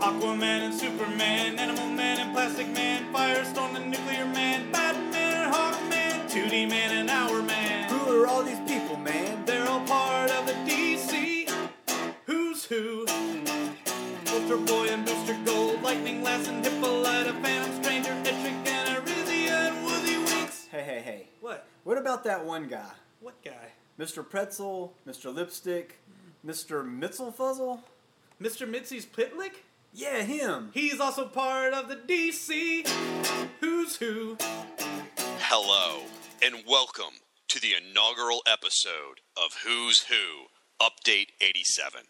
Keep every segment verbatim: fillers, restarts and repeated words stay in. Aquaman and Superman, Animal Man and Plastic Man, Firestorm and Nuclear Man, Batman and Hawkman, two D Man and Hour Man. Who are all these people, man? They're all part of the D C Who's Who. Ultra Boy and Booster Gold, Lightning Lass and Hippolyta, Phantom Stranger, Etrick and Arisia and Woozy Winks. Hey, hey, hey. What? What about that one guy? What guy? Mister Pretzel, Mister Lipstick, Mister Mitzelfuzzle? Mister Mitzi's Pitlick? Yeah, him. He's also part of the D C Who's Who. Hello, and welcome to the inaugural episode of Who's Who, Update eighty-seven,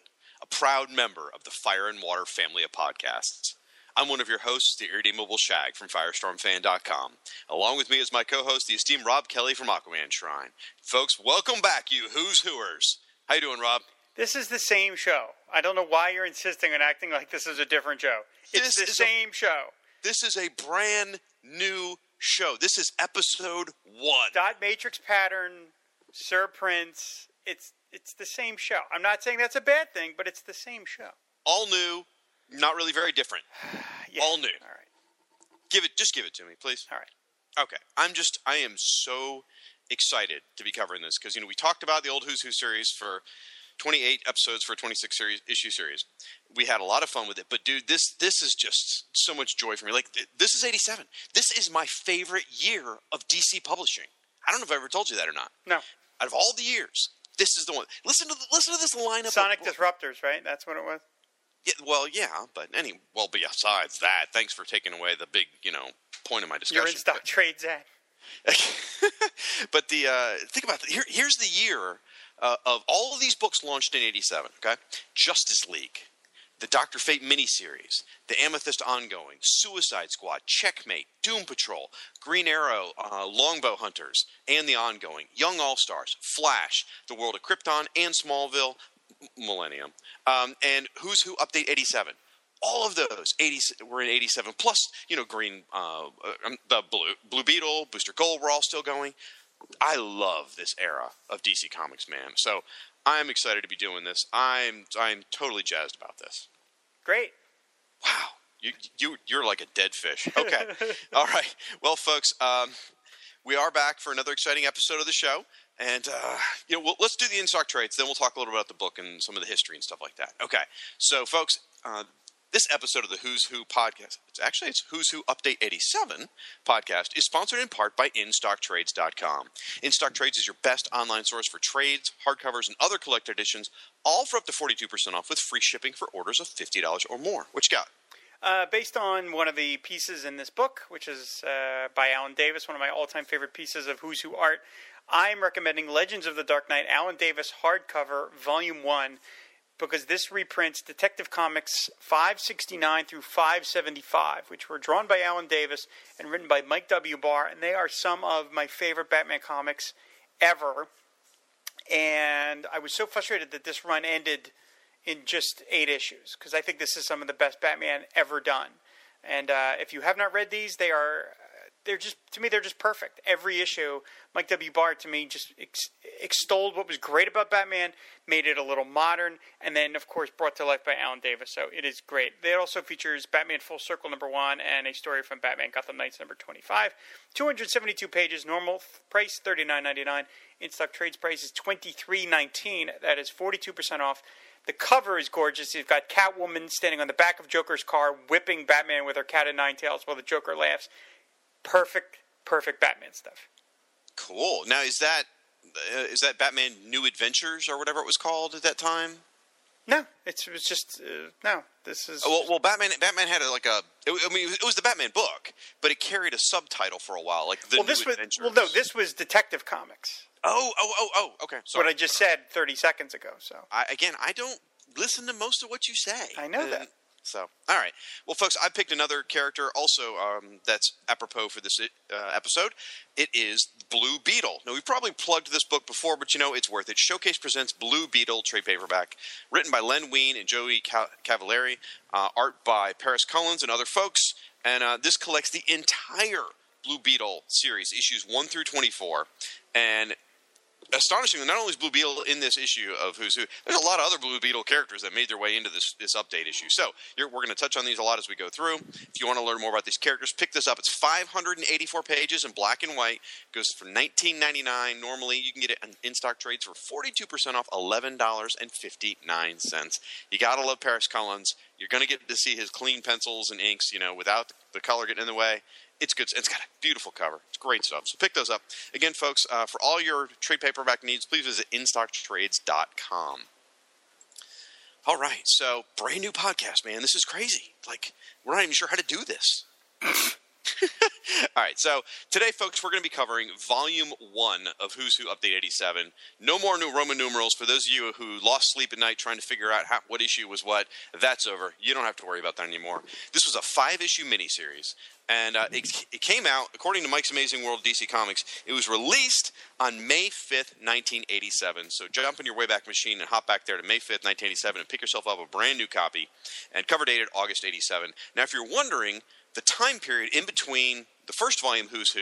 a proud member of the Fire and Water family of podcasts. I'm one of your hosts, the Irredeemable Shag from Firestorm Fan dot com. Along with me is my co-host, the esteemed Rob Kelly from Aquaman Shrine. Folks, welcome back, you Who's Whoers. How you doing, Rob? This is the same show. I don't know why you're insisting on acting like this is a different show. It's this the same a, show. This is a brand new show. This is episode one. Dot Matrix Pattern, Sir Prince. It's it's the same show. I'm not saying that's a bad thing, but it's the same show. All new, not really very different. Yeah. All new. All right. Give it. Just give it to me, please. All right. Okay. I'm just. I am so excited to be covering this because you know we talked about the old Who's Who series for twenty-eight episodes for a twenty-six series issue series. We had a lot of fun with it, but dude, this this is just so much joy for me. Like th- this is eighty-seven. This is my favorite year of D C publishing. I don't know if I ever told you that or not. No. Out of all the years, this is the one. Listen to the, listen to this lineup. Sonic of, Disruptors, right? That's what it was. Yeah, well, yeah, but any well besides that, thanks for taking away the big, you know, point of my discussion. You're in stock but, trade, Zach. But the uh, think about it. Here, here's the year. Uh, of all of these books launched in eighty-seven, okay? Justice League, the Doctor Fate miniseries, the Amethyst Ongoing, Suicide Squad, Checkmate, Doom Patrol, Green Arrow, uh, Longbow Hunters, and the Ongoing, Young All-Stars, Flash, The World of Krypton, and Smallville, Millennium, um, and Who's Who Update eighty-seven. All of those eighty were in eighty-seven, plus, you know, Green, uh, the Blue, Blue Beetle, Booster Gold were all still going. I love this era of D C Comics, man. So I'm excited to be doing this. I'm I'm totally jazzed about this. Great. Wow. You, you, you're like a dead fish. Okay. All right. Well, folks, um, we are back for another exciting episode of the show. And, uh, you know, we'll, let's do the in-stock trades. Then we'll talk a little bit about the book and some of the history and stuff like that. Okay. So, folks, uh, this episode of the Who's Who podcast, it's actually it's Who's Who Update eighty-seven podcast, is sponsored in part by in stock trades dot com. InStockTrades is your best online source for trades, hardcovers, and other collector editions, all for up to forty-two percent off with free shipping for orders of fifty dollars or more. What you got? Uh, based on one of the pieces in this book, which is uh, by Alan Davis, one of my all-time favorite pieces of Who's Who art, I'm recommending Legends of the Dark Knight, Alan Davis Hardcover, Volume one, because this reprints Detective Comics five sixty-nine through five seventy-five, which were drawn by Alan Davis and written by Mike W. Barr, and they are some of my favorite Batman comics ever. And I was so frustrated that this run ended in just eight issues, because I think this is some of the best Batman ever done. And uh, if you have not read these, they are they're just to me they're just perfect. Every issue, Mike W. Barr to me just ex- extolled what was great about Batman, made it a little modern, and then of course brought to life by Alan Davis. So it is great. It also features Batman Full Circle number one and a story from Batman Gotham Knights number twenty-five. two hundred seventy-two pages, normal price thirty-nine ninety-nine. In stock trades price is twenty-three nineteen. That is forty-two percent off. The cover is gorgeous. You've got Catwoman standing on the back of Joker's car, whipping Batman with her cat o' nine tails while the Joker laughs. Perfect, perfect Batman stuff. Cool. Now, is that uh, is that Batman New Adventures or whatever it was called at that time? No, it's, it was just uh, no. This is well, well Batman. Batman had a, like a. It, I mean, it was the Batman book, but it carried a subtitle for a while, like the well, New this was, Adventures. Well, no, this was Detective Comics. Oh, oh, oh, oh. Okay. Sorry. What I just said thirty seconds ago. So I, again, I don't listen to most of what you say. I know uh, that. So, all right. Well, folks, I picked another character also um, that's apropos for this uh, episode. It is Blue Beetle. Now, we've probably plugged this book before, but, you know, it's worth it. Showcase presents Blue Beetle, trade paperback, written by Len Wein and Joey Cavallari, uh, art by Paris Collins and other folks. And uh, this collects the entire Blue Beetle series, issues one through twenty-four. And astonishingly, not only is Blue Beetle in this issue of Who's Who, there's a lot of other Blue Beetle characters that made their way into this, this update issue. So you're, we're going to touch on these a lot as we go through. If you want to learn more about these characters, pick this up. It's five hundred eighty-four pages in black and white. It goes for nineteen ninety-nine dollars. Normally, you can get it in stock trades for forty-two percent off, eleven dollars and fifty-nine cents. You got to love Paris Collins. You're going to get to see his clean pencils and inks, you know, without the color getting in the way. It's good. It's got a beautiful cover. It's great stuff. So pick those up. Again, folks, uh, for all your trade paperback needs, please visit in stock trades dot com. All right. So brand new podcast, man. This is crazy. Like, we're not even sure how to do this. All right. So today, folks, we're going to be covering Volume one of Who's Who Update eighty-seven. No more new Roman numerals. For those of you who lost sleep at night trying to figure out how, what issue was what, that's over. You don't have to worry about that anymore. This was a five-issue miniseries. And uh, it, it came out, according to Mike's Amazing World of D C Comics, it was released on May fifth, nineteen eighty-seven. So jump in your Wayback Machine and hop back there to May fifth, nineteen eighty-seven and pick yourself up a brand new copy. And cover dated August eighty-seven. Now, if you're wondering, the time period in between the first volume, Who's Who,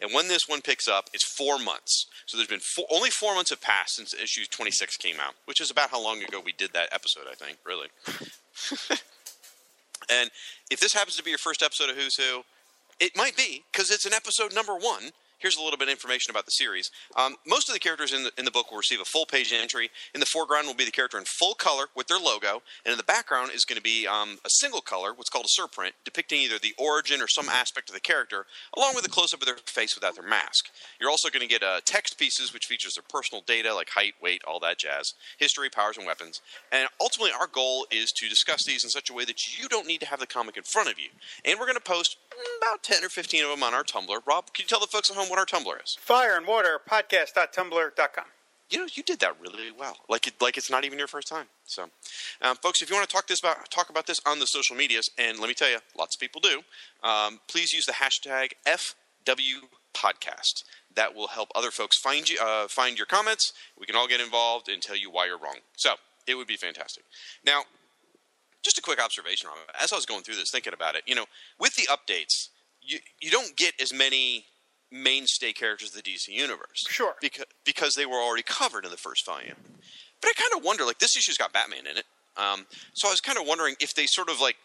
and when this one picks up is four months. So there's been four, only four months have passed since issue twenty-six came out, which is about how long ago we did that episode, I think, really. And if this happens to be your first episode of Who's Who, it might be, because it's an episode number one. Here's a little bit of information about the series. Um, most of the characters in the, in the book will receive a full-page entry. In the foreground will be the character in full color with their logo, and in the background is going to be um, a single color, what's called a surprint, depicting either the origin or some aspect of the character, along with a close-up of their face without their mask. You're also going to get uh, text pieces, which features their personal data, like height, weight, all that jazz, history, powers, and weapons. And ultimately, our goal is to discuss these in such a way that you don't need to have the comic in front of you. And we're going to post about ten or fifteen of them on our Tumblr. Rob, can you tell the folks at home what our Tumblr is? Fire and Water podcast dot tumblr dot com. You know, you did that really well. Like, it, like it's not even your first time. So, um, folks, if you want to talk this about talk about this on the social medias, and let me tell you, lots of people do. Um, please use the hashtag F W Podcast. That will help other folks find you, uh, find your comments. We can all get involved and tell you why you're wrong. So, it would be fantastic. Now, just a quick observation on it. As I was going through this, thinking about it, you know, with the updates, you you don't get as many mainstay characters of the D C universe. Sure. Because, because they were already covered in the first volume. But I kind of wonder, like, this issue's got Batman in it. Um, so I was kind of wondering if they sort of, like,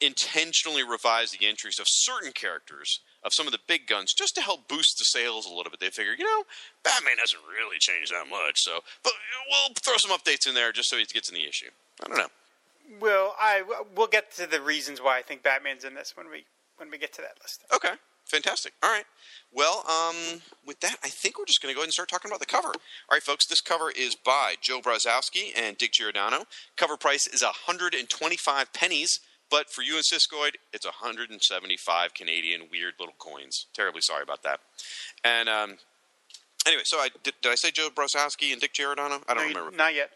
intentionally revised the entries of certain characters of some of the big guns just to help boost the sales a little bit. They figure, you know, Batman hasn't really changed that much, so, but we'll throw some updates in there just so he gets in the issue. I don't know. Well, I, we'll get to the reasons why I think Batman's in this when we when we get to that list. Okay. Fantastic. All right. Well, um, with that, I think we're just going to go ahead and start talking about the cover. All right, folks, this cover is by Joe Brzozowski and Dick Giordano. Cover price is one hundred twenty-five pennies, but for you and Siskoid, it's one hundred seventy-five Canadian weird little coins. Terribly sorry about that. And um, anyway, so I, did, did I say Joe Brzozowski and Dick Giordano? I don't no, remember. Not yet.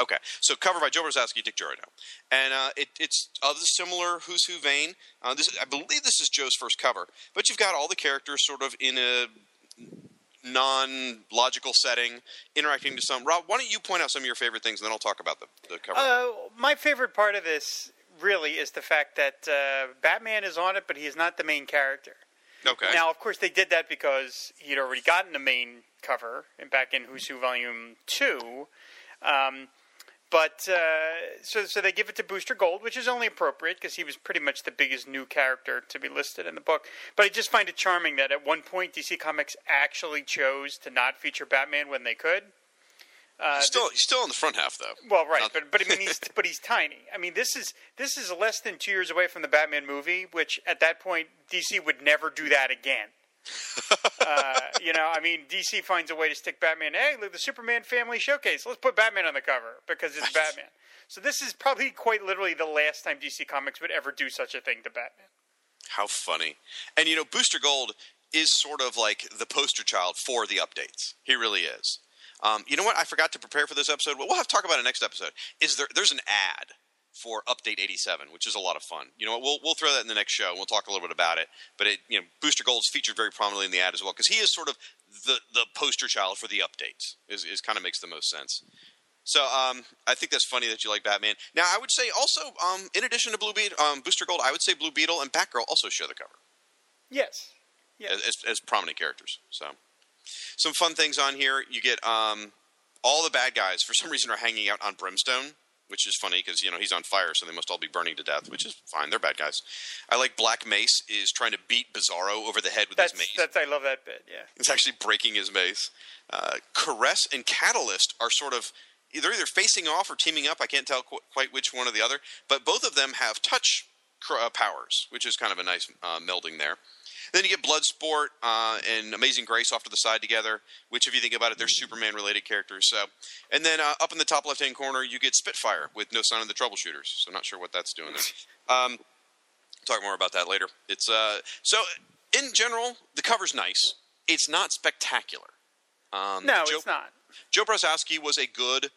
Okay, so cover by Joe Brzozowski, Dick Giordano. And uh, it, it's of the similar Who's Who vein. Uh, this, I believe this is Joe's first cover. But you've got all the characters sort of in a non-logical setting, interacting to some. Rob, why don't you point out some of your favorite things, and then I'll talk about the, the cover. Uh, my favorite part of this, really, is the fact that uh, Batman is on it, but he's not the main character. Okay. Now, of course, they did that because he'd already gotten the main cover back in Who's Who Volume two. Um But uh, so so they give it to Booster Gold, which is only appropriate because he was pretty much the biggest new character to be listed in the book. But I just find it charming that at one point D C Comics actually chose to not feature Batman when they could. Uh, he's still, he's still in the front half, though. Well, right, not... but but I mean, he's but he's tiny. I mean, this is this is less than two years away from the Batman movie, which at that point D C would never do that again. uh, you know, I mean, D C finds a way to stick Batman. Hey, look, the Superman Family Showcase. Let's put Batman on the cover because it's Batman. So this is probably quite literally the last time D C Comics would ever do such a thing to Batman. How funny. And, you know, Booster Gold is sort of like the poster child for the updates. He really is. Um, you know what? I forgot to prepare for this episode. But we'll have to talk about it next episode. Is there? There's an ad for Update eighty-seven, which is a lot of fun. You know, we'll we'll throw that in the next show, and we'll talk a little bit about it. But, it, you know, Booster Gold's featured very prominently in the ad as well, because he is sort of the, the poster child for the updates, is, is kind of makes the most sense. So um, I think that's funny that you like Batman. Now, I would say also, um, in addition to Blue Beetle, um, Booster Gold, I would say Blue Beetle and Batgirl also share the cover. Yes. yes. As, as, as prominent characters, so... some fun things on here. You get um, all the bad guys for some reason are hanging out on Brimstone, which is funny because, you know, he's on fire, so they must all be burning to death, which is fine. They're bad guys. I like Black Mace is trying to beat Bizarro over the head with that's, his mace. That's, I love that bit, yeah. It's actually breaking his mace. Uh, Caress and Catalyst are sort of – they're either facing off or teaming up. I can't tell qu- quite which one or the other. But both of them have touch cr- uh, powers, which is kind of a nice uh, melding there. Then you get Bloodsport uh, and Amazing Grace off to the side together, which, if you think about it, they're Superman-related characters. So, and then uh, up in the top left-hand corner, you get Spitfire with No Sign of the Troubleshooters. So not sure what that's doing there. Um, talk more about that later. It's uh, so, in general, the cover's nice. It's not spectacular. Um, no, Joe, it's not. Joe Brzozowski was a good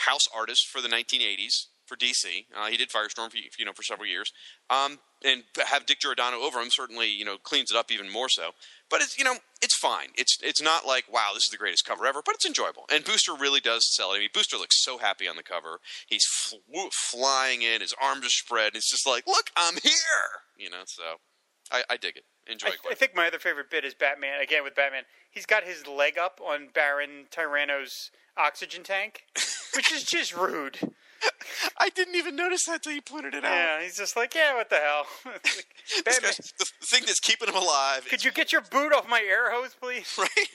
house artist for the nineteen eighties. For D C, uh, he did Firestorm, for, you know, for several years, um, and have Dick Giordano over him certainly, you know, cleans it up even more so. But it's, you know, it's fine. It's it's not like, wow, this is the greatest cover ever, but it's enjoyable. And Booster really does sell it. I mean, Booster looks so happy on the cover. He's fl- flying in, his arms are spread. It's just like, look, I'm here, you know. So I, I dig it. Enjoy. I, th- I think my other favorite bit is Batman again with Batman. He's got his leg up on Baron Tyranno's oxygen tank, which is just rude. I didn't even notice that till you pointed it out. Yeah, he's just like, yeah, what the hell? Like, this guy's, the thing that's keeping him alive. Could you get your boot off my air hose, please? Right?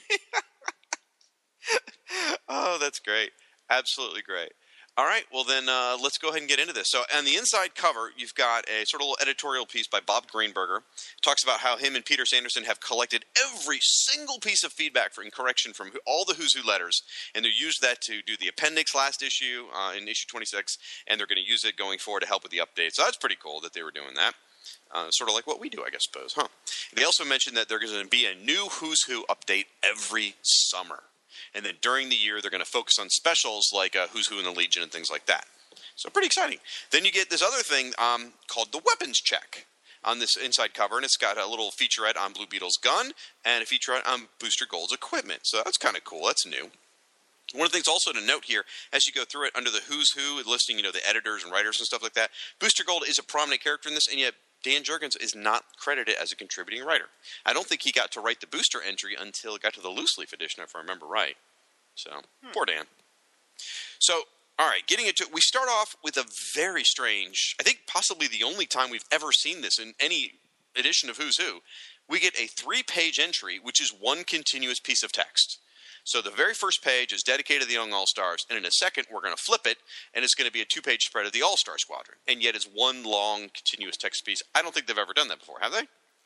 Oh, that's great. Absolutely great. All right, well then uh, let's go ahead and get into this. So on the inside cover, you've got a sort of little editorial piece by Bob Greenberger. It talks about how him and Peter Sanderson have collected every single piece of feedback and correction from all the Who's Who letters, and they used that to do the appendix last issue uh, in issue twenty-six, and they're going to use it going forward to help with the updates. So that's pretty cool that they were doing that. Uh, sort of like what we do, I guess, suppose, huh? They also mentioned that there's going to be a new Who's Who update every summer. And then during the year, they're going to focus on specials like uh, Who's Who in the Legion and things like that. So pretty exciting. Then you get this other thing um, called the Weapons Check on this inside cover. And it's got a little featurette on Blue Beetle's gun and a featurette on Booster Gold's equipment. So that's kind of cool. That's new. One of the things also to note here, as you go through it, under the Who's Who, listing, you know, the editors and writers and stuff like that, Booster Gold is a prominent character in this, and yet Dan Jurgens is not credited as a contributing writer. I don't think he got to write the Booster entry until it got to the loose leaf edition, if I remember right. So, hmm. Poor Dan. So, all right, getting into it, we start off with a very strange, I think possibly the only time we've ever seen this in any edition of Who's Who. We get a three-page entry, which is one continuous piece of text. So the very first page is dedicated to the Young All-Stars, and in a second we're going to flip it, and it's going to be a two-page spread of the All-Star Squadron. And yet it's one long, continuous text piece. I don't think they've ever done that before, have they?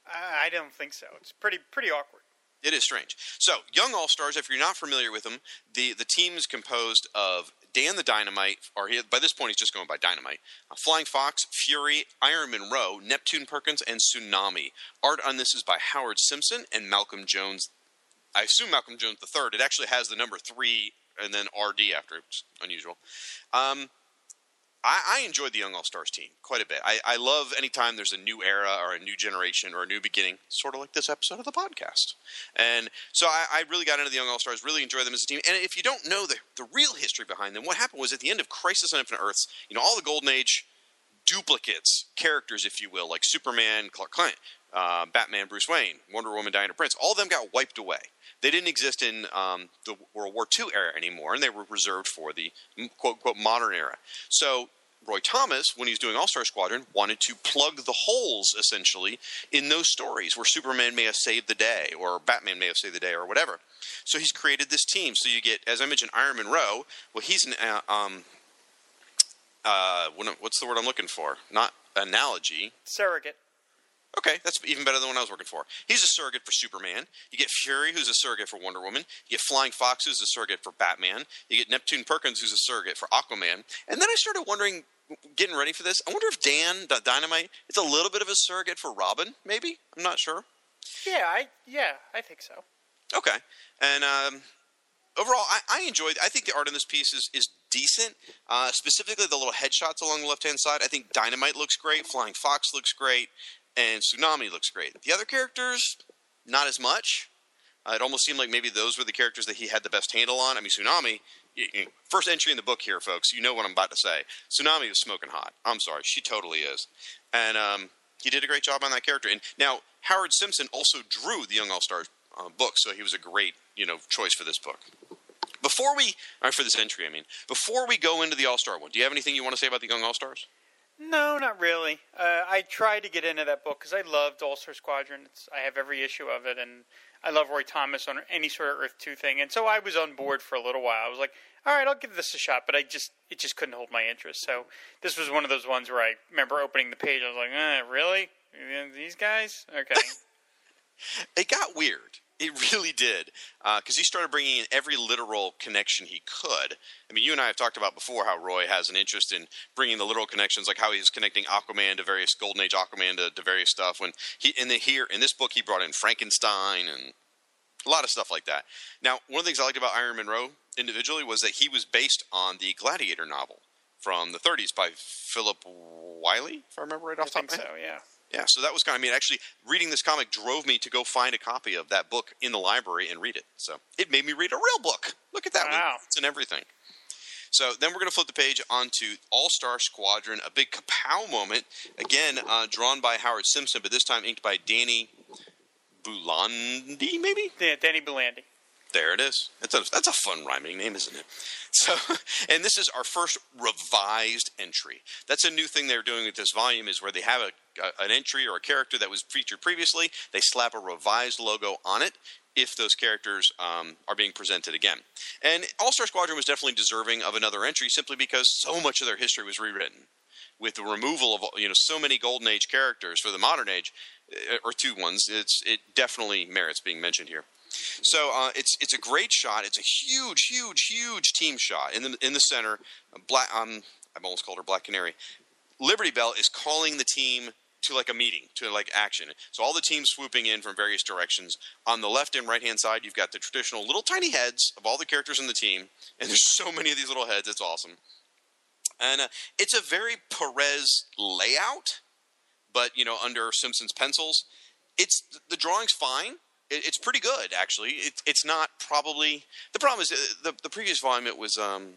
I don't think so. It's pretty pretty awkward. It is strange. So, Young All-Stars, if you're not familiar with them, the, the team is composed of Dan the Dynamite, or he, by this point he's just going by Dynamite, uh, Flying Fox, Fury, Iron Monroe, Neptune Perkins, and Tsunami. Art on this is by Howard Simpson and Malcolm Jones. I assume Malcolm Jones the third. It actually has the number three and then R D after it, which is unusual. Um, I, I enjoyed the Young All-Stars team quite a bit. I, I love any time there's a new era or a new generation or a new beginning, sort of like this episode of the podcast. And so I, I really got into the Young All-Stars, really enjoyed them as a team. And if you don't know the, the real history behind them, what happened was at the end of Crisis on Infinite Earths, you know, all the Golden Age duplicates, characters, if you will, like Superman, Clark Kent, uh, Batman, Bruce Wayne, Wonder Woman, Diana Prince, all of them got wiped away. They didn't exist in um, the World War Two era anymore, and they were reserved for the quote-unquote modern era. So Roy Thomas, when he was doing All-Star Squadron, wanted to plug the holes, essentially, in those stories where Superman may have saved the day or Batman may have saved the day or whatever. So he's created this team. So you get, as I mentioned, Iron Monroe. Well, he's an uh, – um, uh, what's the word I'm looking for? Not analogy. Surrogate. Okay, that's even better than what I was working for. He's a surrogate for Superman. You get Fury, who's a surrogate for Wonder Woman. You get Flying Fox, who's a surrogate for Batman. You get Neptune Perkins, who's a surrogate for Aquaman. And then I started wondering, getting ready for this, I wonder if Dan the Dynamite is a little bit of a surrogate for Robin, maybe? I'm not sure. Yeah, I yeah, I think so. Okay. And um, overall, I, I enjoyed – I think the art in this piece is, is decent, uh, specifically the little headshots along the left-hand side. I think Dynamite looks great. Flying Fox looks great. And Tsunami looks great. The other characters, not as much. Uh, it almost seemed like maybe those were the characters that he had the best handle on. I mean, Tsunami, first entry in the book here, folks. You know what I'm about to say. Tsunami is smoking hot. I'm sorry. She totally is. And um, he did a great job on that character. And now, Howard Simpson also drew the Young All-Stars uh, book, so he was a great, you know, choice for this book. Before we, or for this entry, I mean, before we go into the All-Star one, do you have anything you want to say about the Young All-Stars? No, not really. Uh, I tried to get into that book because I loved All-Star Squadron. It's, I have every issue of it, and I love Roy Thomas on any sort of Earth two thing. And so I was on board for a little while. I was like, all right, I'll give this a shot, but I just it just couldn't hold my interest. So this was one of those ones where I remember opening the page. I was like, eh, really? These guys? Okay. It got weird. It really did, because uh, he started bringing in every literal connection he could. I mean, you and I have talked about before how Roy has an interest in bringing the literal connections, like how he's connecting Aquaman to various Golden Age Aquaman to, to various stuff. When he in the here in this book, he brought in Frankenstein and a lot of stuff like that. Now, one of the things I liked about Iron Monroe individually was that he was based on the Gladiator novel from the thirties by Philip Wiley, if I remember right off the top of my head. So, yeah. Yeah, so that was kind of, I mean, actually, reading this comic drove me to go find a copy of that book in the library and read it. So it made me read a real book. Look at that. Wow. One. It's in everything. So then we're going to flip the page onto All-Star Squadron, a big kapow moment. Again, uh, drawn by Howard Simpson, but this time inked by Danny Bulandi, maybe? Yeah, Danny Bulandi. There it is. That's a, that's a fun rhyming name, isn't it? So, and this is our first revised entry. That's a new thing they're doing with this volume, is where they have a, a, an entry or a character that was featured previously. They slap a revised logo on it if those characters um, are being presented again. And All-Star Squadron was definitely deserving of another entry simply because so much of their history was rewritten. With the removal of, you know, so many Golden Age characters for the modern age, or two ones, it's, it definitely merits being mentioned here. So uh, it's it's a great shot. It's a huge, huge, huge team shot in the in the center. Black, um, I've almost called her Black Canary. Liberty Bell is calling the team to like a meeting, to like action. So all the teams swooping in from various directions. On the left and right hand side, you've got the traditional little tiny heads of all the characters in the team, and there's so many of these little heads. It's awesome, and uh, it's a very Perez layout, but you know, under Simpson's pencils. It's the drawing's fine. It's pretty good, actually. It, it's not probably – the problem is the, the previous volume, it was um,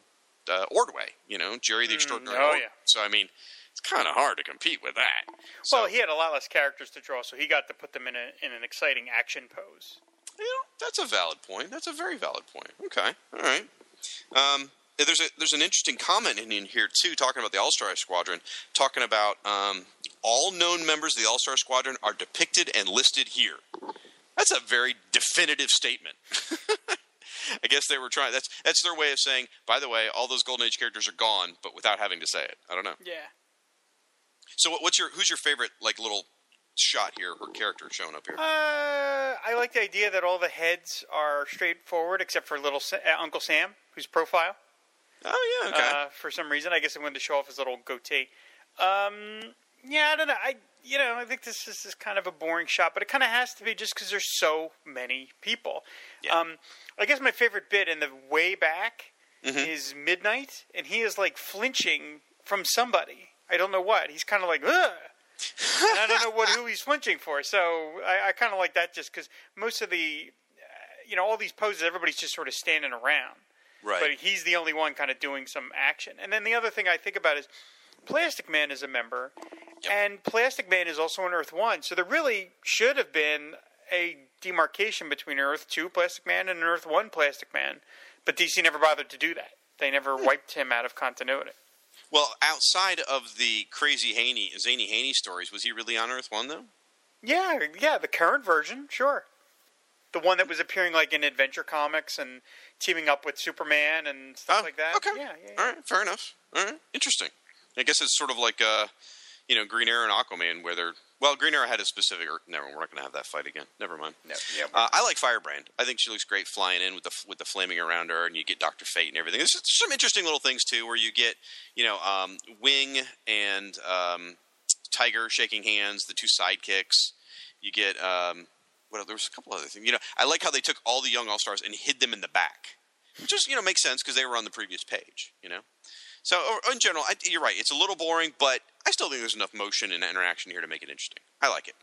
uh, Ordway, you know, Jerry the Extraordinary. Mm, oh, Ordway. Yeah. So, I mean, it's kind of hard to compete with that. Well, so, he had a lot less characters to draw, so he got to put them in, a, in an exciting action pose. You know, that's a valid point. That's a very valid point. Okay. All right. Um, there's, a, there's an interesting comment in, in here, too, talking about the All-Star Squadron, talking about um, all known members of the All-Star Squadron are depicted and listed here. That's a very definitive statement. I guess they were trying. That's that's their way of saying, by the way, all those Golden Age characters are gone, but without having to say it. I don't know. Yeah. So what's your who's your favorite like little shot here or character showing up here? Uh, I like the idea that all the heads are straightforward except for little Sa- uh, Uncle Sam, whose profile. Oh yeah. Okay. Uh, for some reason, I guess I wanted to show off his little goatee. Um. Yeah, I don't know. I you know I think this, this is kind of a boring shot, but it kind of has to be just because there's so many people. Yeah. Um, I guess my favorite bit in the way back mm-hmm. is Midnight, and he is like flinching from somebody. I don't know what. He's kind of like, ugh. And I don't know what who he's flinching for. So I, I kind of like that just because most of the uh, you know all these poses, everybody's just sort of standing around. Right. But he's the only one kind of doing some action. And then the other thing I think about is Plastic Man is a member. Yep. And Plastic Man is also on Earth one, so there really should have been a demarcation between Earth two Plastic Man and Earth one Plastic Man, but D C never bothered to do that. They never hmm. wiped him out of continuity. Well, outside of the crazy Haney, Zany Haney stories, was he really on Earth one, though? Yeah, yeah, the current version, sure. The one that was appearing like in Adventure Comics and teaming up with Superman and stuff oh, like that. Okay, yeah, yeah, yeah. All right, fair enough. All right, interesting. I guess it's sort of like... Uh, You know, Green Arrow and Aquaman, where they're... Well, Green Arrow had a specific... Or, never mind, we're not going to have that fight again. Never mind. No, yeah, uh, I like Firebrand. I think she looks great flying in with the with the flaming around her, and you get Doctor Fate and everything. There's some interesting little things, too, where you get, you know, um, Wing and um, Tiger shaking hands, the two sidekicks. You get... Um, well, there was a couple other things. You know, I like how they took all the Young All-Stars and hid them in the back. Which just, you know, makes sense, because they were on the previous page, you know? So, in general, I, you're right. It's a little boring, but... I still think there's enough motion and interaction here to make it interesting. I like it.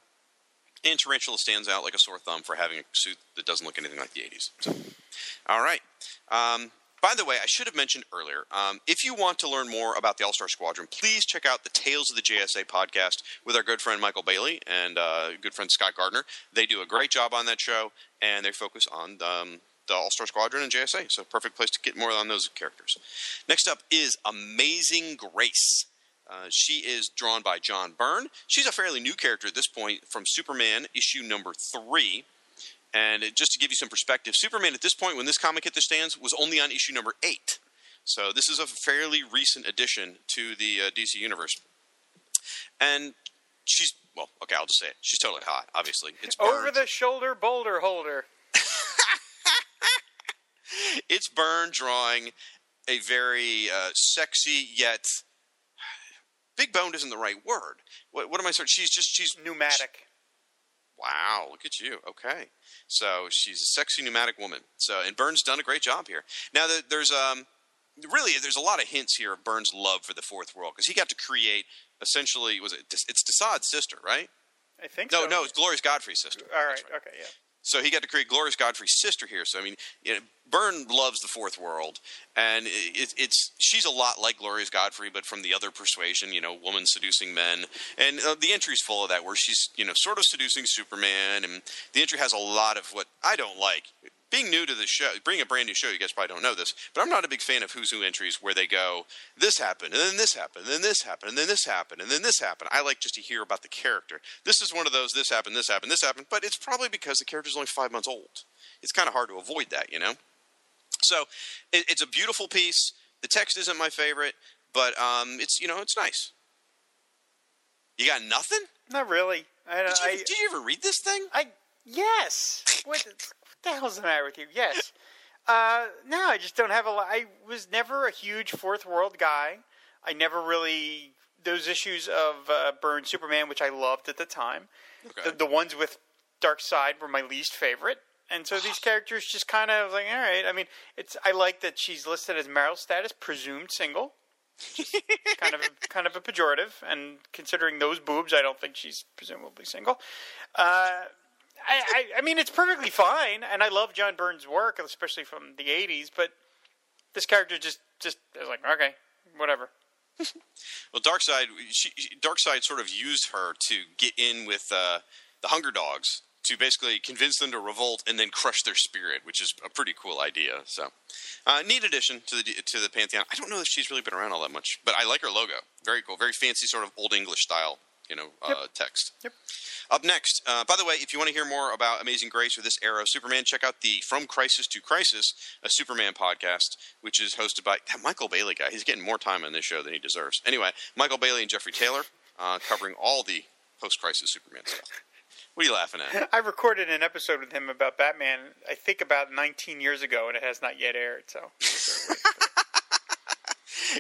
And Tarantula stands out like a sore thumb for having a suit that doesn't look anything like the eighties. So, all right. Um, By the way, I should have mentioned earlier, um, if you want to learn more about the All-Star Squadron, please check out the Tales of the J S A podcast with our good friend Michael Bailey and uh, good friend Scott Gardner. They do a great job on that show, and they focus on um, the All-Star Squadron and J S A, so perfect place to get more on those characters. Next up is Amazing Grace. Uh, she is drawn by John Byrne. She's a fairly new character at this point from Superman issue number three. And just to give you some perspective, Superman at this point, when this comic hit the stands, was only on issue number eight. So this is a fairly recent addition to the uh, D C Universe. And she's, well, okay, I'll just say it. She's totally hot, obviously. It's Byrne. Over-the-shoulder boulder holder. It's Byrne drawing a very uh, sexy yet... Big boned isn't the right word. What, what am I saying? She's just, she's... Pneumatic. She, wow, look at you. Okay. So she's a sexy pneumatic woman. So, and Byrne's done a great job here. Now, there's, um, really, there's a lot of hints here of Byrne's love for the Fourth World, because he got to create, essentially, was it, it's Desaad's sister, right? I think no, so. No, no, it's Glorious Godfrey's sister. All right, right, okay, yeah. So he got to create Glorious Godfrey's sister here. So, I mean, you know, Byrne loves the Fourth World, and it, it's she's a lot like Glorious Godfrey, but from the other persuasion, you know, woman seducing men. And uh, the entry's full of that, where she's, you know, sort of seducing Superman, and the entry has a lot of what I don't like. Being new to the show, being a brand new show, you guys probably don't know this, but I'm not a big fan of Who's Who entries where they go, this happened, and then this happened, and then this happened, and then this happened, and then this happened. I like just to hear about the character. This is one of those, this happened, this happened, this happened, but it's probably because the character's only five months old. It's kind of hard to avoid that, you know? So it, it's a beautiful piece. The text isn't my favorite, but um, it's, you know, it's nice. You got nothing? Not really. I, did, you, I, did you ever read this thing? I Yes. What? What the hell's the matter with you? Yes. Uh, no, I just don't have a lot. I was never a huge Fourth World guy. I never really... Those issues of uh, Byrne Superman, which I loved at the time. Okay. The, the ones with Darkseid were my least favorite. And so these characters just kind of like, all right. I mean, it's. I like that she's listed as marital status, presumed single. kind of a, kind of a pejorative. And considering those boobs, I don't think she's presumably single. Uh... I, I, I mean, it's perfectly fine, and I love John Byrne's work, especially from the eighties, but this character just, just is like, okay, whatever. Well, Darkseid, she, Darkseid sort of used her to get in with uh, the Hunger Dogs to basically convince them to revolt and then crush their spirit, which is a pretty cool idea. So, uh, neat addition to the to the Pantheon. I don't know if she's really been around all that much, but I like her logo. Very cool. Very fancy sort of Old English style. You know, uh, yep. text. Yep. Up next, uh, by the way, if you want to hear more about Amazing Grace or this era of Superman, check out the From Crisis to Crisis, a Superman podcast, which is hosted by that Michael Bailey guy. He's getting more time on this show than he deserves. Anyway, Michael Bailey and Jeffrey Taylor uh, covering all the post-crisis Superman stuff. What are you laughing at? I recorded an episode with him about Batman, I think about nineteen years ago, and it has not yet aired, so...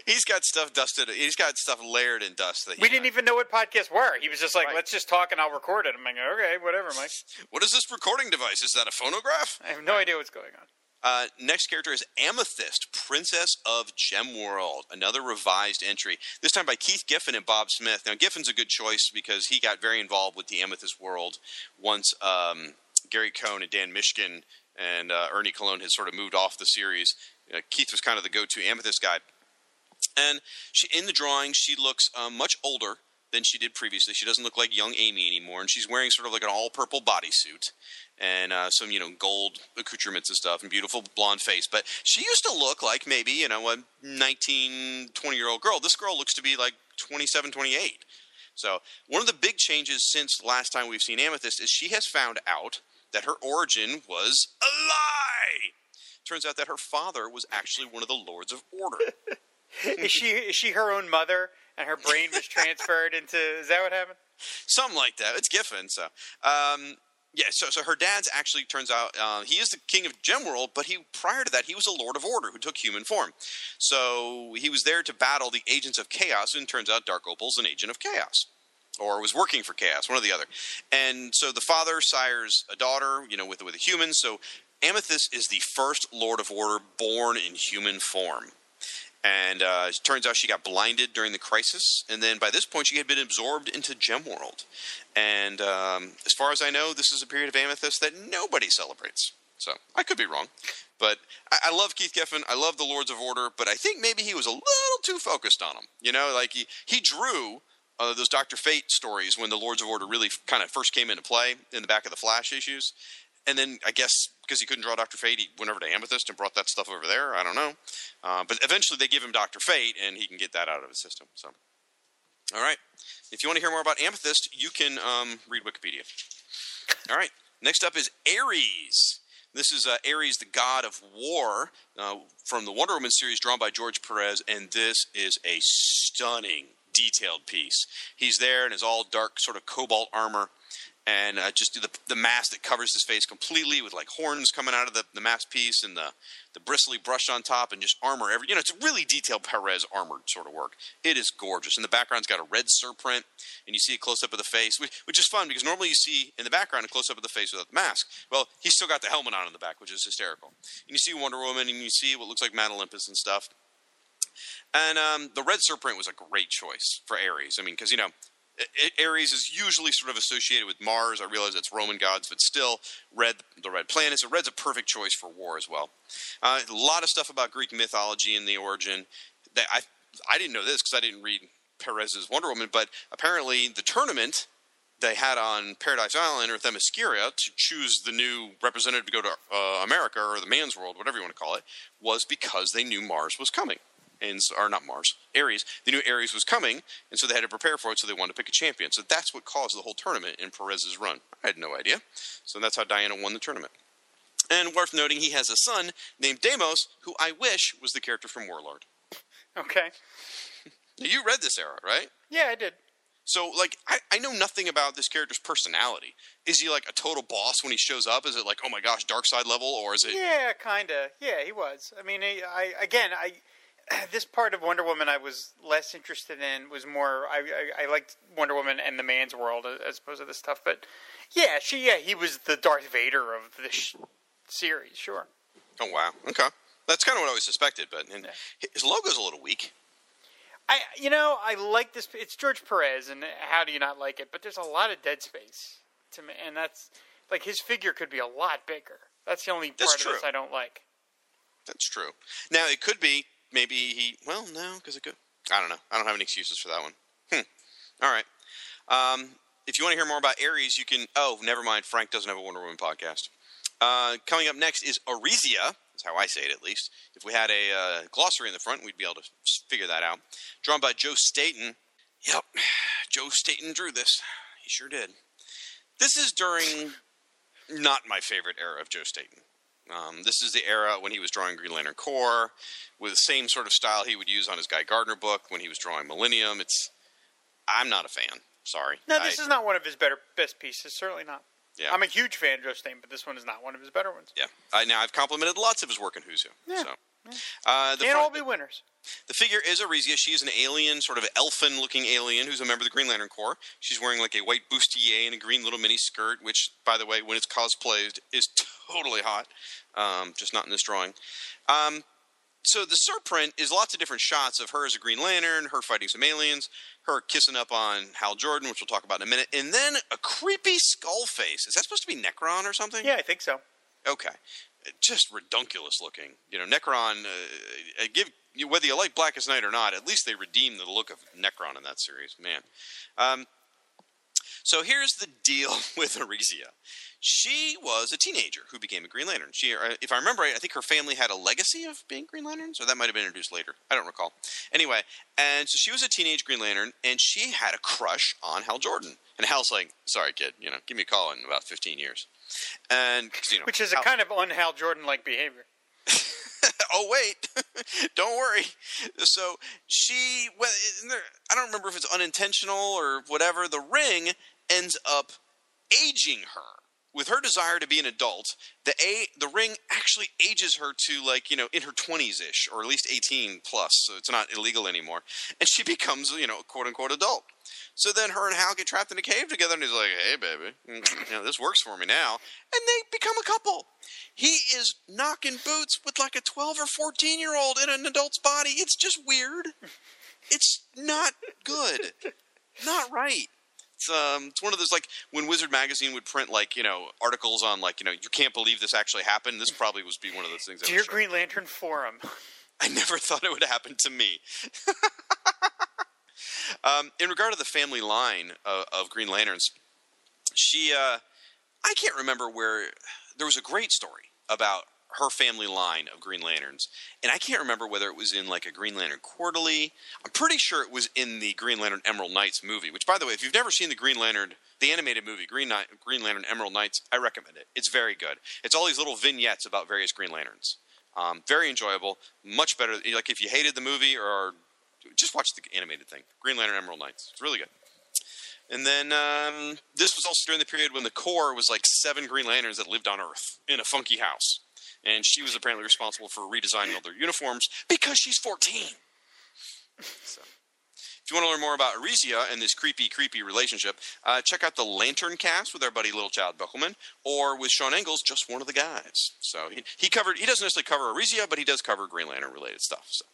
He's got stuff dusted. He's got stuff layered in dust. That we didn't had. even know what podcasts were. He was just like, right. Let's just talk and I'll record it. I'm like, okay, whatever, Mike. What is this recording device? Is that a phonograph? I have no right. idea what's going on. Uh, next character is Amethyst, Princess of Gemworld, another revised entry, this time by Keith Giffen and Bob Smith. Now, Giffen's a good choice because he got very involved with the Amethyst world once um, Gary Cohn and Dan Mishkin and uh, Ernie Colon had sort of moved off the series. Uh, Keith was kind of the go-to Amethyst guy. And she, in the drawing, she looks um, much older than she did previously. She doesn't look like young Amy anymore, and she's wearing sort of like an all-purple bodysuit and uh, some, you know, gold accoutrements and stuff and beautiful blonde face. But she used to look like maybe, you know, a nineteen, twenty-year-old girl. This girl looks to be like twenty-seven, twenty-eight. So one of the big changes since last time we've seen Amethyst is she has found out that her origin was a lie. Turns out that her father was actually one of the Lords of Order. Is she is she her own mother, and her brain was transferred into? Is that what happened? Something like that. It's Giffen. So, um, yeah. So, so her dad's actually turns out uh, he is the king of Gemworld, but he prior to that he was a Lord of Order who took human form. So he was there to battle the agents of Chaos, and turns out Dark Opal's an agent of Chaos, or was working for Chaos, one or the other. And so the father sires a daughter, you know, with with a human. So Amethyst is the first Lord of Order born in human form. And uh, it turns out she got blinded during the crisis. And then by this point, she had been absorbed into Gemworld. And um, as far as I know, this is a period of Amethyst that nobody celebrates. So I could be wrong, but I, I love Keith Giffen. I love the Lords of Order, but I think maybe he was a little too focused on them. You know, like he, he drew uh, those Doctor Fate stories when the Lords of Order really kind of first came into play in the back of the Flash issues. And then I guess because he couldn't draw Doctor Fate, he went over to Amethyst and brought that stuff over there. I don't know. Uh, but eventually they give him Doctor Fate and he can get that out of his system. So, all right. If you want to hear more about Amethyst, you can um, read Wikipedia. All right. Next up is Ares. This is uh, Ares, the god of war, uh, from the Wonder Woman series drawn by George Perez, and this is a stunning, detailed piece. He's there in his all-dark sort of cobalt armor, and uh, just the, the mask that covers his face completely with, like, horns coming out of the, the mask piece and the, the bristly brush on top and just armor. Every, you know, it's a really detailed Perez armored sort of work. It is gorgeous. And the background's got a red surprint, and you see a close-up of the face, which, which is fun because normally you see in the background a close-up of the face without the mask. Well, he's still got the helmet on in the back, which is hysterical. And you see Wonder Woman, and you see what looks like Mount Olympus and stuff. And um, the red surprint was a great choice for Ares. I mean, because, you know, Ares is usually sort of associated with Mars. I realize that's Roman gods, but still, red, the red planet. So red's a perfect choice for war as well. Uh, a lot of stuff about Greek mythology and the origin. That I I didn't know this because I didn't read Perez's Wonder Woman, but apparently the tournament they had on Paradise Island or Themyscira to choose the new representative to go to uh, America or the man's world, whatever you want to call it, was because they knew Mars was coming. And, or not Mars, Ares. They knew Ares was coming, and so they had to prepare for it, so they wanted to pick a champion. So that's what caused the whole tournament in Perez's run. I had no idea. So that's how Diana won the tournament. And worth noting, he has a son named Deimos, who I wish was the character from Warlord. Okay. Now, you read this, Era, right? Yeah, I did. So, like, I, I know nothing about this character's personality. Is he, like, a total boss when he shows up? Is it, like, oh my gosh, dark side level, or is it... Yeah, kind of. Yeah, he was. I mean, I, I again, I... This part of Wonder Woman I was less interested in, was more, I, I I liked Wonder Woman and the man's world as opposed to this stuff, but yeah, she, yeah, he was the Darth Vader of this sh- series, sure. Oh, wow. Okay. That's kind of what I always suspected, but and yeah. His logo's a little weak. I, you know, I like this, it's George Perez, and how do you not like it, but there's a lot of dead space to me, and that's, like, his figure could be a lot bigger. That's the only part that's of true. This I don't like. That's true. Now, it could be, maybe he... Well, no, because it could... I don't know. I don't have any excuses for that one. Hmm. All right. Um, if you want to hear more about Ares, you can... Oh, never mind. Frank doesn't have a Wonder Woman podcast. Uh, coming up next is Aresia. That's how I say it, at least. If we had a uh, glossary in the front, we'd be able to figure that out. Drawn by Joe Staten. Yep. Joe Staten drew this. He sure did. This is during not my favorite era of Joe Staten. Um, this is the era when he was drawing Green Lantern Corps with the same sort of style he would use on his Guy Gardner book when he was drawing Millennium. It's, I'm not a fan. Sorry. No, this I, is not one of his better best pieces. Certainly not. Yeah. I'm a huge fan of Joe Staten, but this one is not one of his better ones. Yeah. I, now, I've complimented lots of his work in Who's Who. Yeah. So. Yeah. Uh, Can't all be winners. The figure is Aresia. She is an alien, sort of elfin-looking alien who's a member of the Green Lantern Corps. She's wearing like a white bustier and a green little mini skirt, which, by the way, when it's cosplayed, is totally hot. Um, just not in this drawing. Um, so the surprint is lots of different shots of her as a Green Lantern, her fighting some aliens, her kissing up on Hal Jordan, which we'll talk about in a minute, and then a creepy skull face. Is that supposed to be Necron or something? Yeah, I think so. Okay. Just redunculous looking. You know, Necron, uh, give, whether you like Blackest Night or not, at least they redeem the look of Necron in that series. Man. Um, so here's the deal with Aresia. She was a teenager who became a Green Lantern. She, if I remember right, I think her family had a legacy of being Green Lanterns, or that might have been introduced later. I don't recall. Anyway, and so she was a teenage Green Lantern, and she had a crush on Hal Jordan. And Hal's like, sorry, kid, you know, give me a call in about fifteen years. And, you know, which is a Hal- kind of un-Hal Jordan-like behavior. Oh, wait. Don't worry. So she, well, I don't remember if it's unintentional or whatever, the ring ends up aging her. With her desire to be an adult, the a the ring actually ages her to, like, you know, in her twenties-ish, or at least eighteen plus, so it's not illegal anymore. And she becomes, you know, a quote-unquote adult. So then her and Hal get trapped in a cave together, and he's like, hey, baby, you know, this works for me now. And they become a couple. He is knocking boots with, like, a twelve- or fourteen-year-old in an adult's body. It's just weird. It's not good. Not right. It's, um, it's one of those, like, when Wizard Magazine would print, like, you know, articles on, like, you know, you can't believe this actually happened. This probably would be one of those things. Dear Green Lantern Forum. I never thought it would happen to me. um, in regard to the family line of, of Green Lanterns, she, uh, I can't remember where, there was a great story about her family line of Green Lanterns. And I can't remember whether it was in like a Green Lantern Quarterly. I'm pretty sure it was in the Green Lantern Emerald Knights movie, which, by the way, if you've never seen the Green Lantern, the animated movie, Green, Knight, Green Lantern Emerald Knights, I recommend it. It's very good. It's all these little vignettes about various Green Lanterns. Um, very enjoyable. Much better. Like if you hated the movie or just watch the animated thing, Green Lantern Emerald Knights. It's really good. And then um, this was also during the period when the Corps was like seven Green Lanterns that lived on Earth in a funky house. And she was apparently responsible for redesigning all their uniforms because she's fourteen. So, if you want to learn more about Arisia and this creepy, creepy relationship, uh, check out the Lantern Cast with our buddy Little Child Beckelman, or with Sean Engels, just one of the guys. So he, he covered. He doesn't necessarily cover Arisia, but he does cover Green Lantern related stuff. So,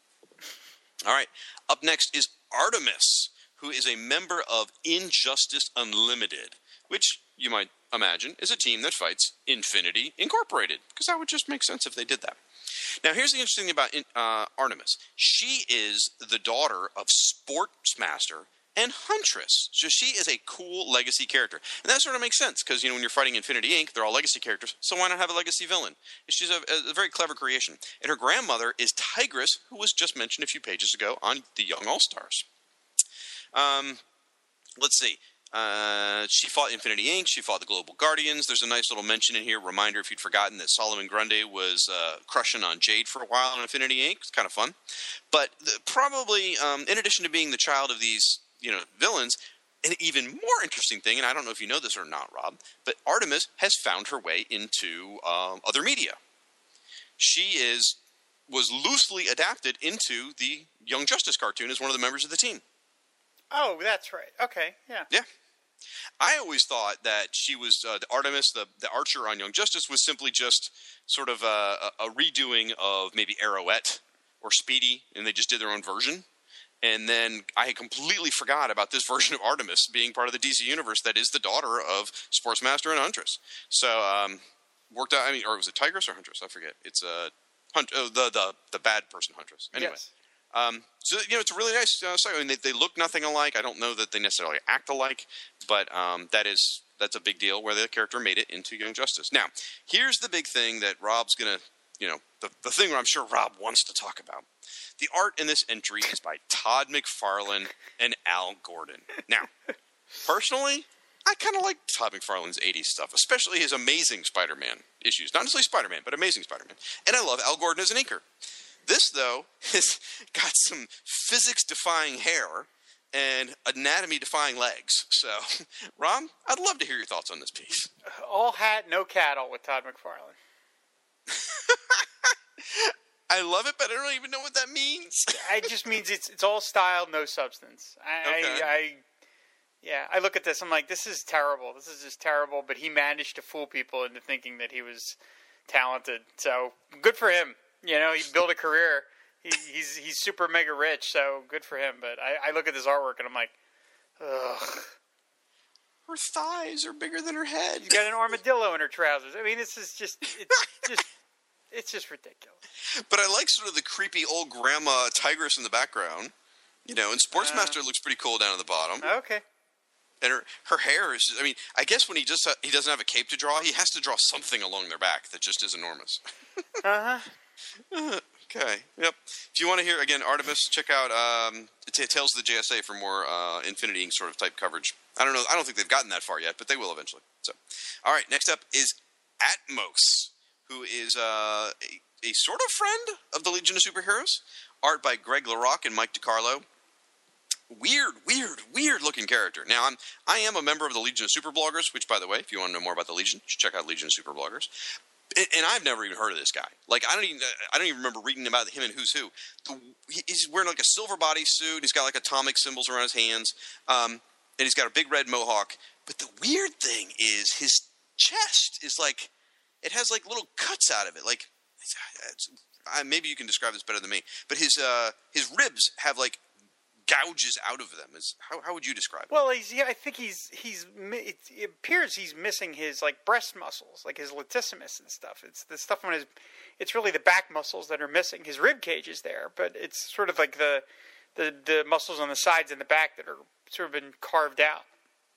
all right. Up next is Artemis, who is a member of Injustice Unlimited, which you might imagine is a team that fights Infinity Incorporated, because that would just make sense if they did that. Now, here's the interesting thing about uh, Artemis. She is the daughter of Sportsmaster and Huntress, so she is a cool legacy character. And that sort of makes sense, because, you know, when you're fighting Infinity Incorporated, they're all legacy characters, so why not have a legacy villain? She's a, a very clever creation. And her grandmother is Tigress, who was just mentioned a few pages ago on The Young All-Stars. Um, let's see. Uh, she fought Infinity Incorporated. She fought the Global Guardians. There's a nice little mention in here, reminder if you'd forgotten, that Solomon Grundy was uh, crushing on Jade for a while in Infinity Incorporated. It's kind of fun. But the, probably, um, in addition to being the child of these, you know, villains, an even more interesting thing, and I don't know if you know this or not, Rob, but Artemis has found her way into um, other media. She is was loosely adapted into the Young Justice cartoon as one of the members of the team. Oh, that's right. Okay, yeah. Yeah. I always thought that she was uh, – the Artemis, the, the archer on Young Justice, was simply just sort of a, a redoing of maybe Arrowette or Speedy, and they just did their own version. And then I completely forgot about this version of Artemis being part of the D C Universe that is the daughter of Sportsmaster and Huntress. So um, worked out – I mean, or was it Tigress or Huntress? I forget. It's uh, Hunt, oh, the, the, the bad person Huntress. Anyway. Yes. Um, so, you know, it's a really nice uh, site. I mean, they, they look nothing alike. I don't know that they necessarily act alike, but um, that is, that's a big deal where the character made it into Young Justice. Now, here's the big thing that Rob's going to, you know, the, the thing where I'm sure Rob wants to talk about. The art in this entry is by Todd McFarlane and Al Gordon. Now, personally, I kind of like Todd McFarlane's eighties stuff, especially his Amazing Spider-Man issues. Not necessarily Spider-Man, but Amazing Spider-Man. And I love Al Gordon as an inker. This, though, has got some physics-defying hair and anatomy-defying legs. So, Ron, I'd love to hear your thoughts on this piece. All hat, no cattle with Todd McFarlane. I love it, but I don't even know what that means. It just means it's it's all style, no substance. I, okay. I, I yeah, I look at this, I'm like, this is terrible. This is just terrible, but he managed to fool people into thinking that he was talented. So, good for him. You know, he built a career. He, he's he's super mega rich, so good for him. But I, I look at this artwork and I'm like, ugh. Her thighs are bigger than her head. She's got an armadillo in her trousers. I mean, this is just it's just it's just ridiculous. But I like sort of the creepy old grandma Tigress in the background. You know, and Sportsmaster uh, looks pretty cool down at the bottom. Okay. And her, her hair is, I mean, I guess when he just he doesn't have a cape to draw, he has to draw something along their back that just is enormous. Uh huh. Okay. Yep. If you want to hear again, Artemis, check out um, t- Tales of the J S A for more uh, Infinity Incorporated sort of type coverage. I don't know. I don't think they've gotten that far yet, but they will eventually. So, all right. Next up is Atmos, who is uh, a, a sort of friend of the Legion of Superheroes. Art by Greg LaRocque and Mike DiCarlo. Weird, weird, weird looking character. Now, I'm I am a member of the Legion of Superbloggers, which, by the way, if you want to know more about the Legion, you should check out Legion of Superbloggers. And I've never even heard of this guy. Like, I don't even I don't even remember reading about him in Who's Who. He's wearing, like, a silver bodysuit. He's got, like, atomic symbols around his hands. Um, and he's got a big red mohawk. But the weird thing is his chest is, like, it has, like, little cuts out of it. Like, it's, it's, I, maybe you can describe this better than me. But his uh, his ribs have, like, gouges out of them. Is how how would you describe it? Well, he's, yeah, I think he's he's it, it appears he's missing his like breast muscles, like his latissimus and stuff. It's the stuff on his. It's really the back muscles that are missing. His rib cage is there, but it's sort of like the the the muscles on the sides and the back that are sort of been carved out.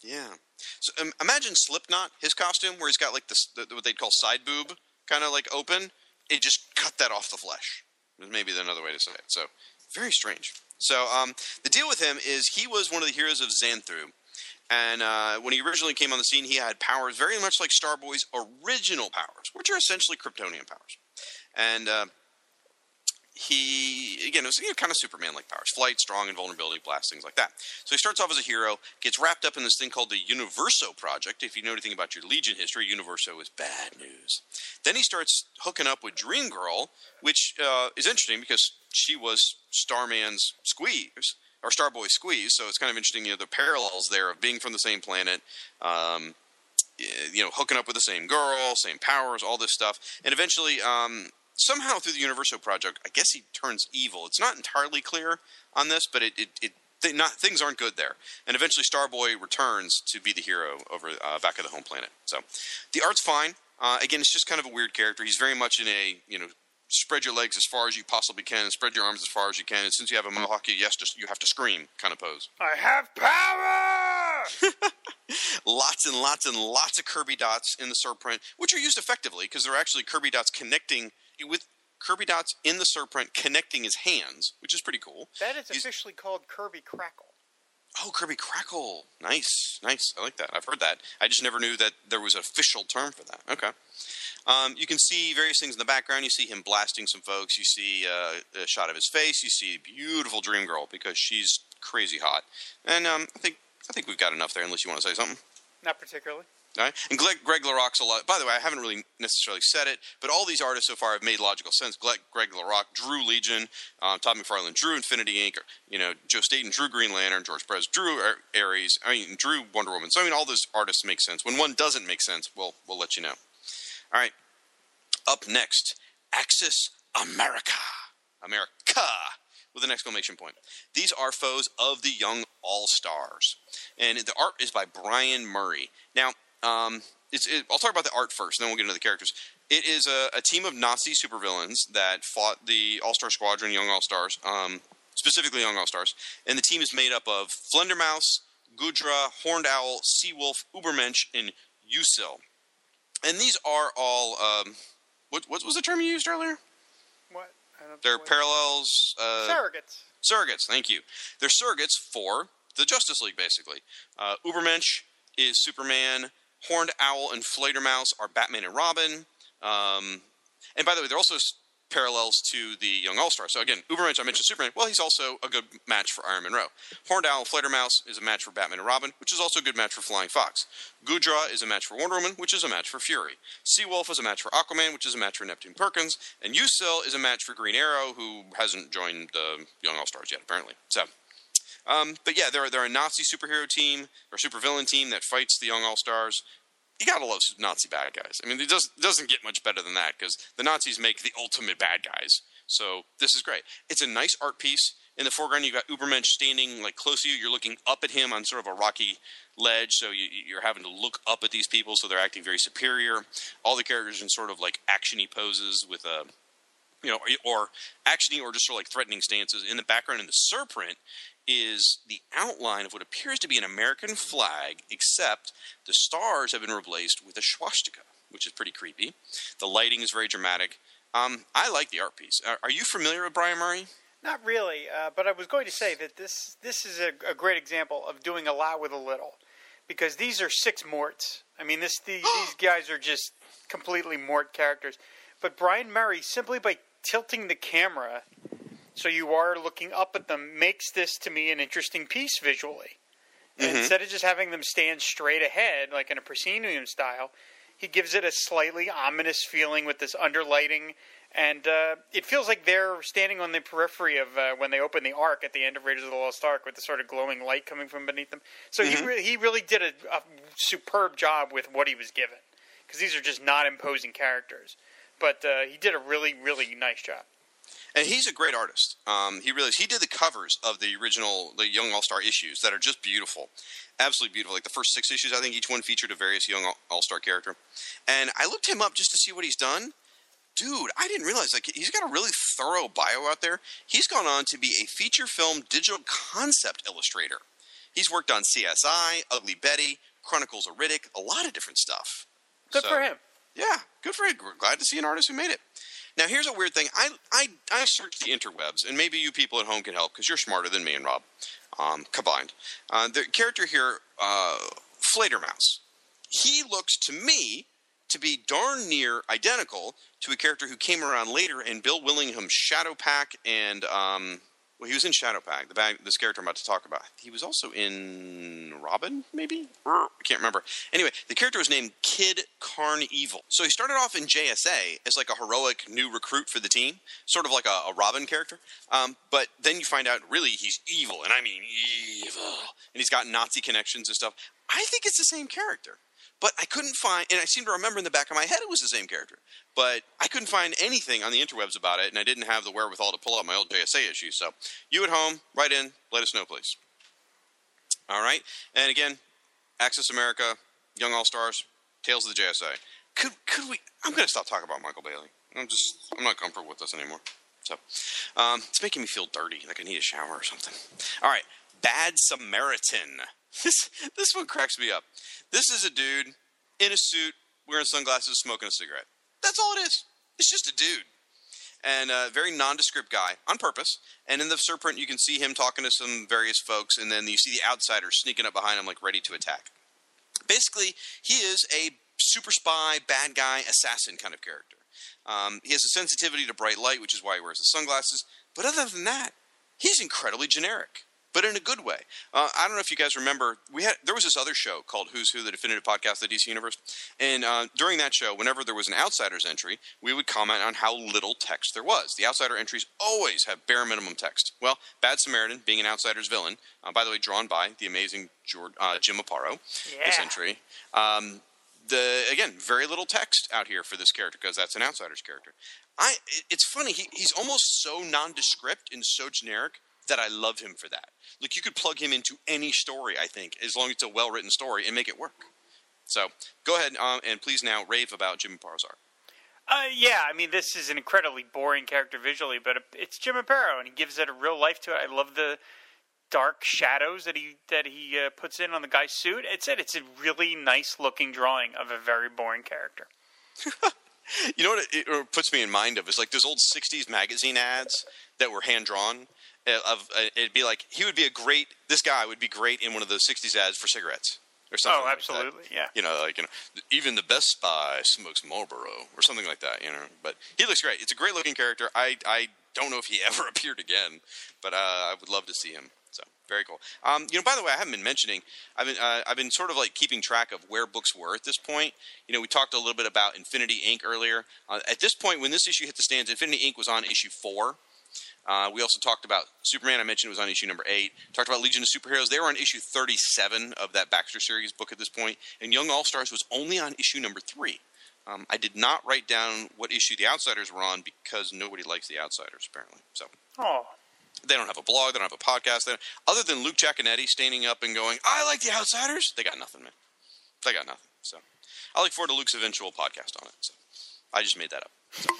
Yeah. So um, imagine Slipknot, his costume, where he's got like this the, what they'd call side boob, kind of like open. It just cut that off the flesh. Maybe another way to say it. So very strange. So um, the deal with him is he was one of the heroes of Xanthu. And uh, when he originally came on the scene, he had powers very much like Starboy's original powers, which are essentially Kryptonian powers. And uh, he, again, it was you know, kind of Superman-like powers. Flight, strong, invulnerability, blast, things like that. So he starts off as a hero, gets wrapped up in this thing called the Universo Project. If you know anything about your Legion history, Universo is bad news. Then he starts hooking up with Dream Girl, which uh, is interesting because she was Starman's squeeze, or Starboy's squeeze, so it's kind of interesting, you know, the parallels there of being from the same planet, um, you know, hooking up with the same girl, same powers, all this stuff. And eventually, um, somehow through the Universo Project, I guess he turns evil. It's not entirely clear on this, but it, it, it th- not, things aren't good there. And eventually Starboy returns to be the hero over uh, back at the home planet. So the art's fine. Uh, again, it's just kind of a weird character. He's very much in a, you know, spread your legs as far as you possibly can and spread your arms as far as you can. And since you have a mohawk, you, yes, just, you have to scream kind of pose. I have power! Lots and lots and lots of Kirby dots in the Surprint, which are used effectively because they're actually Kirby dots connecting with Kirby dots in the Surprint connecting his hands, which is pretty cool. That is officially He's, called Kirby Crackle. Oh, Kirby Crackle. Nice, nice. I like that. I've heard that. I just never knew that there was an official term for that. Okay. Um, you can see various things in the background. You see him blasting some folks. You see uh, a shot of his face. You see beautiful Dream Girl because she's crazy hot. And um, I think I think we've got enough there unless you want to say something. Not particularly. All right. And Greg, Greg LaRocque's a lot. By the way, I haven't really necessarily said it, but all these artists so far have made logical sense. Greg, Greg LaRocque drew Legion, um, Todd McFarlane drew Infinity Incorporated, you know, Joe Staten drew Green Lantern, George Perez drew Ares, I mean, drew Wonder Woman. So I mean, all those artists make sense. When one doesn't make sense, well, we'll let you know. All right. Up next, Axis America, America, with an exclamation point. These are foes of the Young All-Stars, and the art is by Brian Murray. Now. Um, it's, it, I'll talk about the art first, and then we'll get into the characters. It is a, a team of Nazi supervillains that fought the All-Star Squadron, Young All-Stars, um, specifically Young All-Stars. And the team is made up of Flundermaus, Gudra, Horned Owl, Seawolf, Ubermensch, and Usil. And these are all, um, what, what was the term you used earlier? What? I don't They're parallels. Uh, surrogates. Surrogates, thank you. They're surrogates for the Justice League, basically. Uh, Ubermensch is Superman. Horned Owl and Flundermaus are Batman and Robin. Um, and by the way, they're also parallels to the Young All-Star. So again, Ubermensch, I mentioned Superman. Well, he's also a good match for Iron Monroe. Horned Owl and Flundermaus is a match for Batman and Robin, which is also a good match for Flying Fox. Gudra is a match for Wonder Woman, which is a match for Fury. Seawolf is a match for Aquaman, which is a match for Neptune Perkins. And Usil is a match for Green Arrow, who hasn't joined the Young All-Stars yet, apparently. So... Um, but yeah, they're, they're a Nazi superhero team, or supervillain team that fights the Young All-Stars. You gotta love Nazi bad guys. I mean, it does, doesn't get much better than that, because the Nazis make the ultimate bad guys. So, this is great. It's a nice art piece. In the foreground, you've got Ubermensch standing like close to you. You're looking up at him on sort of a rocky ledge, so you, you're having to look up at these people, so they're acting very superior. All the characters in sort of like action-y poses with a... You know, or actiony, or just sort of like threatening stances. In the background, in the Surprint, is the outline of what appears to be an American flag, except the stars have been replaced with a swastika, which is pretty creepy. The lighting is very dramatic. Um, I like the art piece. Are, are you familiar with Brian Murray? Not really, uh, but I was going to say that this this is a, a great example of doing a lot with a little, because these are six Morts. I mean, this these, these guys are just completely Mort characters. But Brian Murray, simply by tilting the camera so you are looking up at them, makes this to me an interesting piece visually. Mm-hmm. Instead of just having them stand straight ahead like in a proscenium style, he gives it a slightly ominous feeling with this underlighting, and uh, it feels like they're standing on the periphery of uh, when they open the Ark at the end of Raiders of the Lost Ark with the sort of glowing light coming from beneath them. So mm-hmm. he, re- he really did a, a superb job with what he was given, because these are just not imposing characters. But uh, he did a really, really nice job. And he's a great artist. Um, he really is. He did the covers of the original, the Young All-Star issues that are just beautiful. Absolutely beautiful. Like the first six issues, I think each one featured a various Young All-Star character. And I looked him up just to see what he's done. Dude, I didn't realize, like, he's got a really thorough bio out there. He's gone on to be a feature film digital concept illustrator. He's worked on C S I, Ugly Betty, Chronicles of Riddick, a lot of different stuff. Good so, for him. Yeah, good for him. We're glad to see an artist who made it. Now, here's a weird thing. I I, I searched the interwebs, and maybe you people at home can help, because you're smarter than me and Rob um, combined. Uh, the character here, uh, Flatermouse, he looks to me to be darn near identical to a character who came around later in Bill Willingham's Shadow Pack and, um, well, he was in Shadow Pack, the bag, this character I'm about to talk about. He was also in Robin, maybe? I can't remember. Anyway, the character was named Kid Carnival. So he started off in J S A as like a heroic new recruit for the team, sort of like a, a Robin character. Um, but then you find out, really, he's evil, and I mean evil. And he's got Nazi connections and stuff. I think it's the same character. But I couldn't find, and I seem to remember in the back of my head it was the same character, but I couldn't find anything on the interwebs about it, and I didn't have the wherewithal to pull out my old J S A issue. So you at home, write in, let us know, please. All right. And again, Access America, Young All-Stars, Tales of the J S A. Could could we, I'm going to stop talking about Michael Bailey. I'm just, I'm not comfortable with this anymore. So um, it's making me feel dirty, like I need a shower or something. All right. Bad Samaritan. This this one cracks me up. This is a dude in a suit, wearing sunglasses, smoking a cigarette. That's all it is. It's just a dude. And a very nondescript guy, on purpose. And in the surprint, you can see him talking to some various folks, and then you see the outsiders sneaking up behind him, like, ready to attack. Basically, he is a super spy, bad guy, assassin kind of character. Um, he has a sensitivity to bright light, which is why he wears the sunglasses. But other than that, he's incredibly generic. But in a good way. Uh, I don't know if you guys remember, we had there was this other show called Who's Who, the Definitive Podcast of the D C Universe. And uh, during that show, whenever there was an Outsiders entry, we would comment on how little text there was. The Outsider entries always have bare minimum text. Well, Bad Samaritan, being an Outsider's villain, uh, by the way, drawn by the amazing George, uh, Jim Aparo, yeah. This entry. Um, the again, very little text out here for this character because that's an Outsider's character. I It's funny, he, he's almost so nondescript and so generic that I love him for that. Like, you could plug him into any story, I think, as long as it's a well-written story, and make it work. So, go ahead, um, and please now rave about Jim Aparo's art. Uh, yeah, I mean, this is an incredibly boring character visually, but it's Jim Aparo, and he gives it a real life to it. I love the dark shadows that he that he uh, puts in on the guy's suit. It's it. It's a really nice-looking drawing of a very boring character. You know what it, it puts me in mind of? It's like those old sixties magazine ads that were hand-drawn. Of uh, it'd be like he would be a great. This guy would be great in one of those sixties ads for cigarettes or something. Oh, absolutely, like that. Yeah. You know, like you know, even the best spy smokes Marlboro or something like that. You know, but he looks great. It's a great looking character. I I don't know if he ever appeared again, but uh, I would love to see him. So very cool. Um, you know, by the way, I haven't been mentioning. I've been uh, I've been sort of like keeping track of where books were at this point. You know, we talked a little bit about Infinity Incorporated earlier. Uh, at this point, when this issue hit the stands, Infinity Incorporated was on issue four. Uh, we also talked about Superman. I mentioned it was on issue number eight. Talked about Legion of Superheroes. They were on issue thirty-seven of that Baxter series book at this point. And Young All-Stars was only on issue number three. Um, I did not write down what issue the Outsiders were on because nobody likes the Outsiders, apparently. So, oh. They don't have a blog. They don't have a podcast. They don't, other than Luke Giaconetti standing up and going, I like the Outsiders. They got nothing, man. They got nothing. So, I look forward to Luke's eventual podcast on it. So, I just made that up. So.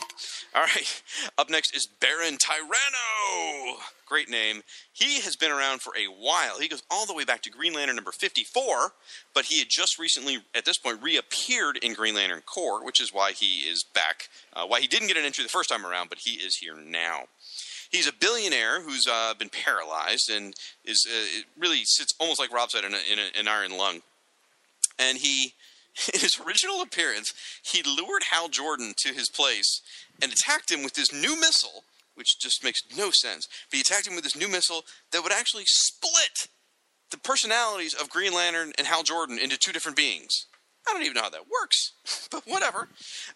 All right, up next is Baron Tyranno. Great name. He has been around for a while. He goes all the way back to Green Lantern number fifty-four, but he had just recently, at this point, reappeared in Green Lantern Corps, which is why he is back, uh, why he didn't get an entry the first time around, but he is here now. He's a billionaire who's uh, been paralyzed and is uh, really sits almost like Rob said in, a, in a, an iron lung. And he... in his original appearance, he lured Hal Jordan to his place and attacked him with this new missile, which just makes no sense. But he attacked him with this new missile that would actually split the personalities of Green Lantern and Hal Jordan into two different beings. I don't even know how that works, but whatever.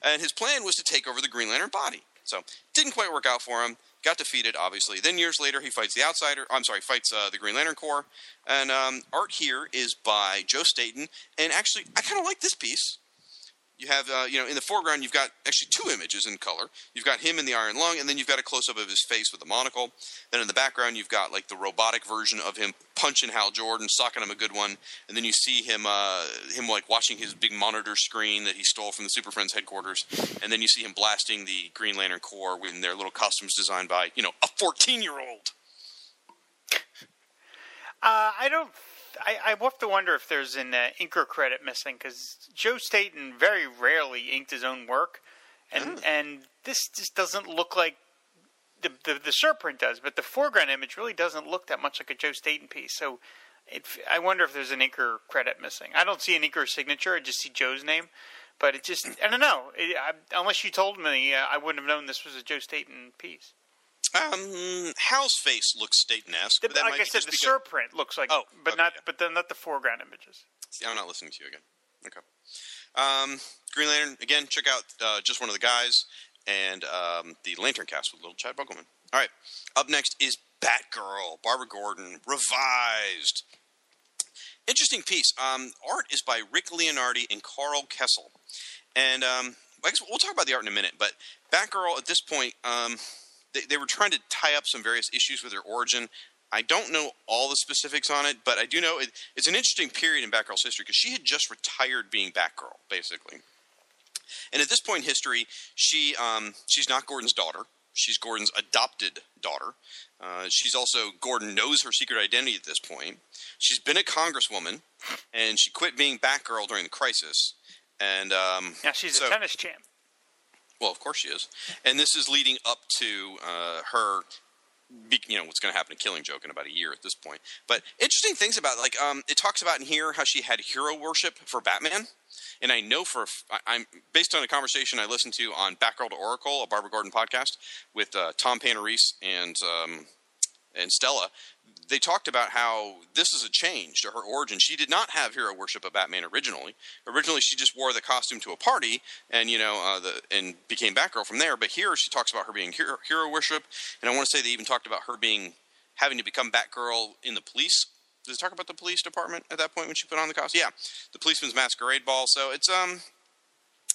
And his plan was to take over the Green Lantern body. So, didn't quite work out for him. Got defeated, obviously. Then years later, he fights the Outsider. I'm sorry, fights uh, the Green Lantern Corps. And um, art here is by Joe Staton. And actually, I kind of like this piece. you have, uh, you know, in the foreground, you've got actually two images in color. You've got him in the iron lung, and then you've got a close-up of his face with the monocle. Then in the background, you've got, like, the robotic version of him punching Hal Jordan, socking him a good one. And then you see him, uh, him like, watching his big monitor screen that he stole from the Super Friends headquarters. And then you see him blasting the Green Lantern Corps in their little costumes designed by, you know, a fourteen-year-old. Uh, I don't... I, I have to wonder if there's an uh, inker credit missing, because Joe Staton very rarely inked his own work, and mm. and this just doesn't look like the, the the surprint does, but the foreground image really doesn't look that much like a Joe Staton piece. So it, I wonder if there's an inker credit missing. I don't see an inker signature; I just see Joe's name. But it just I don't know. It, I, unless you told me, uh, I wouldn't have known this was a Joe Staton piece. Um, Hal's face looks Staton-esque. The, but that like might I said, the surprint looks like, oh, but okay, not, yeah. but then not the foreground images. See, I'm not listening to you again. Okay. Um, Green Lantern again. Check out uh, Just One of the Guys and um, the Lantern Cast with little Chad Buckleman. All right. Up next is Batgirl, Barbara Gordon, revised. Interesting piece. Um, art is by Rick Leonardi and Carl Kessel, and um, I guess we'll talk about the art in a minute. But Batgirl at this point, um. They, they were trying to tie up some various issues with their origin. I don't know all the specifics on it, but I do know it, it's an interesting period in Batgirl's history because she had just retired being Batgirl, basically. And at this point in history, she um, she's not Gordon's daughter. She's Gordon's adopted daughter. Uh, she's also, Gordon knows her secret identity at this point. She's been a congresswoman, and she quit being Batgirl during the crisis. And um, now she's so, a tennis champ. Well, of course she is. And this is leading up to uh, her, you know, what's going to happen to Killing Joke in about a year at this point. But interesting things about, like, um, it talks about in here how she had hero worship for Batman. And I know for, I'm based on a conversation I listened to on Batgirl to Oracle, a Barbara Gordon podcast, with uh, Tom Panarese and um, and Stella. They talked about how this is a change to her origin. She did not have hero worship of Batman originally. Originally, she just wore the costume to a party and, you know, uh, the, and became Batgirl from there. But here she talks about her being hero, hero worship. And I want to say they even talked about her being having to become Batgirl in the police. Does it talk about the police department at that point when she put on the costume? Yeah, the policeman's masquerade ball. So it's um,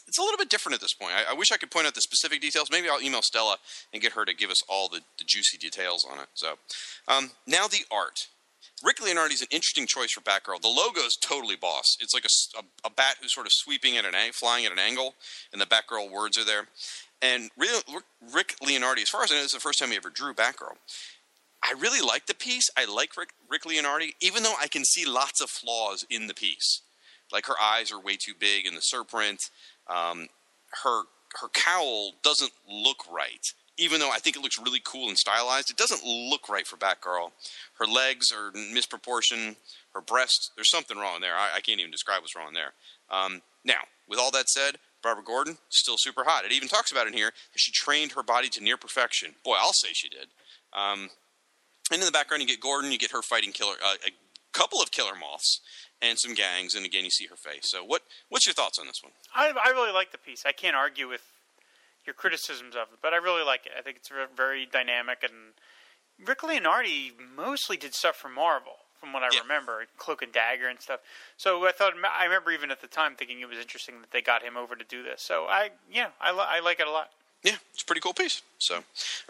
it's a little bit different at this point. I, I wish I could point out the specific details. Maybe I'll email Stella and get her to give us all the, the juicy details on it. So, um, now the art. Rick Leonardi's an interesting choice for Batgirl. The logo's totally boss. It's like a, a, a bat who's sort of sweeping at an angle, flying at an angle, and the Batgirl words are there. And Re- Rick Leonardi, as far as I know, this is the first time he ever drew Batgirl. I really like the piece. I like Rick, Rick Leonardi, even though I can see lots of flaws in the piece. Like her eyes are way too big in the surprint. Um, her her cowl doesn't look right, even though I think it looks really cool and stylized. It doesn't look right for Batgirl. Her legs are misproportioned. Her breasts, there's something wrong there. I, I can't even describe what's wrong there. Um, now, with all that said, Barbara Gordon, still super hot. It even talks about in here that she trained her body to near perfection. Boy, I'll say she did. Um, and in the background, you get Gordon, you get her fighting killer, uh, a couple of killer moths. And some gangs, and again, you see her face. So what, what's your thoughts on this one? I, I really like the piece. I can't argue with your criticisms of it, but I really like it. I think it's very dynamic. And Rick Leonardi mostly did stuff for Marvel, from what I yeah. remember, Cloak and Dagger and stuff. So I thought – I remember even at the time thinking it was interesting that they got him over to do this. So, I yeah, I, I like it a lot. Yeah, it's a pretty cool piece. So, all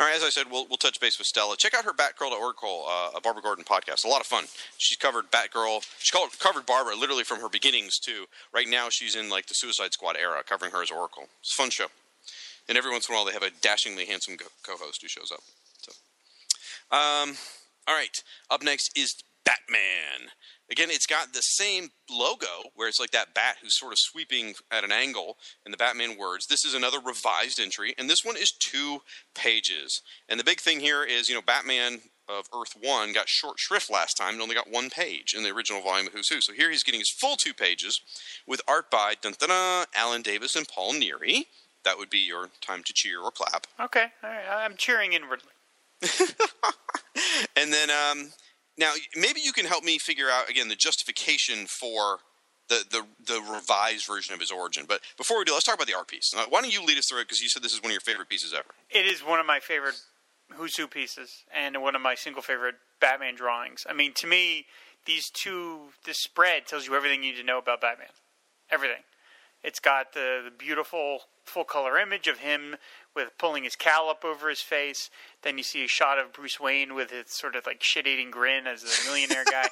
right, as I said, we'll we'll touch base with Stella. Check out her Batgirl to Oracle, uh, a Barbara Gordon podcast. A lot of fun. She's covered Batgirl. She called, covered Barbara literally from her beginnings to right now. She's in like the Suicide Squad era, covering her as Oracle. It's a fun show. And every once in a while, they have a dashingly handsome co-host who shows up. So, um, all right. Up next is Batman. Again, it's got the same logo where it's like that bat who's sort of sweeping at an angle in the Batman words. This is another revised entry, and this one is two pages. And the big thing here is, you know, Batman of Earth one got short shrift last time and only got one page in the original volume of Who's Who. So here he's getting his full two pages with art by dun, dun, dun, Alan Davis and Paul Neary. That would be your time to cheer or clap. Okay. All right. I'm cheering inwardly. And then... um Now, maybe you can help me figure out, again, the justification for the, the the revised version of his origin. But before we do, let's talk about the art piece. Why don't you lead us through it, because you said this is one of your favorite pieces ever. It is one of my favorite Who's Who pieces and one of my single favorite Batman drawings. I mean, to me, these two – this spread tells you everything you need to know about Batman. Everything. It's got the, the beautiful full-color image of him with pulling his cowl up over his face. Then you see a shot of Bruce Wayne with his sort of like shit-eating grin as the millionaire guy.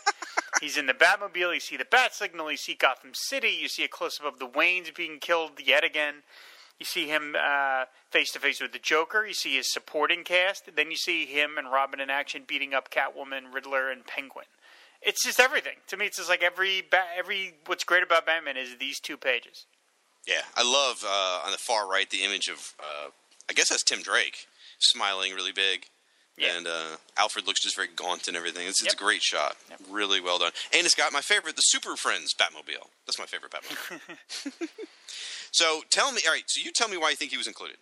He's in the Batmobile. You see the bat signal. You see Gotham City. You see a close-up of the Waynes being killed yet again. You see him uh, face-to-face with the Joker. You see his supporting cast. Then you see him and Robin in action beating up Catwoman, Riddler, and Penguin. It's just everything. To me, it's just like every – every. What's great about Batman is these two pages. Yeah. I love uh, on the far right the image of uh, – I guess that's Tim Drake smiling really big. Yeah. And uh, Alfred looks just very gaunt and everything. It's, it's yep. a great shot. Yep. Really well done. And it's got my favorite, the Super Friends Batmobile. That's my favorite Batmobile. So tell me, all right, so you tell me why you think he was included.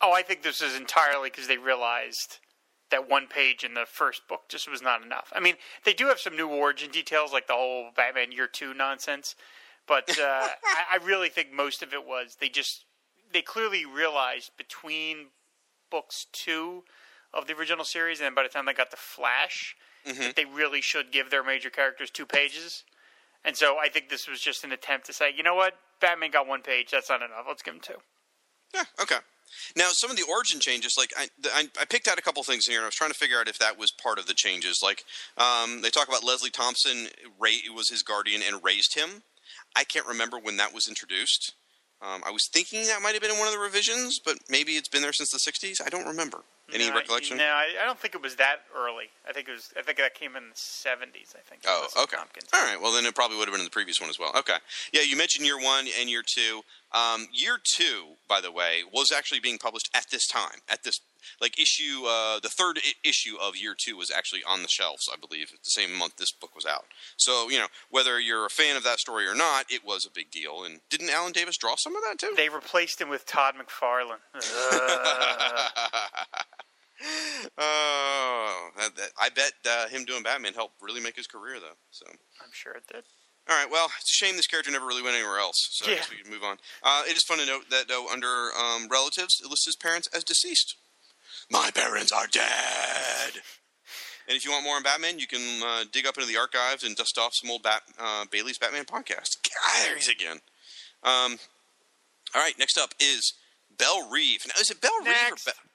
Oh, I think this is entirely because they realized that one page in the first book just was not enough. I mean, they do have some new origin details, like the whole Batman Year two nonsense. But uh, I, I really think most of it was they just – they clearly realized between books two of the original series and by the time they got to Flash mm-hmm. that they really should give their major characters two pages. And so I think this was just an attempt to say, you know what? Batman got one page. That's not enough. Let's give him two. Yeah, okay. Now, some of the origin changes, like I, I, I picked out a couple things in here, and I was trying to figure out if that was part of the changes. Like um, they talk about Leslie Thompson ra- was his guardian and raised him. I can't remember when that was introduced. Um, I was thinking that might have been in one of the revisions, but maybe it's been there since the sixties. I don't remember. Any no, recollection? No, I, I don't think it was that early. I think it was. I think that came in the seventies, I think. Oh, okay. Tompkins. All right. Well, then it probably would have been in the previous one as well. Okay. Yeah, you mentioned year one and year two. Um, year two, by the way, was actually being published at this time. At this, like, issue, uh, the third I- issue of year two was actually on the shelves, I believe, the same month this book was out. So, you know, whether you're a fan of that story or not, it was a big deal. And didn't Alan Davis draw some of that, too? They replaced him with Todd McFarlane. Uh. Oh, that, that, I bet uh, him doing Batman helped really make his career, though. So I'm sure it did. All right, well, it's a shame this character never really went anywhere else, so yeah. I guess we can move on. Uh, it is fun to note that, though, under um, relatives, it lists his parents as deceased. My parents are dead! And if you want more on Batman, you can uh, dig up into the archives and dust off some old Bat- uh, Bailey's Batman podcast. God, there he's again. Um, all right, next up is Belle Reeve. Now, is it Belle next. Reeve or Belle...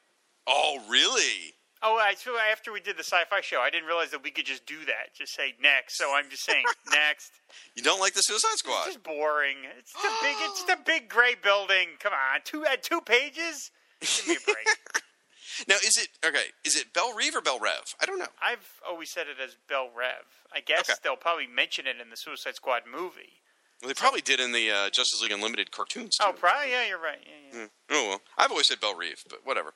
Oh, really? Oh, I, so after we did the sci-fi show, I didn't realize that we could just do that. Just say next. So I'm just saying next. You don't like the Suicide Squad? It's just boring. It's the big. It's the big gray building. Come on, two uh, two pages. Give me a break. Now, is it okay? Is it Belle Reeve or Belle Rev? I don't know. I've always said it as Belle Rev. I guess okay. They'll probably mention it in the Suicide Squad movie. Well, they probably did in the uh, Justice League Unlimited cartoons, too. Oh, probably? Yeah, you're right. Yeah, yeah. Yeah. Oh, well. I've always said Belle Reeve, but whatever.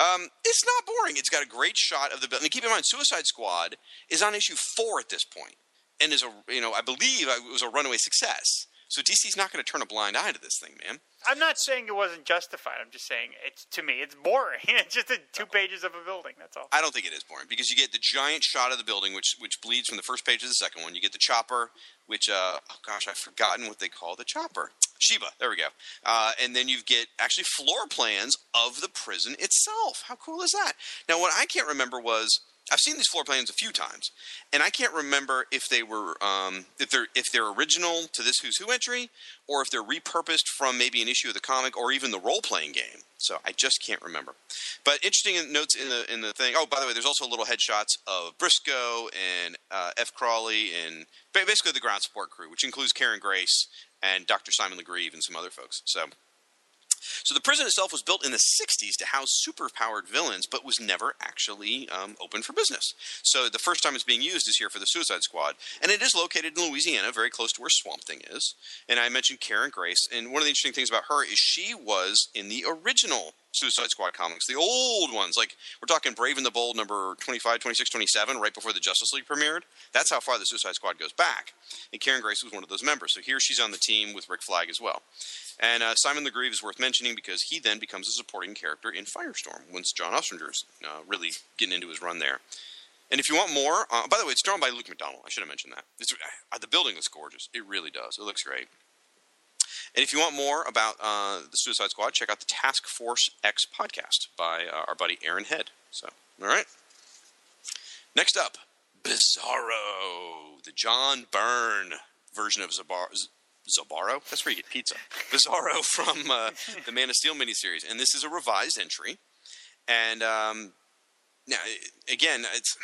Um, it's not boring. It's got a great shot of the... I mean, keep in mind, Suicide Squad is on issue four at this point, and is a, you know, I believe it was a runaway success. So D C's not going to turn a blind eye to this thing, man. I'm not saying it wasn't justified. I'm just saying, it's to me, it's boring. It's just a, two pages of a building, that's all. I don't think it is boring, because you get the giant shot of the building, which which bleeds from the first page to the second one. You get the chopper, which, uh, oh gosh, I've forgotten what they call the chopper. Sheba, there we go. Uh, and then you get, actually, floor plans of the prison itself. How cool is that? Now, what I can't remember was... I've seen these floor plans a few times, and I can't remember if they were um, if they're if they're original to this Who's Who entry, or if they're repurposed from maybe an issue of the comic or even the role playing game. So I just can't remember. But interesting notes in the in the thing. Oh, by the way, there's also little headshots of Briscoe and uh, F. Crawley and basically the ground support crew, which includes Karen Grace and Doctor Simon LeGreve and some other folks. So. So the prison itself was built in the sixties to house superpowered villains, but was never actually um, open for business. So the first time it's being used is here for the Suicide Squad. And it is located in Louisiana, very close to where Swamp Thing is. And I mentioned Karen Grace. And one of the interesting things about her is she was in the original Suicide Squad comics, the old ones. Like, we're talking Brave and the Bold number twenty-five, twenty-six, twenty-seven, right before the Justice League premiered. That's how far the Suicide Squad goes back. And Karen Grace was one of those members. So here she's on the team with Rick Flag as well. And uh, Simon LeGreve is worth mentioning because he then becomes a supporting character in Firestorm once John Ostrander's uh, really getting into his run there. And if you want more, uh, by the way, it's drawn by Luke McDonald. I should have mentioned that. It's, uh, the building looks gorgeous. It really does. It looks great. And if you want more about uh, the Suicide Squad, check out the Task Force X podcast by uh, our buddy Aaron Head. So, all right. Next up, Bizarro, the John Byrne version of Zabar- Bizarro. That's where you get pizza. Bizarro from uh, the Man of Steel miniseries. And this is a revised entry. And um, now, again, it's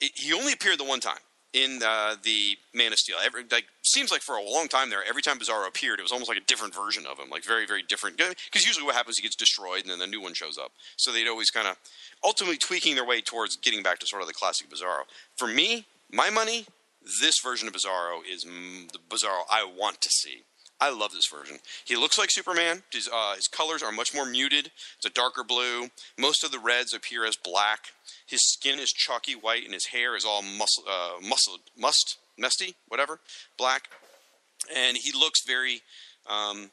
it, he only appeared the one time in uh, the Man of Steel. Every, like, seems like for a long time there, every time Bizarro appeared, it was almost like a different version of him. Like, very, very different. Because usually what happens, he gets destroyed, and then the new one shows up. So they'd always kind of ultimately tweaking their way towards getting back to sort of the classic Bizarro. For me, my money... this version of Bizarro is the Bizarro I want to see. I love this version. He looks like Superman. His, uh, his colors are much more muted. It's a darker blue. Most of the reds appear as black. His skin is chalky white, and his hair is all muscle, uh, muscle, must, musty, whatever, black. And he looks very um,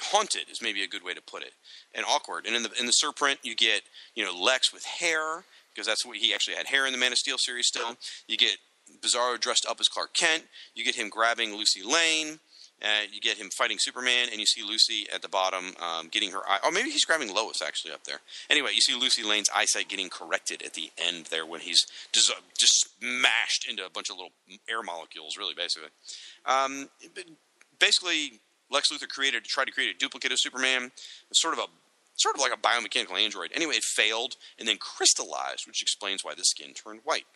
haunted, is maybe a good way to put it, and awkward. And in the in the surprint, you get you know Lex with hair, because that's what he actually had hair in the Man of Steel series. Still, you get Bizarro dressed up as Clark Kent. You get him grabbing Lucy Lane. Uh, you get him fighting Superman, and you see Lucy at the bottom um, getting her eye. Oh, maybe he's grabbing Lois actually up there. Anyway, you see Lucy Lane's eyesight getting corrected at the end there when he's just, uh, just smashed into a bunch of little air molecules, really, basically. Um, basically, Lex Luthor created tried to create a duplicate of Superman, sort of a sort of like a biomechanical android. Anyway, it failed and then crystallized, which explains why the skin turned white.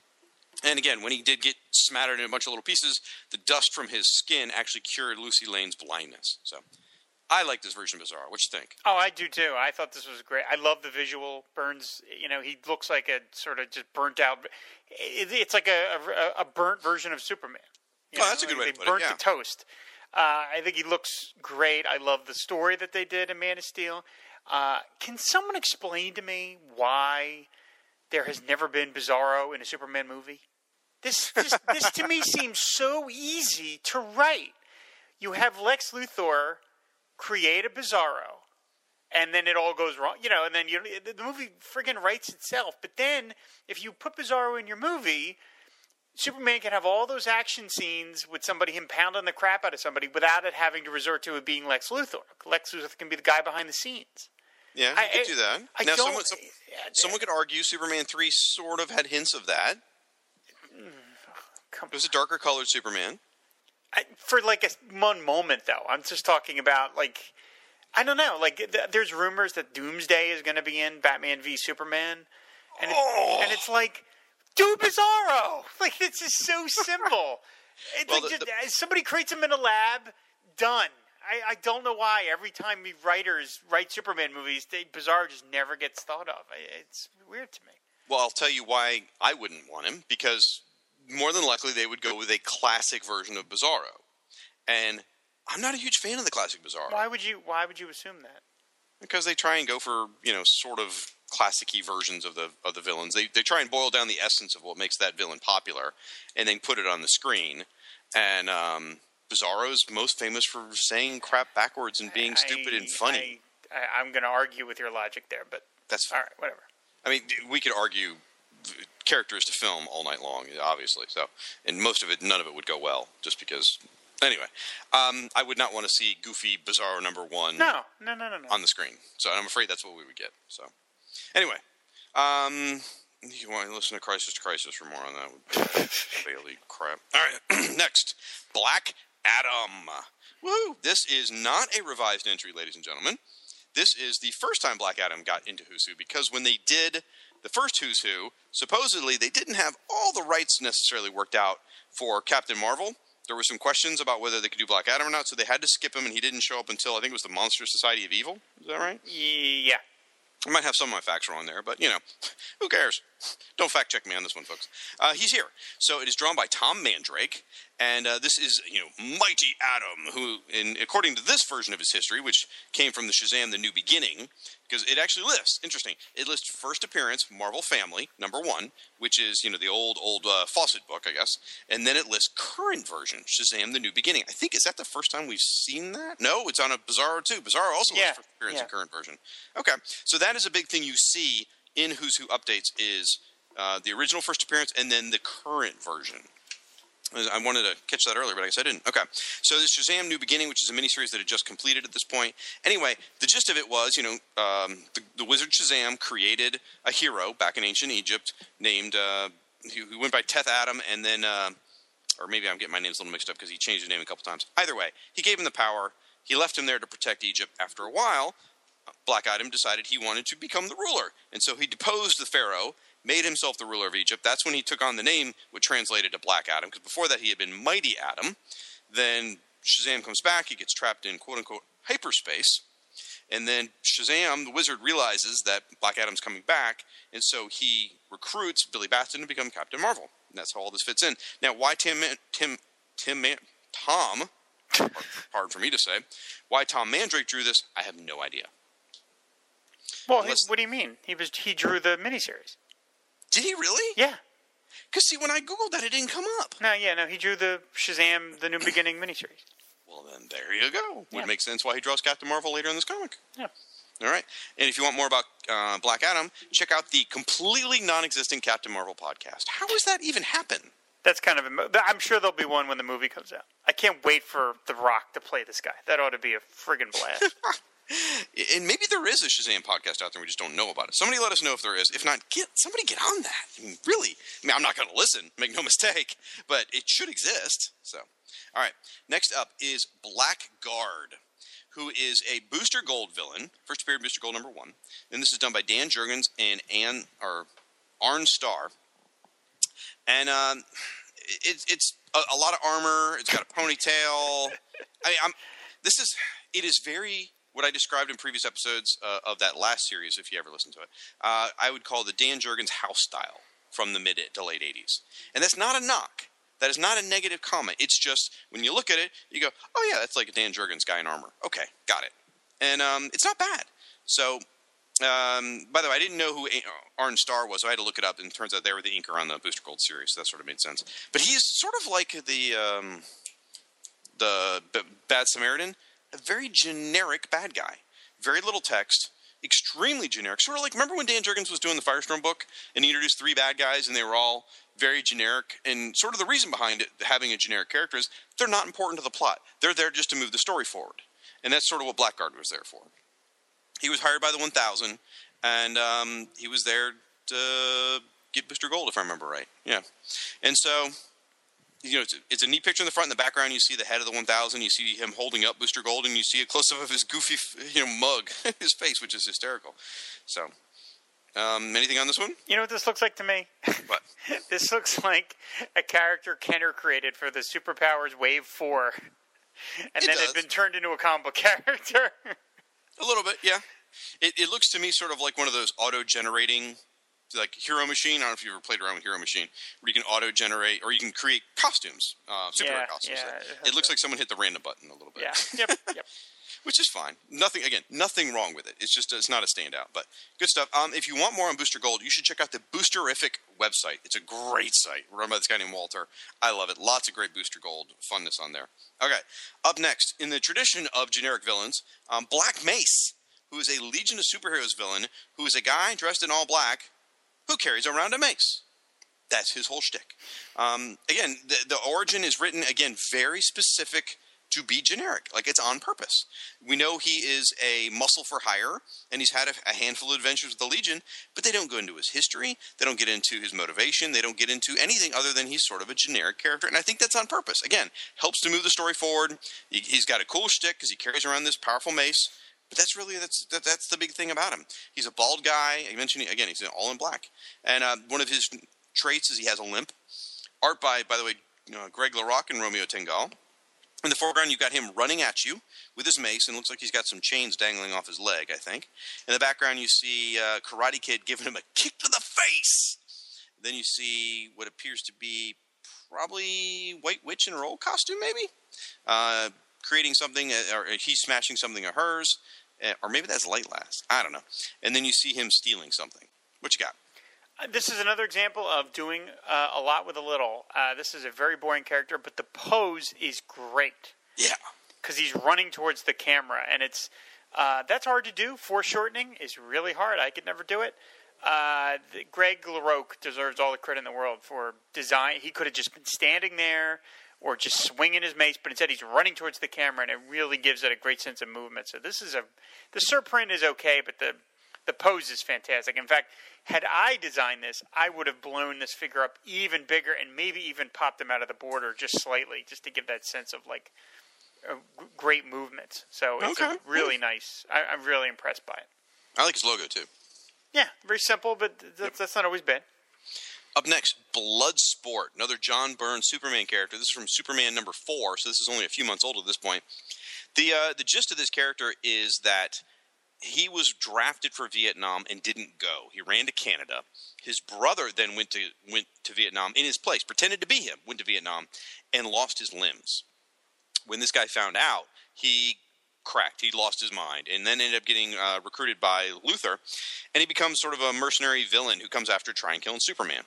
And again, when he did get smattered in a bunch of little pieces, the dust from his skin actually cured Lucy Lane's blindness. So I like this version of Bizarro. What you think? Oh, I do too. I thought this was great. I love the visual. Burns, you know, he looks like a sort of just burnt out. It's like a, a, a burnt version of Superman. You oh, know? That's a good way they to put it. They burnt yeah. the toast. Uh, I think he looks great. I love the story that they did in Man of Steel. Uh, can someone explain to me why there has never been Bizarro in a Superman movie? This, this, this to me seems so easy to write. You have Lex Luthor create a Bizarro, and then it all goes wrong. You know, and then you, the movie friggin' writes itself. But then, if you put Bizarro in your movie, Superman can have all those action scenes with somebody him pounding the crap out of somebody without it having to resort to it being Lex Luthor. Lex Luthor can be the guy behind the scenes. Yeah, I, could do that. I now, someone, some, yeah, someone could argue Superman three sort of had hints of that. Oh, it was a darker colored Superman. I, for like a one moment, though. I'm just talking about, like, I don't know. Like, th- there's rumors that Doomsday is going to be in Batman v Superman. And, it, oh. and it's like, do Bizarro! Like, this is so simple. It's well, like the, just, the... somebody creates him in a lab, done. I, I don't know why every time we writers write Superman movies, they, Bizarro just never gets thought of. It's weird to me. Well, I'll tell you why I wouldn't want him, because more than likely they would go with a classic version of Bizarro. And I'm not a huge fan of the classic Bizarro. Why would you Why would you assume that? Because they try and go for, you know, sort of classic-y versions of the of the villains. They they try and boil down the essence of what makes that villain popular and then put it on the screen. And um Bizarro's most famous for saying crap backwards and being I, stupid and funny. I, I, I'm going to argue with your logic there, but that's fine. All right, whatever. I mean, we could argue characters to film all night long, obviously. So, and most of it, none of it would go well, just because. Anyway, um, I would not want to see goofy Bizarro number one. No, no, no, no, no. On the screen. So I'm afraid that's what we would get. So, anyway, um, you want to listen to Crisis to Crisis for more on that? Bailey crap. All right, next, Black Adam. Woo! This is not a revised entry, ladies and gentlemen. This is the first time Black Adam got into Who's Who, because when they did the first Who's Who, supposedly they didn't have all the rights necessarily worked out for Captain Marvel. There were some questions about whether they could do Black Adam or not, so they had to skip him, and he didn't show up until, I think it was the Monster Society of Evil. Is that right? Yeah. I might have some of my facts wrong there, but, you know, who cares? Don't fact check me on this one, folks. Uh, he's here. So it is drawn by Tom Mandrake, and uh, this is, you know, Mighty Adam, who, in, according to this version of his history, which came from the Shazam The New Beginning, because it actually lists, interesting, it lists first appearance, Marvel Family, number one, which is, you know, the old, old uh, Fawcett book, I guess, and then it lists current version, Shazam The New Beginning. I think, is that the first time we've seen that? No, it's on a Bizarro too. Bizarro also yeah. lists first appearance yeah. and current version. Okay, so that is a big thing you see in Who's Who Updates is uh, the original first appearance and then the current version. I wanted to catch that earlier, but I guess I didn't. Okay. So this Shazam New Beginning, which is a miniseries that had just completed at this point. Anyway, the gist of it was, you know, um, the, the wizard Shazam created a hero back in ancient Egypt named uh, – who went by Teth Adam and then uh, Or maybe I'm getting my names a little mixed up because he changed his name a couple times. Either way, he gave him the power. He left him there to protect Egypt. After a while, Black Item decided he wanted to become the ruler. And so he deposed the pharaoh, made himself the ruler of Egypt. That's when he took on the name, which translated to Black Adam, because before that he had been Mighty Adam. Then Shazam comes back. He gets trapped in, quote-unquote, hyperspace. And then Shazam, the wizard, realizes that Black Adam's coming back, and so he recruits Billy Batson to become Captain Marvel. And that's how all this fits in. Now, why Tim... Tim... Tim... Tom... Hard for me to say. Why Tom Mandrake drew this, I have no idea. Well, Unless, he, what do you mean? He was he drew the miniseries. Did he really? Yeah. Because, see, when I Googled that, it didn't come up. No, yeah, no, he drew the Shazam, the New Beginning miniseries. Well, then there you go. Yeah. Would make sense why he draws Captain Marvel later in this comic. Yeah. All right. And if you want more about uh, Black Adam, check out the completely non-existent Captain Marvel podcast. How does that even happen? That's kind of emo- – I'm sure there'll be one when the movie comes out. I can't wait for The Rock to play this guy. That ought to be a friggin' blast. And maybe there is a Shazam podcast out there. We just don't know about it. Somebody let us know if there is. If not, get somebody get on that. I mean, really. I mean, I'm not going to listen. Make no mistake. But it should exist. So, all right. Next up is Blackguard, who is a Booster Gold villain. First appeared Booster Gold number one. And this is done by Dan Jurgens and Ann, or Arn Starr. And um, it, it's a, a lot of armor. It's got a ponytail. I mean, I'm, this is – it is very – what I described in previous episodes uh, of that last series, if you ever listened to it, uh, I would call the Dan Jurgens house style from the mid to late eighties. And that's not a knock. That is not a negative comment. It's just when you look at it, you go, oh, yeah, that's like a Dan Jurgens guy in armor. Okay, got it. And um, it's not bad. So, um, by the way, I didn't know who Arn Starr was, so I had to look it up, and it turns out they were the inker on the Booster Gold series, so that sort of made sense. But he's sort of like the, um, the B- Bad Samaritan. A very generic bad guy. Very little text. Extremely generic. Sort of like, remember when Dan Jurgens was doing the Firestorm book and he introduced three bad guys and they were all very generic? And sort of the reason behind it, having a generic character, is they're not important to the plot. They're there just to move the story forward. And that's sort of what Blackguard was there for. He was hired by the one thousand and um, he was there to get Booster Gold, if I remember right. Yeah. And so... You know, it's a, it's a neat picture in the front. In the background, you see the head of the one thousand. You see him holding up Booster Gold, and you see a close-up of his goofy, you know, mug, his face, which is hysterical. So, um, anything on this one? You know what this looks like to me? What? This looks like a character Kenner created for the Superpowers Wave four. And it then it's been turned into a comic book character. A little bit, yeah. It, it looks to me sort of like one of those auto-generating... like Hero Machine. I don't know if you've ever played around with Hero Machine, where you can auto-generate, or you can create costumes, uh, superhero yeah, costumes. Yeah, it, it looks like someone hit the random button a little bit. Yeah, yep, yep. Which is fine. Nothing, again, nothing wrong with it. It's just, it's not a standout, but good stuff. Um, if you want more on Booster Gold, you should check out the Boosterific website. It's a great site, run by this guy named Walter. I love it. Lots of great Booster Gold funness on there. Okay, up next, in the tradition of generic villains, um, Black Mace, who is a Legion of Superheroes villain, who is a guy dressed in all black, who carries around a mace. That's his whole shtick. Um, again, the, the origin is written, again, very specific to be generic. Like, it's on purpose. We know he is a muscle for hire, and he's had a, a handful of adventures with the Legion, but they don't go into his history. They don't get into his motivation. They don't get into anything other than he's sort of a generic character, and I think that's on purpose. Again, helps to move the story forward. He, he's got a cool shtick because he carries around this powerful mace. But that's really that's that, that's the big thing about him. He's a bald guy. I mentioned again, he's all in black, and uh, one of his traits is he has a limp. Art by by the way, you know, Greg LaRocque and Romeo Tingal. In the foreground, you've got him running at you with his mace, and it looks like he's got some chains dangling off his leg, I think. In the background, you see uh, Karate Kid giving him a kick to the face. Then you see what appears to be probably White Witch in a roll costume, maybe. Uh, creating something, or he's smashing something of hers, or maybe that's Light Last. I don't know. And then you see him stealing something. What you got? Uh, this is another example of doing uh, a lot with a little. Uh, this is a very boring character, but the pose is great. Yeah. Because he's running towards the camera, and it's uh, that's hard to do. Foreshortening is really hard. I could never do it. Uh, the, Greg LaRocque deserves all the credit in the world for design. He could have just been standing there, or just swinging his mace, but instead he's running towards the camera, and it really gives it a great sense of movement. So this is a – the surprint is okay, but the The pose is fantastic. In fact, had I designed this, I would have blown this figure up even bigger and maybe even popped him out of the border just slightly, just to give that sense of like uh, g- great movement. So it's okay. really nice. I, I'm really impressed by it. I like his logo too. Yeah, very simple, but th- yep. that's not always bad. Up next, Bloodsport, another John Byrne Superman character. This is from Superman number four, so this is only a few months old at this point. The uh, the gist of this character is that he was drafted for Vietnam and didn't go. He ran to Canada. His brother then went to went to Vietnam in his place, pretended to be him, went to Vietnam, and lost his limbs. When this guy found out, he cracked. He lost his mind, and then ended up getting uh, recruited by Luthor, and he becomes sort of a mercenary villain who comes after trying to kill Superman.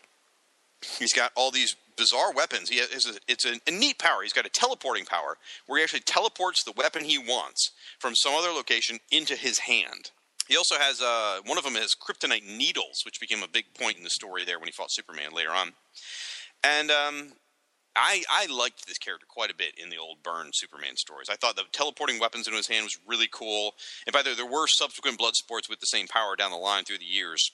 He's got all these bizarre weapons. He has a, it's a, a neat power. He's got a teleporting power where he actually teleports the weapon he wants from some other location into his hand. He also has uh, – one of them has kryptonite needles, which became a big point in the story there when he fought Superman later on. And um, I, I liked this character quite a bit in the old Byrne Superman stories. I thought the teleporting weapons into his hand was really cool. And by the way, there were subsequent Bloodsports with the same power down the line through the years.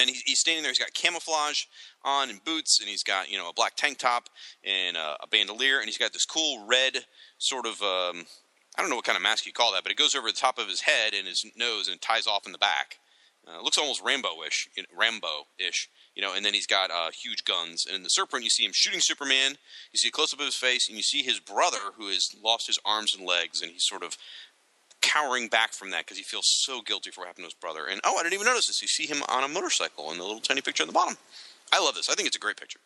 And he's standing there. He's got camouflage on and boots, and he's got, you know, a black tank top and a, a bandolier, and he's got this cool red sort of, um, I don't know what kind of mask you call that, but it goes over the top of his head and his nose and ties off in the back. Uh, it looks almost Rambo-ish, you know, Rambo-ish, you know, and then he's got uh, huge guns. And in the Serpent, you see him shooting Superman. You see a close-up of his face, and you see his brother who has lost his arms and legs, and he's sort of cowering back from that because he feels so guilty for what happened to his brother. And, oh, I didn't even notice this. You see him on a motorcycle in the little tiny picture on the bottom. I love this. I think it's a great picture.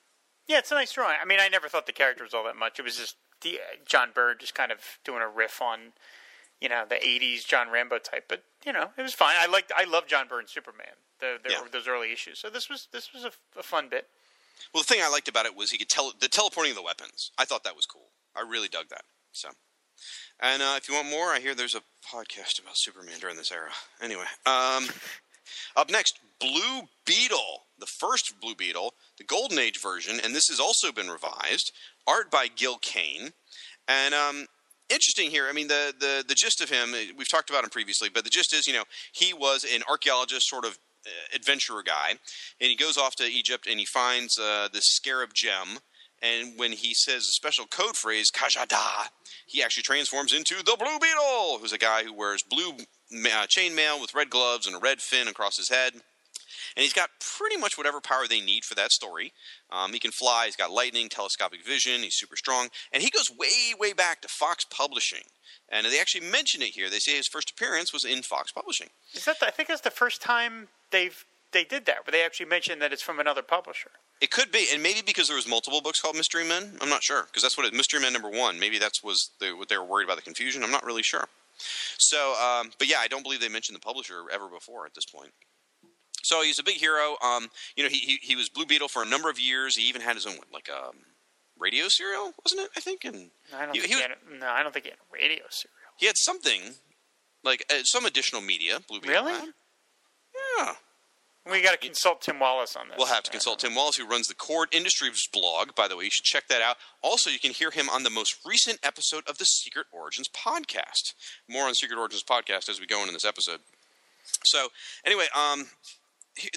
Yeah, it's a nice drawing. I mean, I never thought the character was all that much. It was just the, uh, John Byrne just kind of doing a riff on, you know, the eighties John Rambo type. But, you know, it was fine. I liked. I love John Byrne's Superman, the, the, yeah. those early issues. So this was this was a, a fun bit. Well, the thing I liked about it was he could tell the teleporting of the weapons. I thought that was cool. I really dug that. So. And uh, if you want more, I hear there's a podcast about Superman during this era. Anyway, um, up next, Blue Beetle, the first Blue Beetle, the Golden Age version, and this has also been revised. Art by Gil Kane, and um, interesting here. I mean, the, the the gist of him, we've talked about him previously, but the gist is, you know, he was an archaeologist, sort of uh, adventurer guy, and he goes off to Egypt and he finds uh, this scarab gem. And when he says a special code phrase, Kajada, he actually transforms into the Blue Beetle, who's a guy who wears blue uh, chainmail with red gloves and a red fin across his head. And he's got pretty much whatever power they need for that story. Um, he can fly, he's got lightning, telescopic vision, he's super strong. And he goes way, way back to Fox Publishing. And they actually mention it here. They say his first appearance was in Fox Publishing. Is that the, I think that's the first time they've... They did that, but they actually mentioned that it's from another publisher. It could be, and maybe because there was multiple books called Mystery Men. I'm not sure, because that's what it, Mystery Men number one. Maybe that's was the, what they were worried about, the confusion. I'm not really sure. So, um, but yeah, I don't believe they mentioned the publisher ever before at this point. So he's a big hero. Um, you know, he, he he was Blue Beetle for a number of years. He even had his own like um, radio serial, wasn't it? I think. And I don't he, think. He was, he had a, no, I don't think he had a radio serial. He had something like uh, some additional media. Blue Beetle. Really? Had. Yeah. We got to consult Tim Wallace on this. We'll have to consult Tim Wallace, who runs the Cord Industries blog. By the way, you should check that out. Also, you can hear him on the most recent episode of the Secret Origins podcast. More on Secret Origins podcast as we go into this episode. So, anyway, um,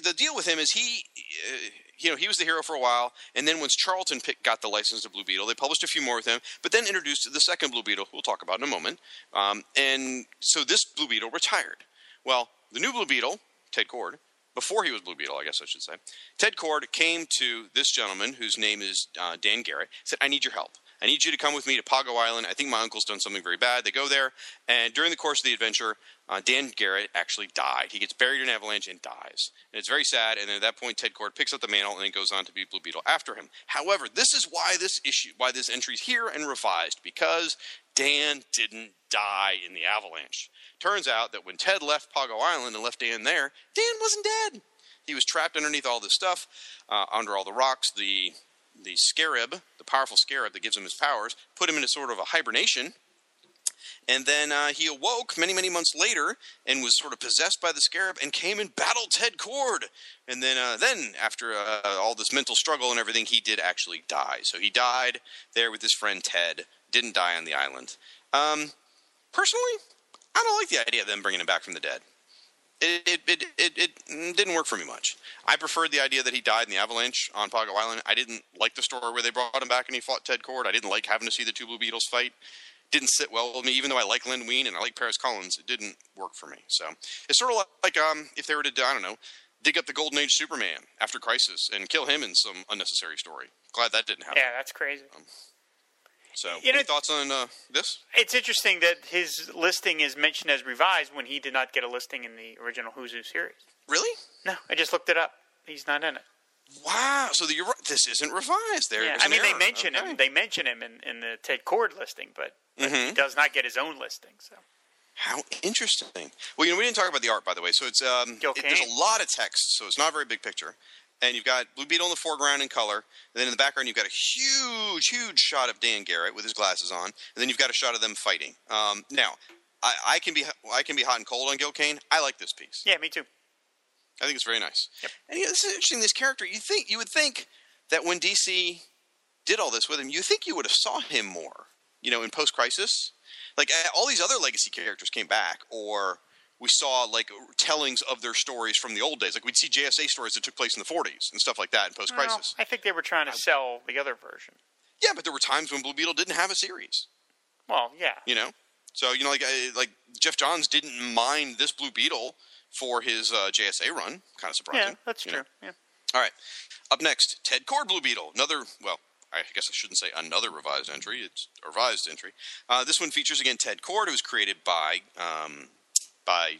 the deal with him is he, uh, you know, he was the hero for a while, and then once Charlton Pitt got the license to Blue Beetle, they published a few more with him, but then introduced the second Blue Beetle, who we'll talk about in a moment. Um, and so this Blue Beetle retired. Well, the new Blue Beetle, Ted Cord. Before he was Blue Beetle, I guess I should say, Ted Cord came to this gentleman, whose name is uh, Dan Garrett, said, I need your help. I need you to come with me to Pago Island. I think my uncle's done something very bad. They go there, and during the course of the adventure, uh, Dan Garrett actually died. He gets buried in an avalanche and dies. And it's very sad, and then at that point, Ted Cord picks up the mantle, and it goes on to be Blue Beetle after him. However, this is why this issue, why this entry is here and revised, because Dan didn't die in the avalanche. Turns out that when Ted left Pago Island and left Dan there, Dan wasn't dead. He was trapped underneath all this stuff, uh, under all the rocks. The the scarab, the powerful scarab that gives him his powers, put him into sort of a hibernation. And then uh, he awoke many, many months later and was sort of possessed by the scarab and came and battled Ted Cord. And then, uh, then after uh, all this mental struggle and everything, he did actually die. So he died there with his friend Ted. Didn't die on the island. Um, personally, I don't like the idea of them bringing him back from the dead. It it, it it it didn't work for me much. I preferred the idea that he died in the avalanche on Pogo Island. I didn't like the story where they brought him back and he fought Ted Kord. I didn't like having to see the two Blue Beetles fight. Didn't sit well with me, even though I like Lynn Wein and I like Paris Collins. It didn't work for me. So it's sort of like um, if they were to, I don't know, dig up the Golden Age Superman after Crisis and kill him in some unnecessary story. Glad that didn't happen. Yeah, that's crazy. Um, So, you know, any thoughts on uh, this? It's interesting that his listing is mentioned as revised when he did not get a listing in the original Who's Who series. Really? No, I just looked it up. He's not in it. Wow. So the, you're, this isn't revised. There. Yeah. I mean, error. they mention okay. him. They mention him in, in the Ted Kord listing, but, but mm-hmm. he does not get his own listing. So. How interesting. Well, you know, we didn't talk about the art, by the way. So it's um, it, there's a lot of text, so it's not a very big picture. And you've got Blue Beetle in the foreground in color. And then in the background, you've got a huge, huge shot of Dan Garrett with his glasses on. And then you've got a shot of them fighting. Um, now, I, I can be I can be hot and cold on Gil Kane. I like this piece. Yeah, me too. I think it's very nice. Yep. And you know, this is interesting. This character, you think you would think that when D C did all this with him, you think you would have saw him more. You know, in Post-Crisis, like all these other legacy characters came back, or we saw, like, tellings of their stories from the old days. Like, we'd see J S A stories that took place in the forties and stuff like that in Post-Crisis. Well, I think they were trying to sell the other version. Yeah, but there were times when Blue Beetle didn't have a series. Well, yeah. You know? So, you know, like, like Jeff Johns didn't mind this Blue Beetle for his uh, J S A run. Kind of surprising. Yeah, that's true. Know? Yeah. All right. Up next, Ted Kord Blue Beetle. Another, well... I guess I shouldn't say another revised entry. It's a revised entry. Uh, this one features, again, Ted Kord. It was created by um, by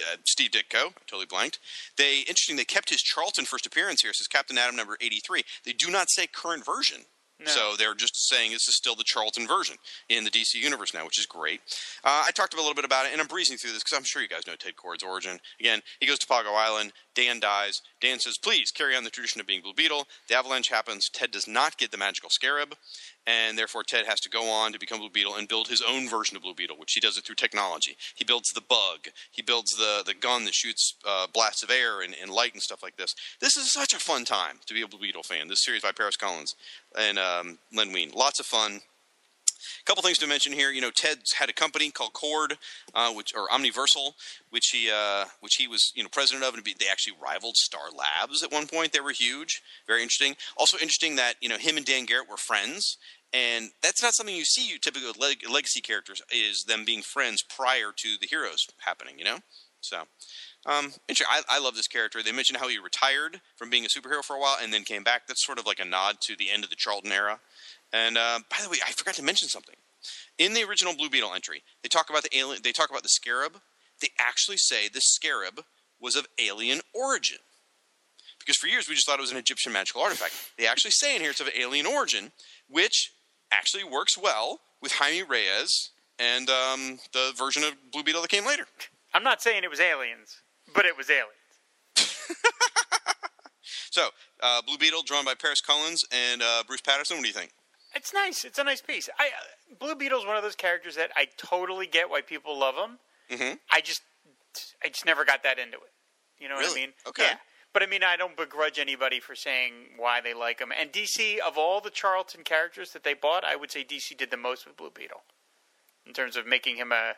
uh, Steve Ditko. I totally blanked. They Interesting, they kept his Charlton first appearance here. It says Captain Atom number eighty-three. They do not say current version. No. So they're just saying this is still the Charlton version in the D C Universe now, which is great. Uh, I talked a little bit about it, and I'm breezing through this because I'm sure you guys know Ted Kord's origin. Again, he goes to Pogo Island. Dan dies. Dan says, please, carry on the tradition of being Blue Beetle. The avalanche happens. Ted does not get the magical scarab, and therefore Ted has to go on to become Blue Beetle and build his own version of Blue Beetle, which he does it through technology. He builds the bug. He builds the, the gun that shoots uh, blasts of air and, and light and stuff like this. This is such a fun time to be a Blue Beetle fan. This series by Paris Collins and um, Lynn Wein. Lots of fun. A couple things to mention here. You know, Ted's had a company called Kord, uh, which or Omniversal, which he uh, which he was you know president of, and they actually rivaled Star Labs at one point. They were huge, very interesting. Also interesting that you know him and Dan Garrett were friends, and that's not something you see you typically with leg- legacy characters is them being friends prior to the heroes happening. You know, so. Um, I, I love this character. They mentioned how he retired from being a superhero for a while and then came back. That's sort of like a nod to the end of the Charlton era. And uh, by the way, I forgot to mention something. In the original Blue Beetle entry, they talk about the alien. They talk about the scarab. They actually say the scarab was of alien origin, because for years we just thought it was an Egyptian magical artifact. They actually say in here it's of alien origin, which actually works well with Jaime Reyes and um, the version of Blue Beetle that came later. I'm not saying it was aliens. But it was aliens. So, uh, Blue Beetle, drawn by Paris Collins and uh, Bruce Patterson. What do you think? It's nice. It's a nice piece. I, uh, Blue Beetle's one of those characters that I totally get why people love him. Mm-hmm. I just, I just never got that into it. You know really? What I mean? Okay. Yeah. But I mean, I don't begrudge anybody for saying why they like him. And D C, of all the Charlton characters that they bought, I would say D C did the most with Blue Beetle in terms of making him a,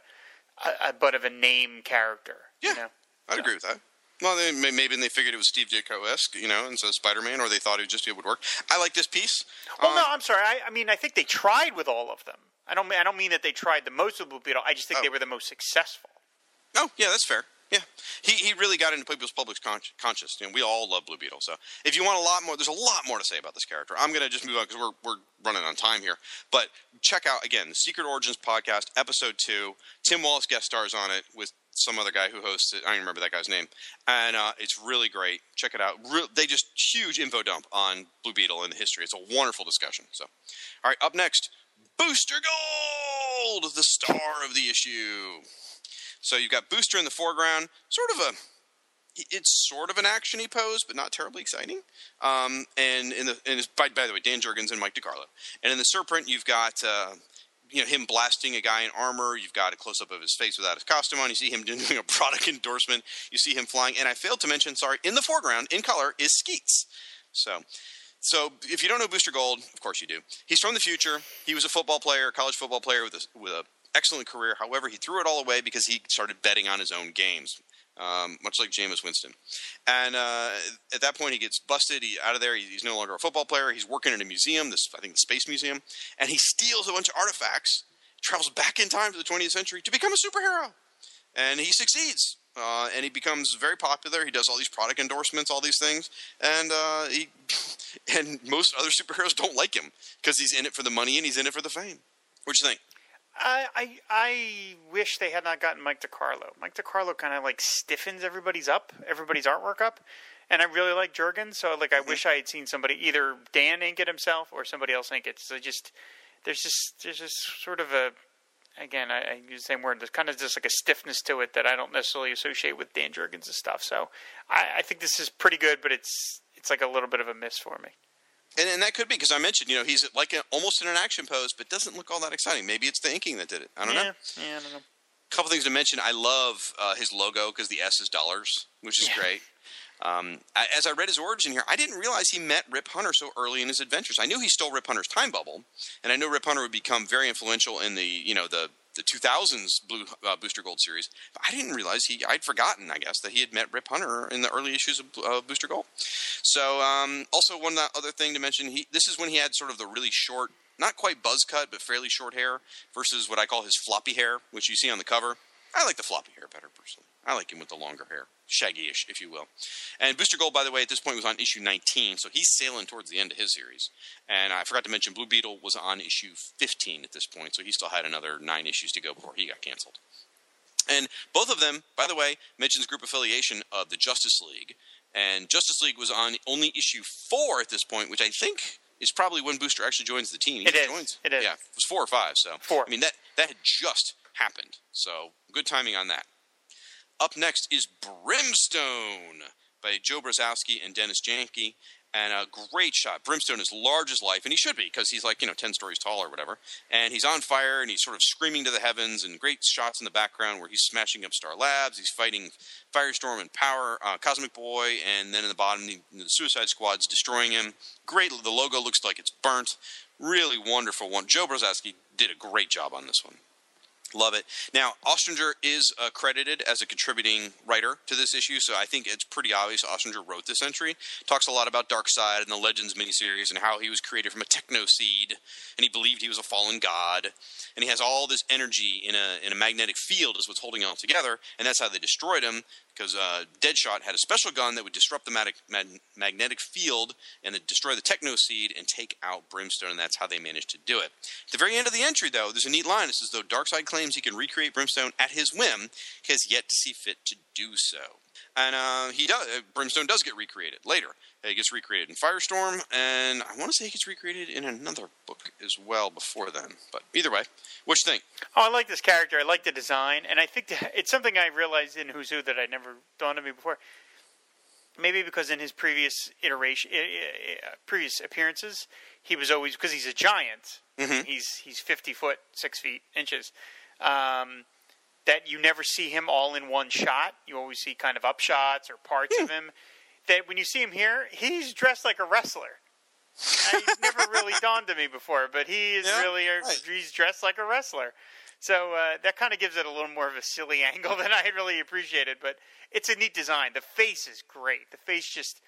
a, a but of a name character. Yeah. You know? I'd yeah. agree with that. Well, they, maybe they figured it was Steve Ditko-esque, you know, and so Spider-Man, or they thought it just it would work. I like this piece. Well, um, no, I'm sorry. I, I mean, I think they tried with all of them. I don't. I don't mean that they tried the most with Blue Beetle. I just think oh. they were the most successful. Oh, yeah, that's fair. Yeah, he he really got into people's public con- conscious. You know, we all love Blue Beetle. So if you want a lot more, there's a lot more to say about this character. I'm gonna just move on because we're we're running on time here. But check out again the Secret Origins podcast, episode two. Tim Wallace guest stars on it with some other guy who hosts it. I don't even remember that guy's name. And uh, it's really great. Check it out. Real, they just huge info dump on Blue Beetle and the history. It's a wonderful discussion. So, all right, up next, Booster Gold, the star of the issue. So you've got Booster in the foreground, sort of a, it's sort of an action-y pose, but not terribly exciting. Um, and in the, and it's, by, by the way, Dan Jurgens and Mike DiCarlo. And in the Serpent, you've got, uh, you know, him blasting a guy in armor. You've got a close-up of his face without his costume on. You see him doing a product endorsement. You see him flying. And I failed to mention, sorry, in the foreground, in color, is Skeets. So... So, if you don't know Booster Gold, of course you do. He's from the future. He was a football player, a college football player with a, with an excellent career. However, he threw it all away because he started betting on his own games. um, much like Jameis Winston. And uh, at that point, he gets busted. He out of there. He, he's no longer a football player. He's working in a museum, this I think the Space Museum, and he steals a bunch of artifacts, travels back in time to the twentieth century to become a superhero. And he succeeds. Uh, and he becomes very popular. He does all these product endorsements, all these things, and uh, he and most other superheroes don't like him because he's in it for the money and he's in it for the fame. What do you think? I I, I wish they had not gotten Mike DiCarlo. Mike DiCarlo kind of like stiffens everybody's up, everybody's artwork up, and I really like Jurgens. So like I mm-hmm. wish I had seen somebody either Dan ink it himself or somebody else ink it. So just there's just there's just sort of a. Again, I, I use the same word. There's kind of just like a stiffness to it that I don't necessarily associate with Dan Jurgens' stuff. So I, I think this is pretty good, but it's it's like a little bit of a miss for me. And, and that could be because I mentioned, you know, he's like a, almost in an action pose, but doesn't look all that exciting. Maybe it's the inking that did it. I don't yeah, know. Yeah, I don't know. A couple things to mention. I love uh, his logo because the S is dollars, which is yeah. great. Um, I, as I read his origin here, I didn't realize he met Rip Hunter so early in his adventures. I knew he stole Rip Hunter's time bubble, and I knew Rip Hunter would become very influential in the, you know, the, the two thousands Blue uh, Booster Gold series. But I didn't realize he, I'd forgotten, I guess, that he had met Rip Hunter in the early issues of uh, Booster Gold. So, um, also one other thing to mention, he, this is when he had sort of the really short, not quite buzz cut, but fairly short hair versus what I call his floppy hair, which you see on the cover. I like the floppy hair better, personally. I like him with the longer hair. Shaggy-ish, if you will. And Booster Gold, by the way, at this point was on issue nineteen, so he's sailing towards the end of his series. And I forgot to mention Blue Beetle was on issue fifteen at this point, so he still had another nine issues to go before he got canceled. And both of them, by the way, mentions group affiliation of the Justice League. And Justice League was on only issue four at this point, which I think is probably when Booster actually joins the team. He it is. Joins, it is. Yeah, it was four or five. So four. I mean, that, that had just happened. So good timing on that. Up next is Brimstone by Joe Brzozowski and Dennis Janke. And a great shot. Brimstone is large as life, and he should be because he's like, you know, ten stories tall or whatever. And he's on fire, and he's sort of screaming to the heavens, and great shots in the background where he's smashing up Star Labs. He's fighting Firestorm and Power, uh, Cosmic Boy, and then in the bottom, the, the Suicide Squad's destroying him. Great. The logo looks like it's burnt. Really wonderful one. Joe Brzozowski did a great job on this one. Love it. Now, Ostringer is uh, credited as a contributing writer to this issue, so I think it's pretty obvious Ostringer wrote this entry. Talks a lot about Darkseid and the Legends miniseries and how he was created from a techno seed, and he believed he was a fallen god, and he has all this energy in a in a magnetic field is what's holding it all together, and that's how they destroyed him, because uh, Deadshot had a special gun that would disrupt the mag- mag- magnetic field and destroy the techno seed and take out Brimstone, and that's how they managed to do it. At the very end of the entry, though, there's a neat line. It says, though Darkseid claims he can recreate Brimstone at his whim, he has yet to see fit to do so. And uh, he does. Brimstone does get recreated later. He gets recreated in Firestorm, and I want to say he gets recreated in another book as well before then. But either way, what you think? Oh, I like this character. I like the design, and I think it's something I realized in Who's Who that I'd never dawned on me before. Maybe because in his previous iteration, previous appearances, he was always because he's a giant. Mm-hmm. He's he's fifty foot, six feet inches. Um, that you never see him all in one shot. You always see kind of upshots or parts mm. of him. That when you see him here, he's dressed like a wrestler. It's never really dawned on me before, but he is yeah, really a, right. he's dressed like a wrestler. So uh, that kind of gives it a little more of a silly angle than I had really appreciated. But it's a neat design. The face is great. The face just,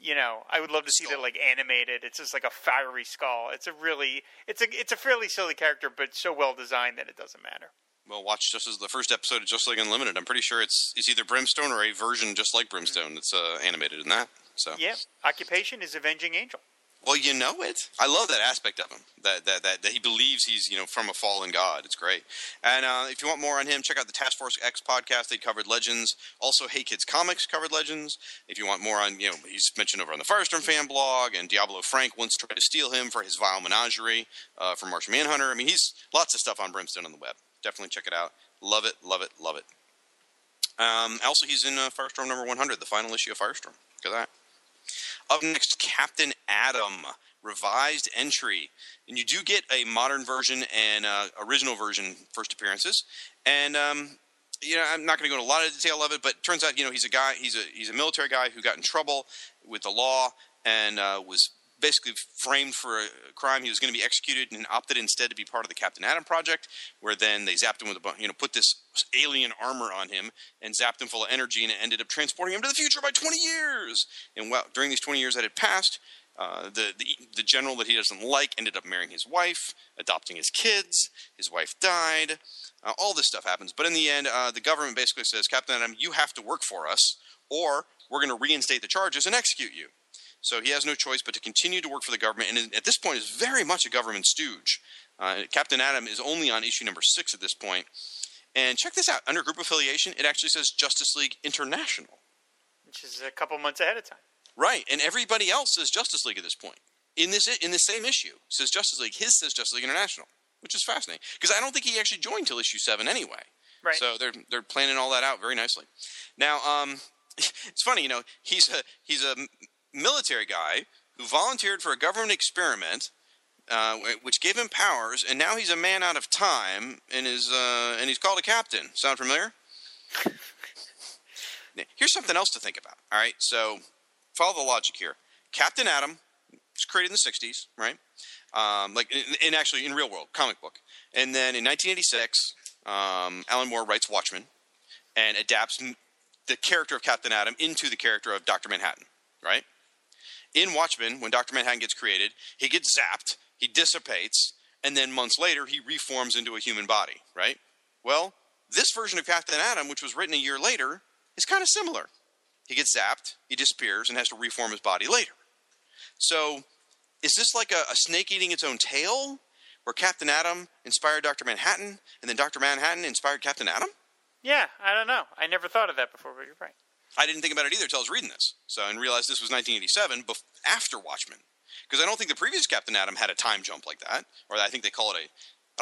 you know, I would love to see skull. That like animated. It's just like a fiery skull. It's a really, it's a, it's a fairly silly character, but so well designed that it doesn't matter. Well, watch just as the first episode of Just League Unlimited. I'm pretty sure it's it's either Brimstone or a version just like Brimstone that's uh, animated in that. So yeah, occupation is Avenging Angel. Well, you know it. I love that aspect of him. That that that, that he believes he's you know from a fallen god. It's great. And uh, if you want more on him, check out the Task Force X podcast. They covered Legends. Also, Hey Kids Comics covered Legends. If you want more on you know he's mentioned over on the Firestorm fan blog, and Diablo Frank once tried to steal him for his vile menagerie uh, from Martian Manhunter. I mean, he's lots of stuff on Brimstone on the web. Definitely check it out. Love it, love it, love it. Um, also, he's in uh, Firestorm number one hundred, the final issue of Firestorm. Look at that. Up next, Captain Atom, revised entry. And you do get a modern version and uh, original version first appearances. And, um, you know, I'm not going to go into a lot of detail of it, but it turns out, you know, he's a guy, he's a, he's a military guy who got in trouble with the law and uh, was basically framed for a crime. He was going to be executed and opted instead to be part of the Captain Atom Project, where then they zapped him with a, you know, put this alien armor on him and zapped him full of energy, and it ended up transporting him to the future by twenty years. And while, during these twenty years that had passed, uh, the, the the general that he doesn't like ended up marrying his wife, adopting his kids. His wife died. Uh, all this stuff happens. But in the end, uh, the government basically says, Captain Atom, you have to work for us, or we're going to reinstate the charges and execute you. So he has no choice but to continue to work for the government, and at this point is very much a government stooge. Uh, Captain Atom is only on issue number six at this point. And check this out. Under group affiliation, it actually says Justice League International. Which is a couple months ahead of time. Right, and everybody else says Justice League at this point. In this in the same issue, says Justice League. His says Justice League International, which is fascinating. Because I don't think he actually joined till issue seven anyway. Right. So they're, they're planning all that out very nicely. Now, um, it's funny, you know, he's a he's a... military guy who volunteered for a government experiment, uh, which gave him powers, and now he's a man out of time, and is uh, and he's called a captain. Sound familiar? Here's something else to think about. All right, so follow the logic here. Captain Atom was created in the sixties, right? Um, like, in, in actually in real world comic book, and then in nineteen eighty-six, um, Alan Moore writes Watchmen, and adapts the character of Captain Atom into the character of Doctor Manhattan, right? In Watchmen, when Doctor Manhattan gets created, he gets zapped, he dissipates, and then months later, he reforms into a human body, right? Well, this version of Captain Atom, which was written a year later, is kind of similar. He gets zapped, he disappears, and has to reform his body later. So, is this like a, a snake eating its own tail, where Captain Atom inspired Doctor Manhattan, and then Doctor Manhattan inspired Captain Atom? Yeah, I don't know. I never thought of that before, but you're right. I didn't think about it either until I was reading this. So, and realized this was nineteen eighty-seven, bef- after Watchmen. Because I don't think the previous Captain Atom had a time jump like that. Or I think they call it a... I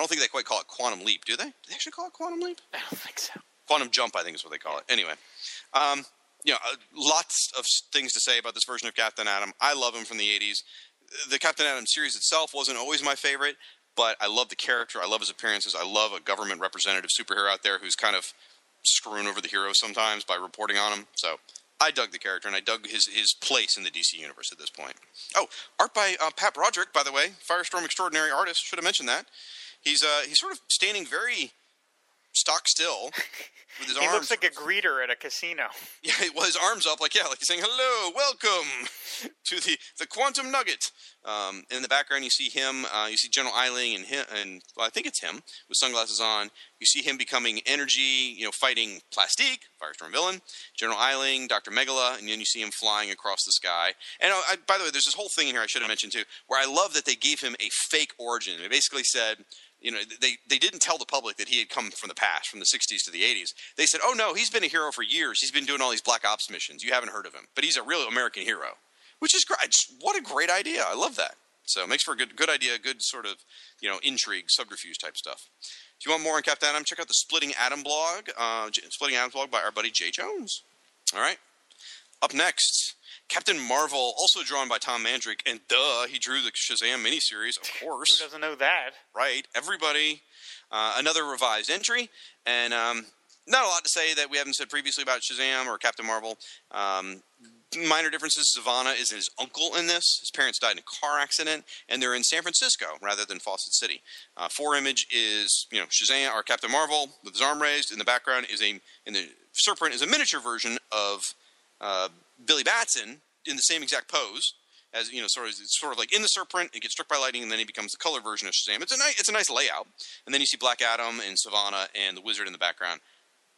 don't think they quite call it Quantum Leap, do they? Do they actually call it Quantum Leap? I don't think so. Quantum Jump, I think is what they call it. Anyway. Um, you know, lots of things to say about this version of Captain Atom. I love him from the eighties. The Captain Atom series itself wasn't always my favorite, but I love the character. I love his appearances. I love a government representative superhero out there who's kind of screwing over the heroes sometimes by reporting on them. So I dug the character, and I dug his, his place in the D C universe at this point. Oh, art by uh, Pat Broderick, by the way, Firestorm extraordinary artist. Should have mentioned that. He's uh he's sort of standing very stock still with his he arms. He looks like a greeter at a casino. Yeah, well, his arms up, like yeah, like he's saying hello, welcome to the the Quantum Nugget. Um, in the background, you see him. Uh, you see General Eiling and him, and well, I think it's him with sunglasses on. You see him becoming energy, you know, fighting Plastique, Firestorm villain, General Eiling, Doctor Megala, and then you see him flying across the sky. And I, by the way, there's this whole thing in here I should have mentioned too, where I love that they gave him a fake origin. They basically said, you know, they, they didn't tell the public that he had come from the past, from the sixties to the eighties. They said, oh no, he's been a hero for years. He's been doing all these Black Ops missions. You haven't heard of him, but he's a real American hero. Which is great. What a great idea. I love that. So it makes for a good, good idea, good sort of, you know, intrigue, subterfuge type stuff. If you want more on Captain Atom, check out the Splitting Atom blog, uh, J- Splitting Atom blog by our buddy Jay Jones. All right. Up next, Captain Marvel, also drawn by Tom Mandrake. And duh, he drew the Shazam miniseries, of course. Who doesn't know that? Right. Everybody. Uh, another revised entry. And um, not a lot to say that we haven't said previously about Shazam or Captain Marvel. Um Minor differences. Savannah is his uncle in this. His parents died in a car accident, and they're in San Francisco rather than Fawcett City. Uh, Four Image is, you know, Shazam or Captain Marvel with his arm raised. In the background is a, in the Serpent is a miniature version of uh, Billy Batson in the same exact pose as, you know, sort of it's sort of like in the Serpent. It gets struck by lightning, and then he becomes the color version of Shazam. It's a nice, it's a nice layout. And then you see Black Adam and Savannah and the Wizard in the background.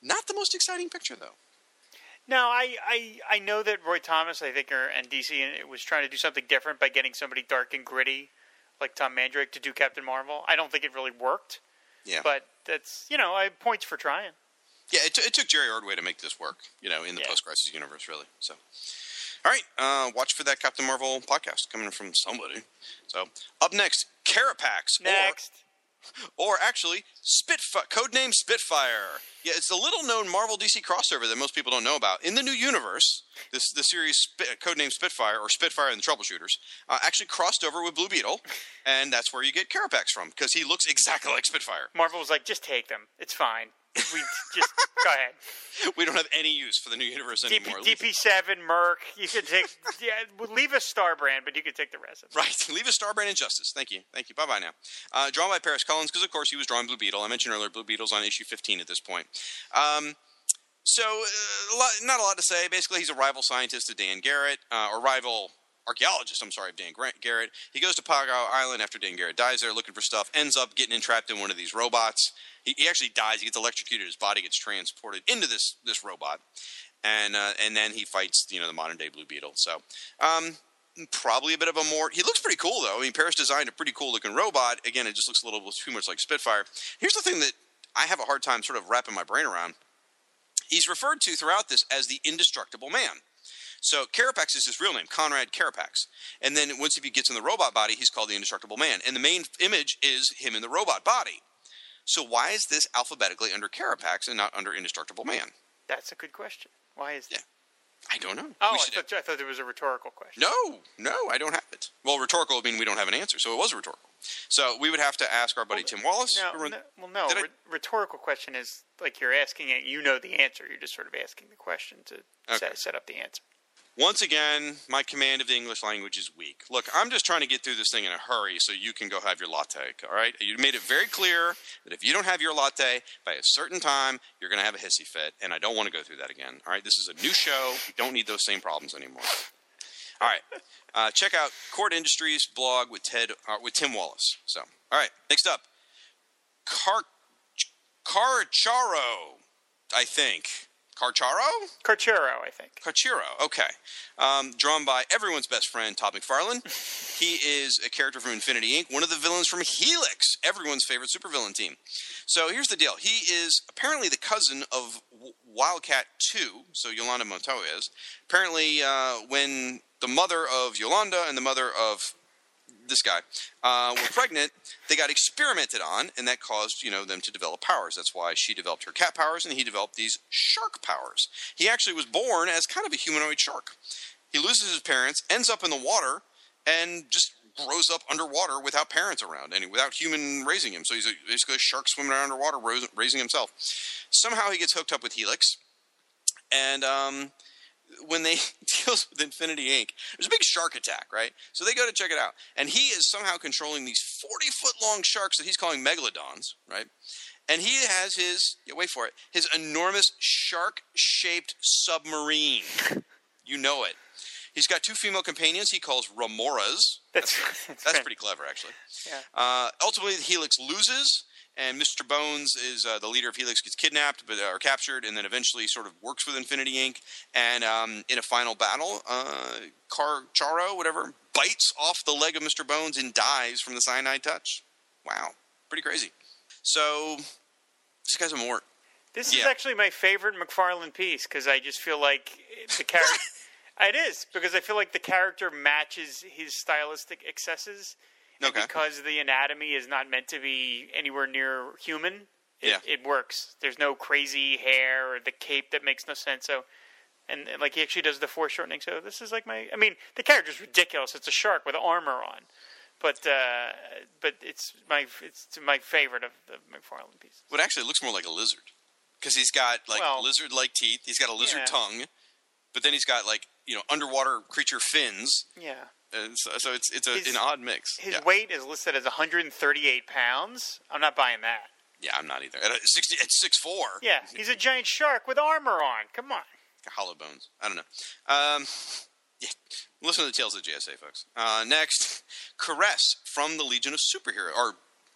Not the most exciting picture though. No, I, I, I know that Roy Thomas, I think, or, and D C was trying to do something different by getting somebody dark and gritty like Tom Mandrake to do Captain Marvel. I don't think it really worked. Yeah. But that's, you know, I points for trying. Yeah, it, t- it took Jerry Ordway to make this work, you know, in the yeah. post-crisis universe, really. So, all right, uh, watch for that Captain Marvel podcast coming from somebody. So, up next, Carapax. Next. Or- Or actually, Spitfire, codename Spitfire. Yeah, it's a little-known Marvel D C crossover that most people don't know about. In the new universe, this the series Sp- codename Spitfire, or Spitfire and the Troubleshooters, uh, actually crossed over with Blue Beetle, and that's where you get Carapax from, because he looks exactly like Spitfire. Marvel was like, just take them. It's fine. we just go ahead. We don't have any use for the new universe D P, anymore. D P seven, Merc. You can take. Yeah, leave a Star Brand, but you can take the rest of it. Right. Leave a Star Brand and Justice. Thank you. Thank you. Bye bye now. Uh, drawn by Paris Collins, because of course he was drawing Blue Beetle. I mentioned earlier, Blue Beetle's on issue fifteen at this point. Um, so uh, a lot, not a lot to say. Basically, he's a rival scientist to Dan Garrett, uh, or rival. archaeologist, I'm sorry, of Dan Garrett. He goes to Pago Island after Dan Garrett dies there looking for stuff, ends up getting entrapped in one of these robots. He, he actually dies. He gets electrocuted. His body gets transported into this this robot. And uh, and then he fights, you know, the modern-day Blue Beetle. So um, probably a bit of a more – he looks pretty cool, though. I mean, Paris designed a pretty cool-looking robot. Again, it just looks a little too much like Spitfire. Here's the thing that I have a hard time sort of wrapping my brain around. He's referred to throughout this as the Indestructible Man. So Carapax is his real name, Conrad Carapax. And then once he gets in the robot body, he's called the Indestructible Man. And the main image is him in the robot body. So why is this alphabetically under Carapax and not under Indestructible Man? That's a good question. Why is that? Yeah. I don't know. Oh, I thought, I thought there was a rhetorical question. No, no, I don't have it. Well, rhetorical would mean we don't have an answer, so it was rhetorical. So we would have to ask our buddy well, Tim Wallace. No, run, no well, no, r- I, rhetorical question is like you're asking it, you know the answer. You're just sort of asking the question to okay. set, set up the answer. Once again, my command of the English language is weak. Look, I'm just trying to get through this thing in a hurry so you can go have your latte, all right? You made it very clear that if you don't have your latte by a certain time, you're going to have a hissy fit, and I don't want to go through that again, all right? This is a new show. We don't need those same problems anymore. All right. Uh, check out Cord Industries blog with Ted uh, with Tim Wallace. So, all right. Next up, Car Carcharo, I think. Carcharo? Carcharo, I think. Carcharo, okay. Um, drawn by everyone's best friend, Todd McFarlane. He is a character from Infinity Incorporated, one of the villains from Helix, everyone's favorite supervillain team. So here's the deal. He is apparently the cousin of Wildcat two, so Yolanda Moto is. Apparently, uh, when the mother of Yolanda and the mother of this guy uh, were pregnant, they got experimented on, and that caused, you know, them to develop powers. That's why she developed her cat powers, and he developed these shark powers. He actually was born as kind of a humanoid shark. He loses his parents, ends up in the water, and just grows up underwater without parents around, and without human raising him. So he's a, basically a shark swimming around underwater, raising himself. Somehow he gets hooked up with Helix, and um, when they deals with Infinity Incorporated, there's a big shark attack, right? So they go to check it out. And he is somehow controlling these forty-foot-long sharks that he's calling megalodons, right? And he has his, yeah, wait for it, his enormous shark-shaped submarine. You know it. He's got two female companions he calls Ramoras. That's, that's, that's, that's pretty clever, actually. Yeah. Uh, ultimately, Helix loses. And Mister Bones is uh, the leader of Helix, gets kidnapped but or captured, and then eventually sort of works with Infinity Incorporated. And um, in a final battle, uh, Carcharo, whatever, bites off the leg of Mister Bones and dies from the cyanide touch. Wow. Pretty crazy. So this guy's a mort. This yeah. is actually my favorite McFarlane piece because I just feel like the character – it is because I feel like the character matches his stylistic excesses. Okay. Because the anatomy is not meant to be anywhere near human, it, yeah. it works. There's no crazy hair or the cape that makes no sense. So, and, and like he actually does the foreshortening. So this is like my. I mean, the character's ridiculous. It's a shark with armor on, but uh, but it's my it's my favorite of the McFarlane pieces. Well, actually, it looks more like a lizard because he's got like well, lizard-like teeth. He's got a lizard yeah. tongue, but then he's got like you know underwater creature fins. Yeah. And so, so it's it's a, his, an odd mix. His yeah. weight is listed as one hundred thirty-eight pounds. I'm not buying that. Yeah, I'm not either. At sixty, at six foot four. Yeah, he's a giant shark with armor on. Come on. Hollow bones. I don't know. Um, yeah. Listen to the Tales of the J S A, folks. Uh, next, Caress from the Legion of Superheroes. Or,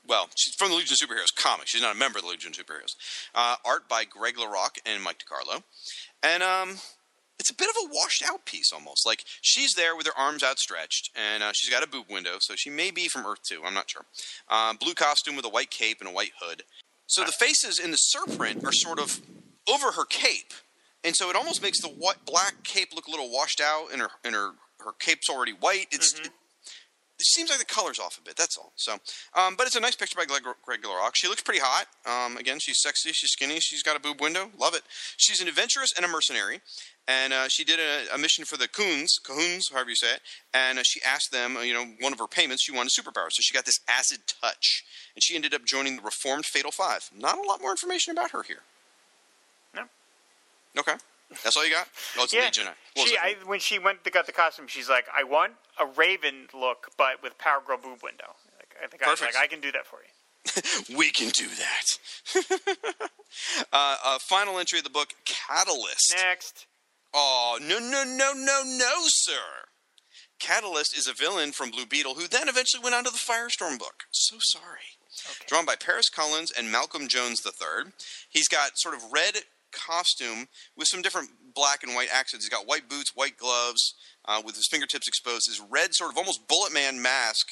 well, she's from the Legion of Superheroes comic. She's not a member of the Legion of Superheroes. Uh, art by Greg LaRocque and Mike DiCarlo. And, um... it's a bit of a washed-out piece, almost. Like, she's there with her arms outstretched, and uh, she's got a boob window, so she may be from Earth two. I'm not sure. Uh, blue costume with a white cape and a white hood. So the faces in the surprint are sort of over her cape, and so it almost makes the white, black cape look a little washed out, and her and her, her cape's already white. It's mm-hmm. it, it seems like the color's off a bit, that's all. So, um, but it's a nice picture by Greg Gillerock. She looks pretty hot. Um, again, she's sexy, she's skinny, she's got a boob window. Love it. She's an adventurous and a mercenary. And uh, she did a, a mission for the Coons, Cahoons, however you say it. And uh, she asked them, you know, one of her payments, she wanted superpowers. So she got this acid touch. And she ended up joining the Reformed Fatal Five. Not a lot more information about her here. No. Okay. That's all you got? No, it's yeah. She, I, when she went to got the costume, she's like, I want a Raven look, but with Power Girl boob window. Like, I think I was like, I can do that for you. We can do that. uh, uh, final entry of the book, Catalyst. Next. Oh, no, no, no, no, no, sir. Catalyst is a villain from Blue Beetle who then eventually went on to the Firestorm book. So sorry. Okay. Drawn by Paris Collins and Malcolm Jones the third. He's got sort of red costume with some different black and white accents. He's got white boots, white gloves, uh, with his fingertips exposed. His red sort of almost bullet man mask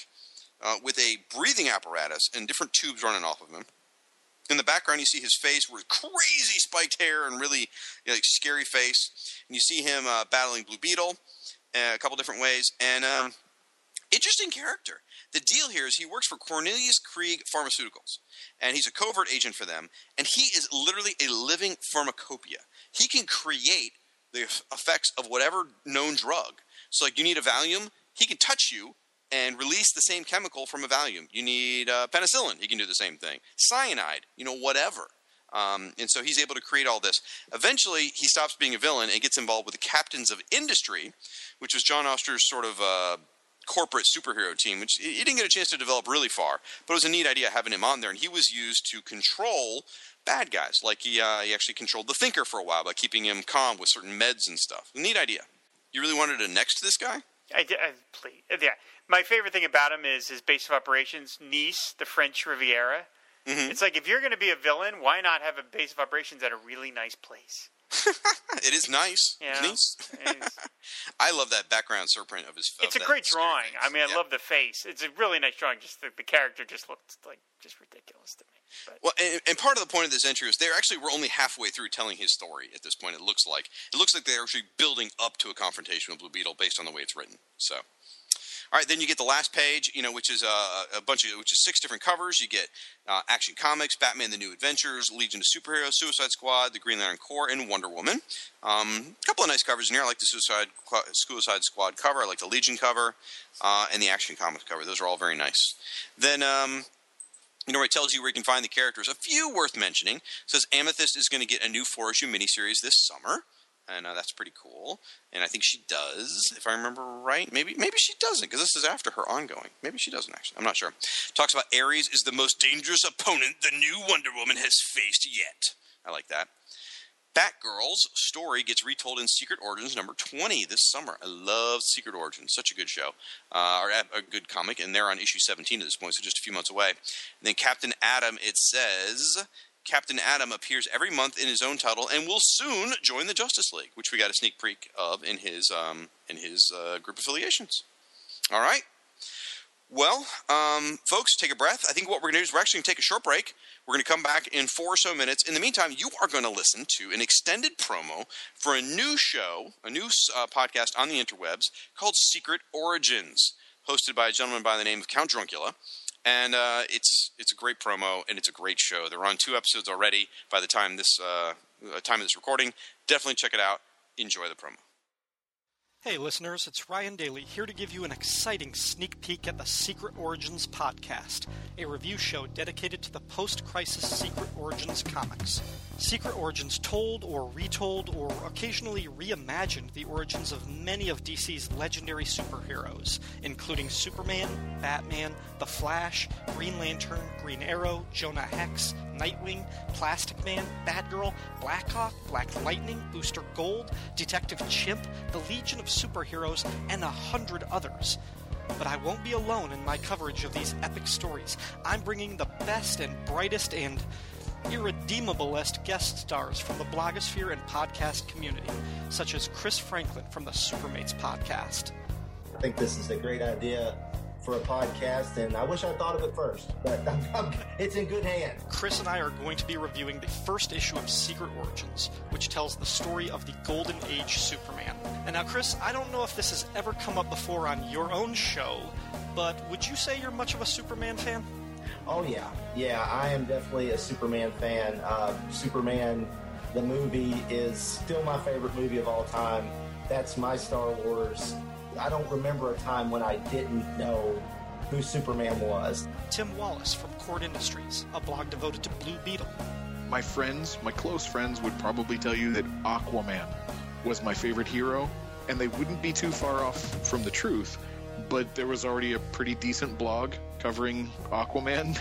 uh, with a breathing apparatus and different tubes running off of him. In the background, you see his face with crazy spiked hair and really, you know, like, scary face. And you see him uh, battling Blue Beetle uh, a couple different ways. And um, interesting character. The deal here is he works for Cornelius Krieg Pharmaceuticals. And he's a covert agent for them. And he is literally a living pharmacopoeia. He can create the effects of whatever known drug. So, like, you need a Valium, he can touch you and release the same chemical from a Valium. You need uh, penicillin. He can do the same thing. Cyanide, you know, whatever. Um, and so he's able to create all this. Eventually, he stops being a villain and gets involved with the Captains of Industry, which was John Oster's sort of uh, corporate superhero team, which he didn't get a chance to develop really far. But it was a neat idea having him on there. And he was used to control bad guys. Like he, uh, he actually controlled the Thinker for a while by keeping him calm with certain meds and stuff. Neat idea. You really wanted to next this guy? I did. I, please, yeah. My favorite thing about him is his base of operations, Nice, the French Riviera. Mm-hmm. It's like, if you're going to be a villain, why not have a base of operations at a really nice place? It is nice. Yeah. Nice. I love that background surprint of his face. It's a great drawing. Face. I mean, I yeah. love the face. It's a really nice drawing. Just the, the character just looked like just ridiculous to me. But. Well, and, and part of the point of this entry is they actually were only halfway through telling his story at this point. It looks like it looks like they're actually building up to a confrontation with Blue Beetle based on the way it's written. So. All right, then you get the last page, you know, which is uh, a bunch of, which is six different covers. You get uh, Action Comics, Batman: The New Adventures, Legion of Superheroes, Suicide Squad, The Green Lantern Corps, and Wonder Woman. Um, a couple of nice covers in here. I like the Suicide Suicide Squad cover. I like the Legion cover, uh, and the Action Comics cover. Those are all very nice. Then. Um, You know, it tells you where you can find the characters. A few worth mentioning. It says Amethyst is going to get a new four-issue miniseries this summer. And uh, that's pretty cool. And I think she does, if I remember right. Maybe maybe she doesn't, because this is after her ongoing. Maybe she doesn't, actually. I'm not sure. Talks about Ares is the most dangerous opponent the new Wonder Woman has faced yet. I like that. Batgirl's story gets retold in Secret Origins number twenty this summer. I love Secret Origins. Such a good show. Uh, or a good comic. And they're on issue seventeen at this point, so just a few months away. And then Captain Atom, it says, Captain Atom appears every month in his own title and will soon join the Justice League, which we got a sneak peek of in his, um, in his uh, group affiliations. All right. Well, um, folks, take a breath. I think what we're going to do is we're actually going to take a short break. We're going to come back in four or so minutes. In the meantime, you are going to listen to an extended promo for a new show, a new uh, podcast on the interwebs called Secret Origins, hosted by a gentleman by the name of Count Druncula. And uh, it's it's a great promo, and it's a great show. They're on two episodes already by the time this uh, time of this recording. Definitely check it out. Enjoy the promo. Hey listeners, it's Ryan Daly here to give you an exciting sneak peek at the Secret Origins podcast, a review show dedicated to the post-crisis Secret Origins comics. Secret Origins told or retold or occasionally reimagined the origins of many of D C's legendary superheroes, including Superman, Batman, The Flash, Green Lantern, Green Arrow, Jonah Hex, Nightwing, Plastic Man, Batgirl, Blackhawk, Black Lightning, Booster Gold, Detective Chimp, the Legion of Superheroes, and a hundred others. But I won't be alone in my coverage of these epic stories. I'm bringing the best and brightest and irredeemable-est guest stars from the blogosphere and podcast community, such as Chris Franklin from the Supermates podcast. I think this is a great idea for a podcast, and I wish I thought of it first, but I'm, I'm, it's in good hands. Chris and I are going to be reviewing the first issue of Secret Origins, which tells the story of the Golden Age Superman. And now, Chris, I don't know if this has ever come up before on your own show, but would you say you're much of a Superman fan? Oh, yeah. Yeah, I am definitely a Superman fan. Uh, Superman, the movie, is still my favorite movie of all time. That's my Star Wars. I don't remember a time when I didn't know who Superman was. Tim Wallace from Cord Industries, a blog devoted to Blue Beetle. My friends, my close friends, would probably tell you that Aquaman was my favorite hero, and they wouldn't be too far off from the truth, but there was already a pretty decent blog covering Aquaman,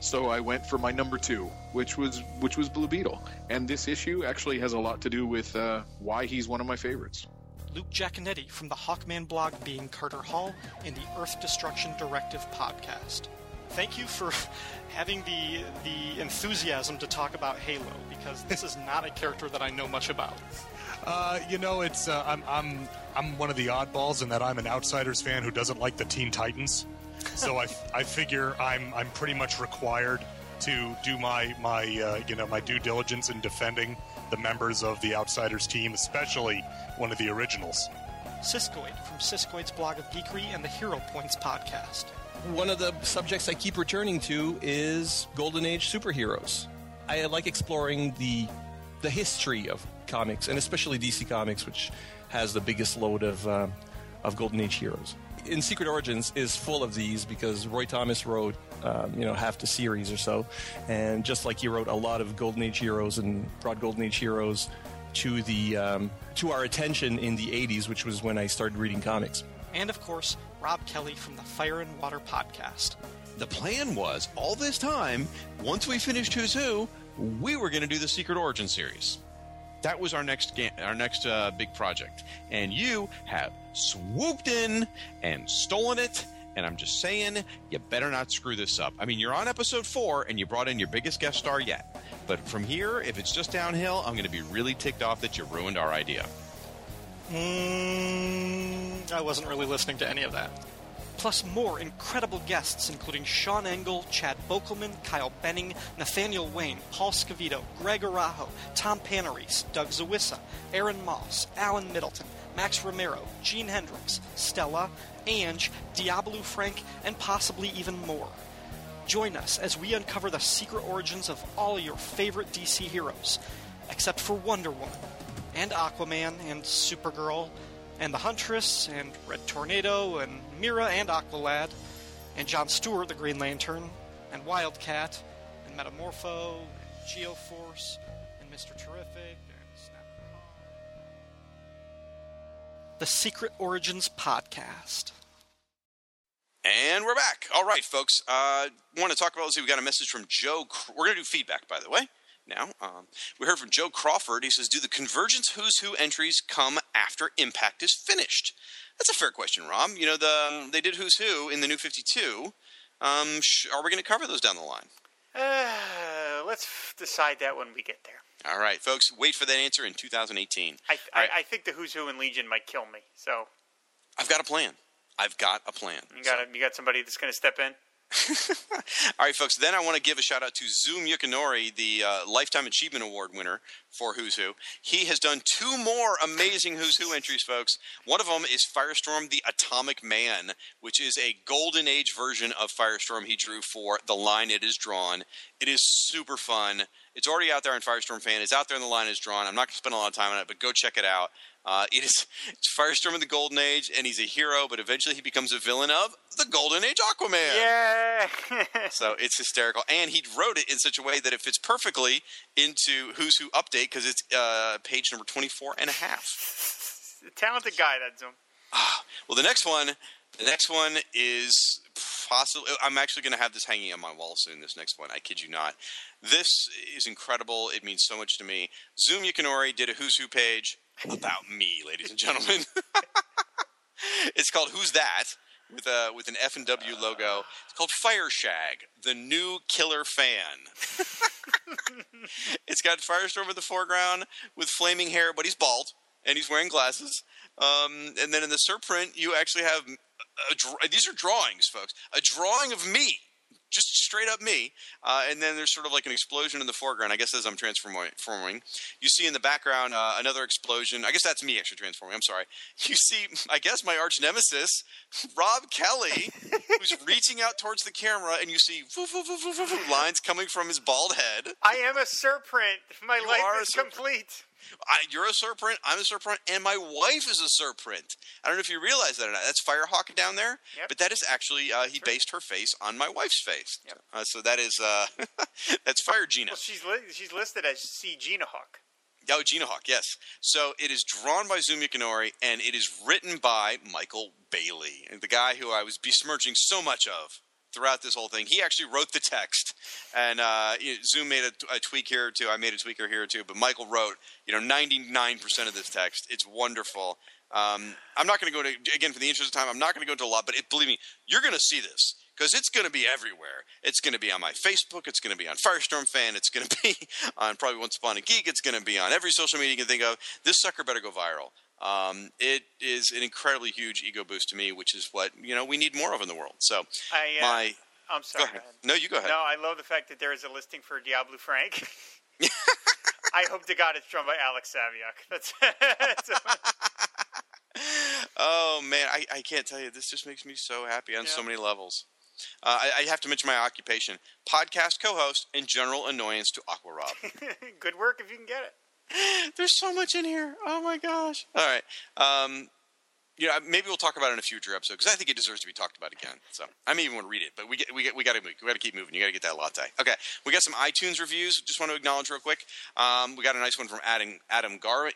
so I went for my number two, which was which was Blue Beetle. And this issue actually has a lot to do with uh, why he's one of my favorites. Luke Giaconetti from the Hawkman blog Being Carter Hall in the Earth Destruction Directive podcast. Thank you for having the the enthusiasm to talk about Halo, because this is not a character that I know much about. Uh, you know, it's uh, I'm I'm I'm one of the oddballs in that I'm an Outsiders fan who doesn't like the Teen Titans, so I I figure I'm I'm pretty much required to do my my uh, you know my due diligence in defending the members of the Outsiders team, especially one of the originals. Siskoid from Siskoid's blog of Geekery and the Hero Points podcast. One of the subjects I keep returning to is Golden Age superheroes. I like exploring the the history of comics, and especially D C Comics, which has the biggest load of uh, of Golden Age heroes. In Secret Origins is full of these because Roy Thomas wrote um, you know half the series or so, and just like he wrote a lot of Golden Age heroes and brought Golden Age heroes to the um, to our attention in the eighties, which was when I started reading comics. And of course, Rob Kelly from the Fire and Water podcast. The plan was, all this time, once we finished Who's Who, we were going to do the Secret Origin series. That was our next ga- our next uh, big project. And you have swooped in and stolen it. And I'm just saying, you better not screw this up. I mean, you're on episode four, and you brought in your biggest guest star yet. But from here, if it's just downhill, I'm going to be really ticked off that you ruined our idea. Mm, I wasn't really listening to any of that. Plus more incredible guests, including Sean Engel, Chad Bokelman, Kyle Benning, Nathaniel Wayne, Paul Scavito, Greg Araujo, Tom Panarese, Doug Zawissa, Aaron Moss, Alan Middleton, Max Romero, Gene Hendricks, Stella, Ange, Diablo Frank, and possibly even more. Join us as we uncover the secret origins of all your favorite D C heroes, except for Wonder Woman, and Aquaman, and Supergirl, and the Huntress, and Red Tornado, and Mira, and Aqualad, and John Stewart, the Green Lantern, and Wildcat, and Metamorpho, and Geoforce, and Mister Terrific, and Snap. The Secret Origins Podcast. And we're back. All right, folks. I uh, want to talk about this. We've got a message from Joe. We're going to do feedback, by the way. Now, um, we heard from Joe Crawford. He says, do the Convergence Who's Who entries come after Impact is finished? That's a fair question, Rob. You know, the they did Who's Who in the New fifty-two. Um, sh- are we going to cover those down the line? Uh, let's f- decide that when we get there. All right, folks, wait for that answer in two thousand eighteen. I, th- right. I, I think the Who's Who in Legion might kill me, so. I've got a plan. I've got a plan. You got, so. a, you got somebody that's going to step in? All right, folks, then I want to give a shout out to Zoom Yukinori, the uh, Lifetime Achievement Award winner for Who's Who. He has done two more amazing Who's Who entries, folks. One of them is Firestorm the Atomic Man, which is a Golden Age version of Firestorm he drew for The Line It Is Drawn. It is super fun. It's already out there on Firestorm Fan. It's out there in The Line It Is Drawn. I'm not going to spend a lot of time on it, but go check it out. Uh, it is it's Firestorm of the Golden Age, and he's a hero, but eventually he becomes a villain of the Golden Age Aquaman. Yeah! So it's hysterical. And he wrote it in such a way that it fits perfectly into Who's Who Update, because it's uh, page number twenty-four and a half. A talented guy, that's him. Ah, well, the next one, the next one is possibly – I'm actually going to have this hanging on my wall soon, this next one. I kid you not. This is incredible. It means so much to me. Zoom Yukinori did a Who's Who page. About me, ladies and gentlemen. It's called Who's That? With a with an F and W logo. It's called Fire Shag, the new killer fan. It's got Firestorm in the foreground with flaming hair, but he's bald and he's wearing glasses. Um, and then in the surprint, you actually have a, these are drawings, folks. A drawing of me, just straight up me. Uh, and then there's sort of like an explosion in the foreground, I guess, as I'm transforming. You see in the background uh, another explosion. I guess that's me actually transforming. I'm sorry. You see, I guess, my arch nemesis, Rob Kelly, who's reaching out towards the camera, and you see woo, woo, woo, woo, woo, woo, lines coming from his bald head. I am a serpent. My you life is complete. I, you're a serpent, I'm a serpent, and my wife is a serpent. I don't know if you realize that or not. That's Firehawk down there, yep. But that is actually uh, he based her face on my wife's face. Yep. Uh, so that is uh, that's Fire Gina. Well, she's li- she's listed as C. Gina Hawk. Oh, Gina Hawk, yes. So it is drawn by Zhu Miyakaori, and it is written by Michael Bailey, the guy who I was besmirching so much of throughout this whole thing. He actually wrote the text, and uh, Zoom made a, a tweak here or two. I made a tweaker here or two, but Michael wrote, you know, ninety-nine percent of this text. It's wonderful. Um, I'm not going to go to, again, for the interest of time, I'm not going to go into a lot, but it, believe me, you're going to see this because it's going to be everywhere. It's going to be on my Facebook. It's going to be on Firestorm Fan. It's going to be on probably Once Upon a Geek. It's going to be on every social media you can think of. This sucker better go viral. Um, it is an incredibly huge ego boost to me, which is what, you know, we need more of in the world. So I, uh, my, I'm sorry. No, you go ahead. No, I love the fact that there is a listing for Diablo Frank. I hope to God it's drawn by Alex Saviak. That's, that's oh man. I, I can't tell you. This just makes me so happy on yeah. so many levels. Uh, I, I have to mention my occupation, podcast co-host and general annoyance to Aqua Rob. Good work if you can get it. There's so much in here. Oh, my gosh. All right. Um, you know, maybe we'll talk about it in a future episode because I think it deserves to be talked about again. So I may even want to read it, but we get, we get, we got to we got to keep moving. You got to get that latte. Okay. We got some iTunes reviews. Just want to acknowledge real quick. Um, we got a nice one from Adam, Adam Gar-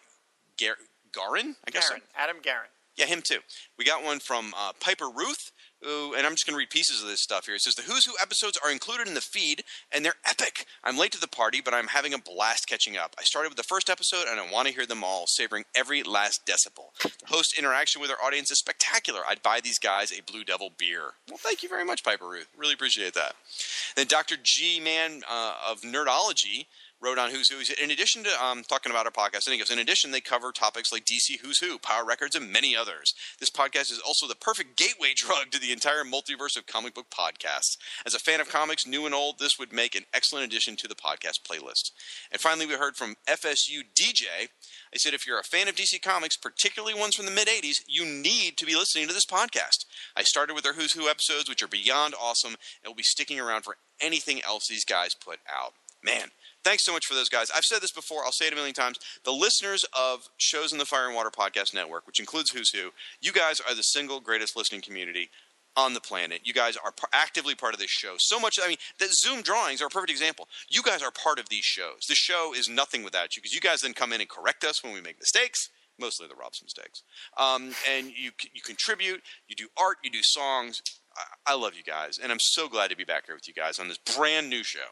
Gar- Garin, I guess. Garin. So. Adam Garin. Yeah, him too. We got one from uh, Piper Ruth. Ooh, and I'm just going to read pieces of this stuff here. It says, the Who's Who episodes are included in the feed, and they're epic. I'm late to the party, but I'm having a blast catching up. I started with the first episode, and I want to hear them all, savoring every last decibel. The host interaction with our audience is spectacular. I'd buy these guys a Blue Devil beer. Well, thank you very much, Piper Ruth. Really appreciate that. Then Doctor G. Mann uh, of Nerdology wrote on Who's Who. He said, in addition to um, talking about our podcast, and he goes, in addition, they cover topics like D C Who's Who, Power Records, and many others. This podcast is also the perfect gateway drug to the entire multiverse of comic book podcasts. As a fan of comics, new and old, this would make an excellent addition to the podcast playlist. And finally, we heard from F S U D J. He said, if you're a fan of D C Comics, particularly ones from the mid-eighties, you need to be listening to this podcast. I started with their Who's Who episodes, which are beyond awesome, and will be sticking around for anything else these guys put out. Man. Thanks so much for those guys. I've said this before. I'll say it a million times. The listeners of shows in the Fire and Water Podcast Network, which includes Who's Who, you guys are the single greatest listening community on the planet. You guys are par- actively part of this show. So much, I mean, that Zoom drawings are a perfect example. You guys are part of these shows. The show is nothing without you because you guys then come in and correct us when we make mistakes. Mostly the Rob's mistakes. Um, and you you contribute. You do art. You do songs. I, I love you guys. And I'm so glad to be back here with you guys on this brand new show.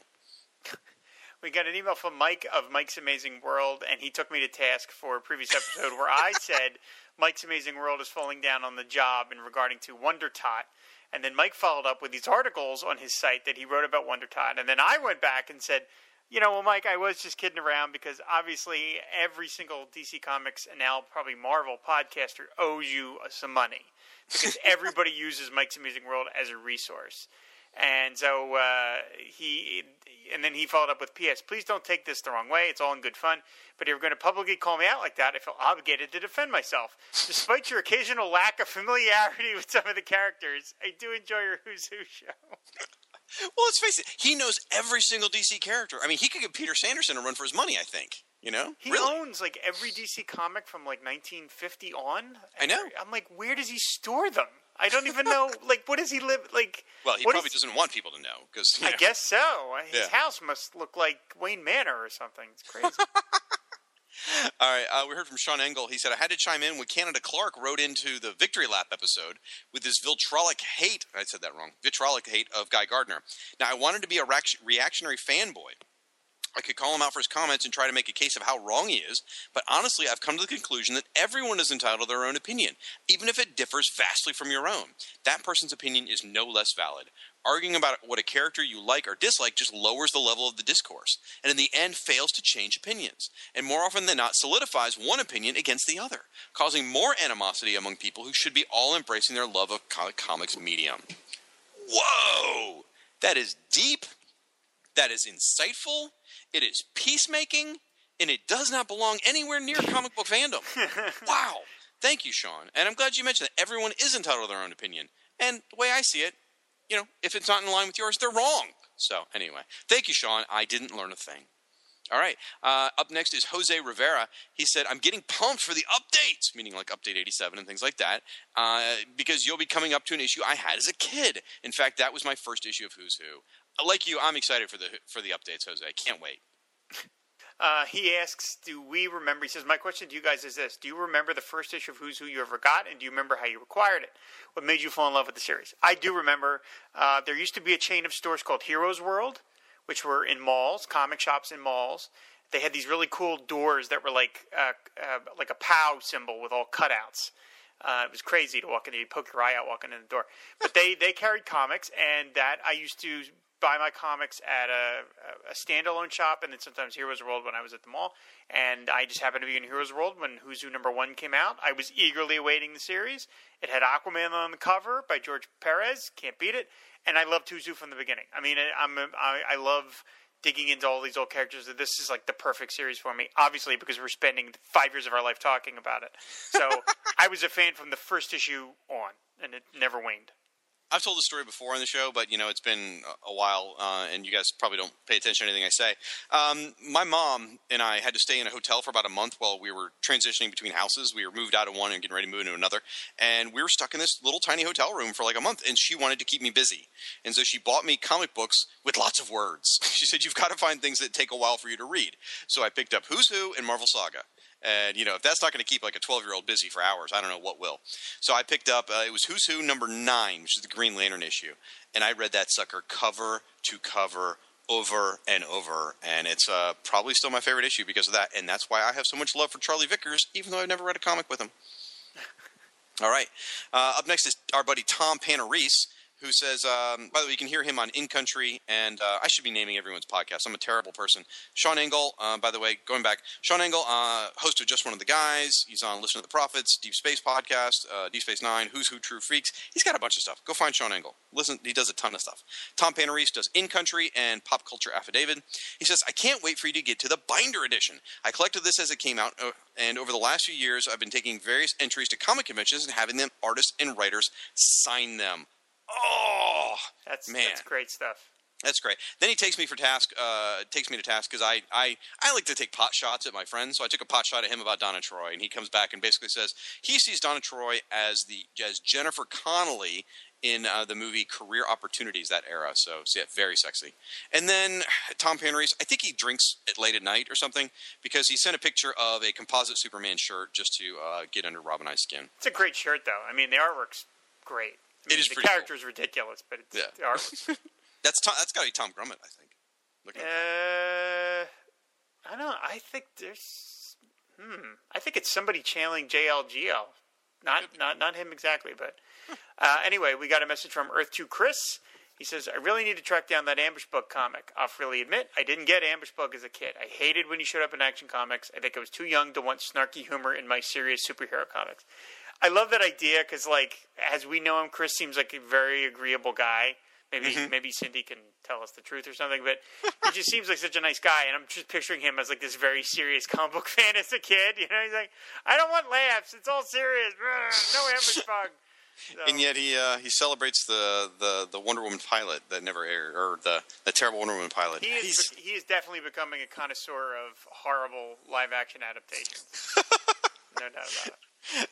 We got an email from Mike of Mike's Amazing World, and he took me to task for a previous episode where I said Mike's Amazing World is falling down on the job in regarding to Wonder Tot. And then Mike followed up with these articles on his site that he wrote about Wonder Tot. And then I went back and said, you know, well, Mike, I was just kidding around because obviously every single D C Comics and now probably Marvel podcaster owes you some money because everybody uses Mike's Amazing World as a resource. And so uh, he – and then he followed up with, P S, please don't take this the wrong way. It's all in good fun. But if you're going to publicly call me out like that, I feel obligated to defend myself. Despite your occasional lack of familiarity with some of the characters, I do enjoy your Who's Who show. Well, let's face it. He knows every single D C character. I mean, he could give Peter Sanderson a run for his money, I think. You know? He really owns like every D C comic from like nineteen fifty on. I know. I'm like, where does he store them? I don't even know, like, what does he live, like... Well, he probably doesn't want people to know, because... I guess so. His yeah. house must look like Wayne Manor or something. It's crazy. All right, uh, we heard from Sean Engel. He said, I had to chime in when Canada Clark wrote into the Victory Lap episode with his vitriolic hate, I said that wrong, vitriolic hate of Guy Gardner. Now, I wanted to be a reactionary fanboy. I could call him out for his comments and try to make a case of how wrong he is, but honestly, I've come to the conclusion that everyone is entitled to their own opinion, even if it differs vastly from your own. That person's opinion is no less valid. arguing about what a character you like or dislike just lowers the level of the discourse, and in the end fails to change opinions, and more often than not solidifies one opinion against the other, causing more animosity among people who should be all embracing their love of co- comics medium. Whoa! That is deep, that is insightful, it is peacemaking, and it does not belong anywhere near comic book fandom. Wow! Thank you, Sean. And I'm glad you mentioned that everyone is entitled to their own opinion. And the way I see it, you know, if it's not in line with yours, they're wrong. So, anyway. Thank you, Sean. I didn't learn a thing. All right. Uh, up next is Jose Rivera. He said, I'm getting pumped for the updates, meaning like Update eighty-seven and things like that, uh, because you'll be coming up to an issue I had as a kid. In fact, that was my first issue of Who's Who. Like you, I'm excited for the for the updates, Jose. I can't wait. Uh, he asks, do we remember, he says, my question to you guys is this. Do you remember the first issue of Who's Who you ever got, and do you remember how you acquired it? What made you fall in love with the series? I do remember uh, there used to be a chain of stores called Heroes World, which were in malls, comic shops in malls. They had these really cool doors that were like uh, uh, like a POW symbol with all cutouts. Uh, it was crazy to walk in there. You'd poke your eye out walking in the door. But they, they carried comics, and that I used to buy my comics at a, a standalone shop, and then sometimes Heroes World when I was at the mall. And I just happened to be in Heroes World when Who's Who number one came out. I was eagerly awaiting the series. It had Aquaman on the cover by George Perez. Can't beat it. And I loved Who's Who from the beginning. I mean, I'm a, I, I love digging into all these old characters. This is like the perfect series for me, obviously, because we're spending five years of our life talking about it. So I was a fan from the first issue on, and it never waned. I've told the story before on the show, but, you know, it's been a while, uh, and you guys probably don't pay attention to anything I say. Um, my mom and I had to stay in a hotel for about a month while we were transitioning between houses. We were moved out of one and getting ready to move into another, and we were stuck in this little tiny hotel room for like a month, and she wanted to keep me busy. And so she bought me comic books with lots of words. She said, you've got to find things that take a while for you to read. So I picked up Who's Who and Marvel Saga. And, you know, if that's not going to keep, like, a twelve-year-old busy for hours, I don't know what will. So I picked up, uh, it was Who's Who number nine, which is the Green Lantern issue. And I read that sucker cover to cover, over and over. And it's uh, probably still my favorite issue because of that. And that's why I have so much love for Charlie Vickers, even though I've never read a comic with him. All right. Uh, up next is our buddy Tom Panarese, who says, um, by the way, you can hear him on In Country, and uh, I should be naming everyone's podcast. I'm a terrible person. Sean Engel, uh, by the way, going back, Sean Engel, uh, host of Just One of the Guys. He's on Listen to the Prophets, Deep Space Podcast, uh, Deep Space Nine, Who's Who True Freaks. He's got a bunch of stuff. Go find Sean Engel. Listen, he does a ton of stuff. Tom Panarese does In Country and Pop Culture Affidavit. He says, I can't wait for you to get to the Binder edition. I collected this as it came out, uh, and over the last few years, I've been taking various entries to comic conventions and having them artists and writers sign them. Oh, that's man. That's great stuff. That's great. Then he takes me for task, uh, takes me to task because I, I, I like to take pot shots at my friends. So I took a pot shot at him about Donna Troy, and he comes back and basically says he sees Donna Troy as the as Jennifer Connelly in uh, the movie Career Opportunities, that era. So, so yeah, very sexy. And then Tom Panarese, I think he drinks it late at night or something because he sent a picture of a composite Superman shirt just to uh, get under Robin I's skin. It's a great shirt, though. I mean, the artwork's great. I mean, it is the character's cool. Ridiculous, but it's yeah. Artwork. that's Tom, that's got to be Tom Grummett, I think. Looking uh, I don't know. I think there's. Hmm. I think it's somebody channeling J L G L. Not not not him exactly, but uh, anyway, we got a message from Earth Two Chris. He says, I really need to track down that Ambush Bug comic. I'll freely admit, I didn't get Ambush Bug as a kid. I hated when he showed up in Action Comics. I think I was too young to want snarky humor in my serious superhero comics. I love that idea because, like, as we know him, Chris seems like a very agreeable guy. Maybe mm-hmm. maybe Cindy can tell us the truth or something, but he just seems like such a nice guy. And I'm just picturing him as, like, this very serious comic book fan as a kid. You know, he's like, I don't want laughs. It's all serious. No ambush bug. So. And yet he uh, he celebrates the, the, the Wonder Woman pilot that never aired, or the, the terrible Wonder Woman pilot. He is, he is definitely becoming a connoisseur of horrible live-action adaptations. No doubt about it.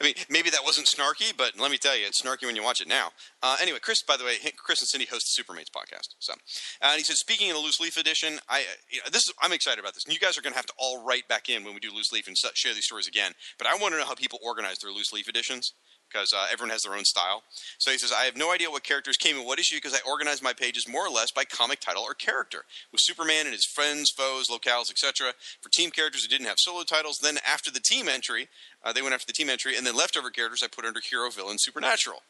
I mean, maybe that wasn't snarky, but let me tell you, it's snarky when you watch it now. Uh, anyway, Chris, by the way, Chris and Cindy host the Supermates podcast. So, uh, and he said, speaking of the Loose Leaf edition, I, you know, this is, I'm excited about this. And you guys are going to have to all write back in when we do Loose Leaf and share these stories again. But I want to know how people organize their Loose Leaf editions because uh, everyone has their own style. So he says, I have no idea what characters came in what issue because I organized my pages more or less by comic title or character, with Superman and his friends, foes, locales, et cetera. For team characters who didn't have solo titles, then after the team entry, uh, they went after the team entry, and then leftover characters I put under hero, villain, supernatural.